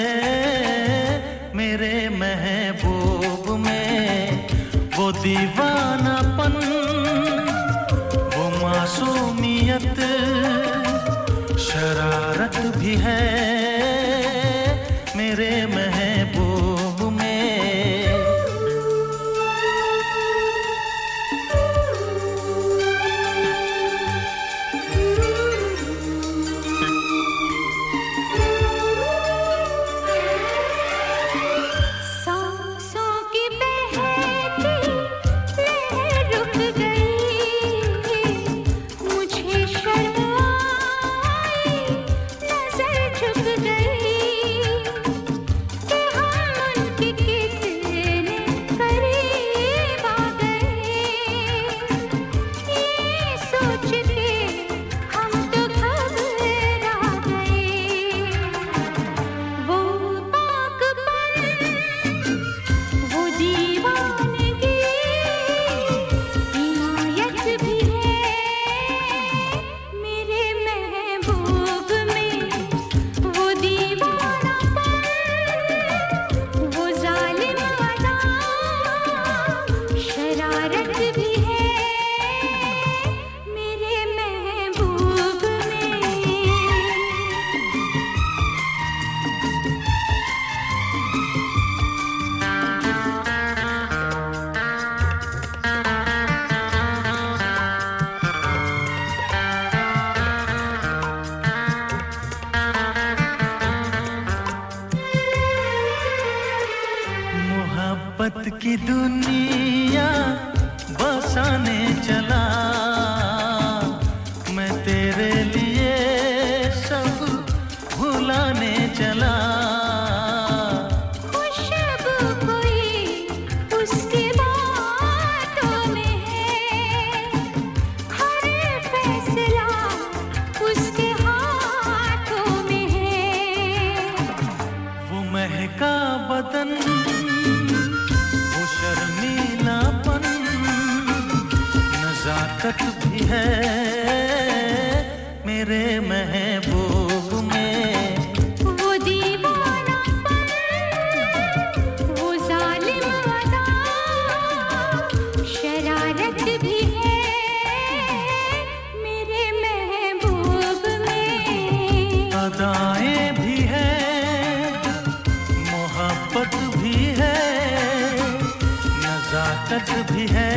ताकत भी है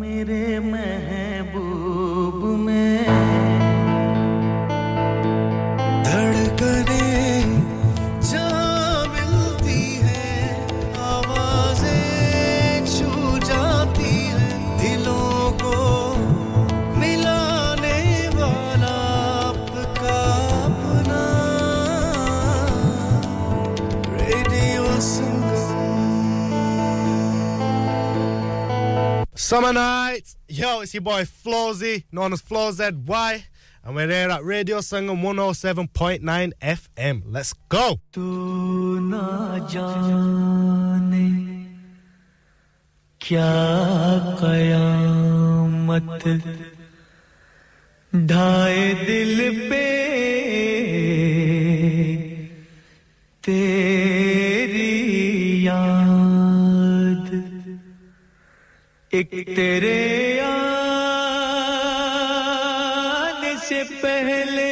मेरे महबूब में धड़कने जहाँ मिलती है आवाज़ें छू जाती हैं दिलों को मिलाने वाला आपका अपना radio Sangam Summer nights. Yo, it's your boy Flawzy, known as FlawZY. And we're here at Radio Sangam 107.9 FM. Let's go! Tu na jaane kya qayamat dhaaye dil pe teri yaad ek tere पहले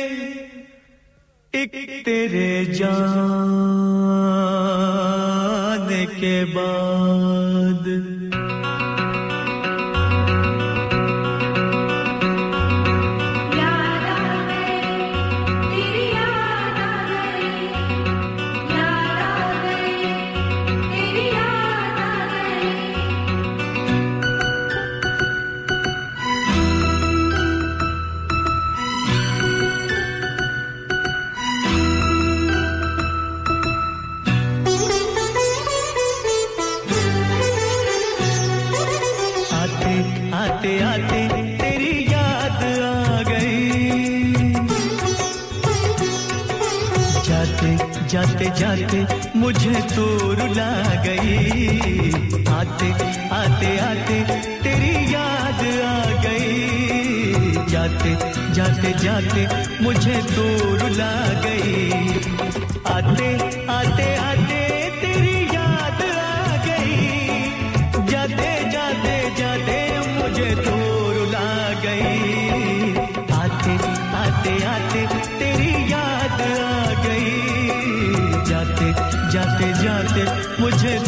एक तेरे जाने के बाद जाते जाते मुझे तो रुला गई आते आते आते तेरी याद आ गई जाते जाते जाते मुझे तो रुला गई आते आते आते तेरी याद आ गई जाते जाते जाते मुझे तो रुला गई आते आते आते तेरी याद आ गई जाते जाते जाते मुझे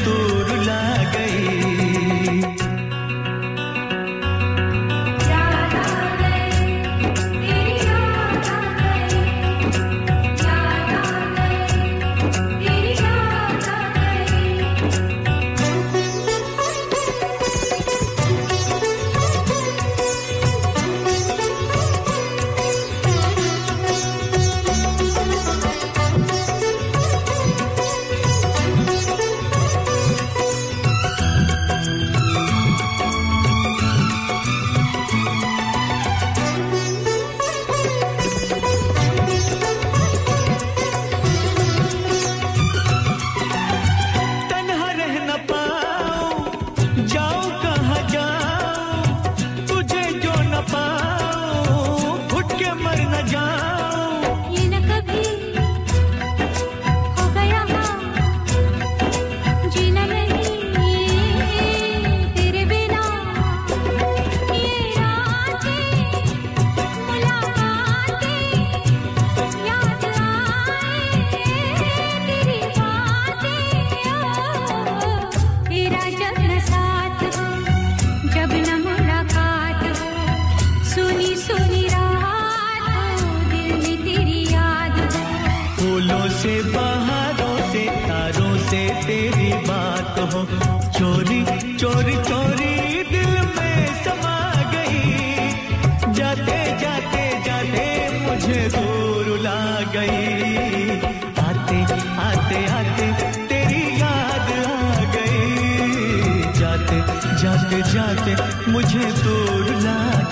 तू रुला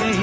गई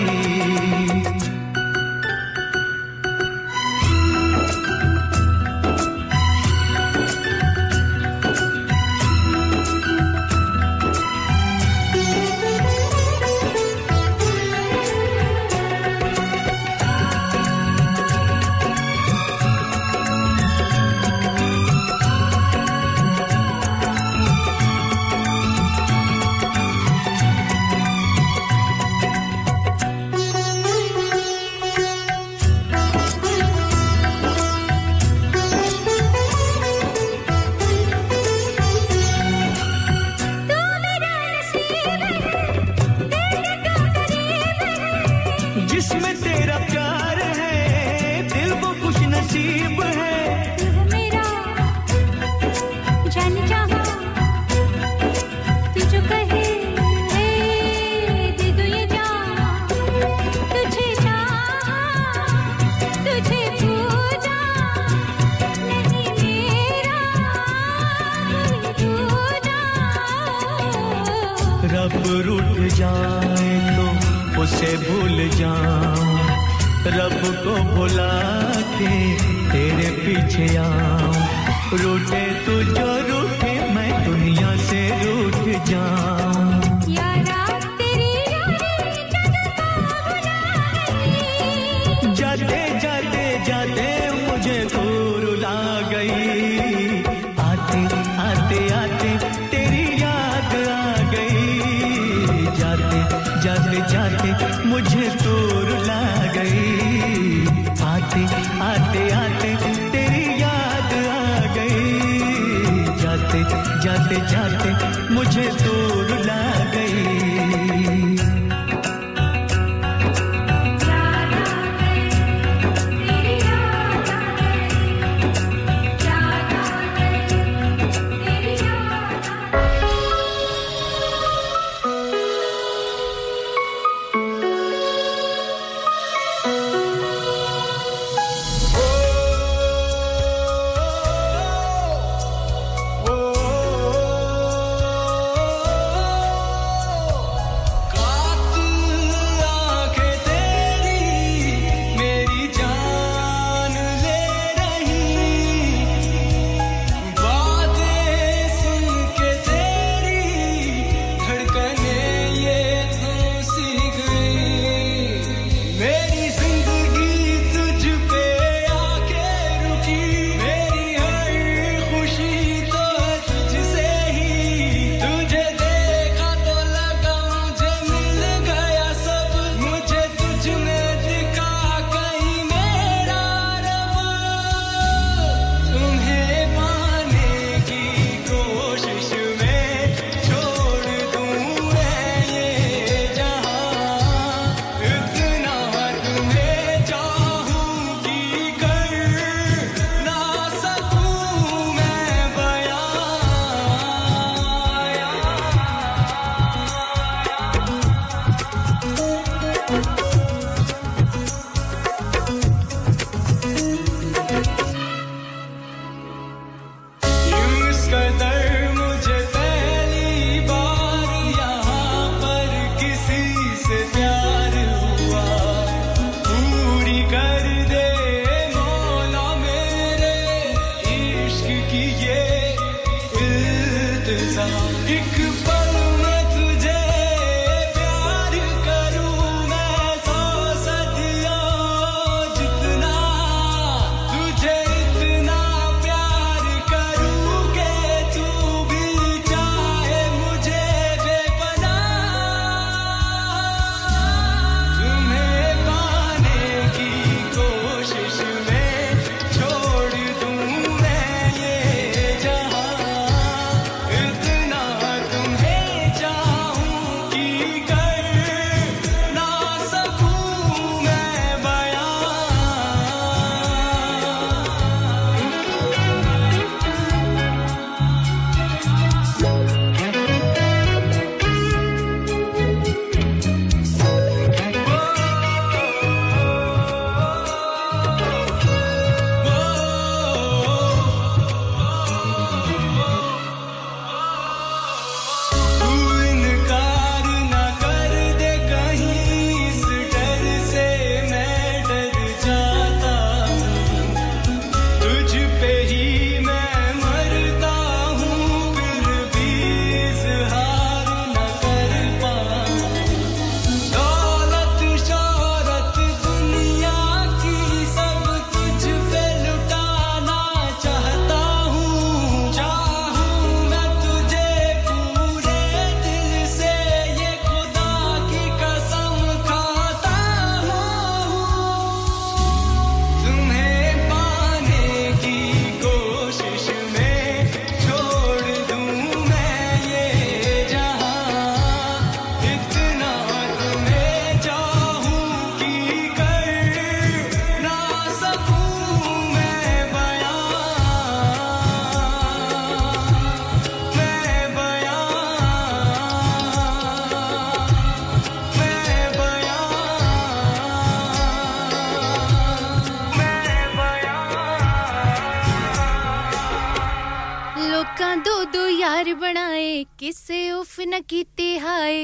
बनाए किसे उफ न कीती हाय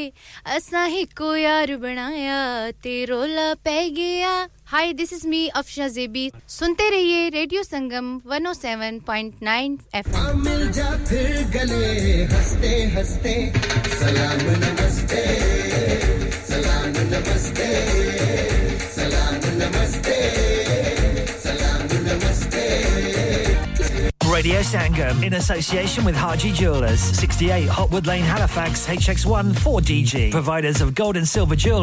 असा ही को यार बनाया ते रोला पै गया Hi, this is me, Afsha Zebi. सुनते रहिए रेडियो संगम 107.9 FM. मिल जा फिर गले हंसते हंसते सलाम नमस्ते सलाम नमस्ते सलाम नमस्ते सलाम नमस्ते Radio Sangam in association with Haji Jewelers 68 Hotwood Lane Halifax HX1 4DG providers of gold and silver jewelry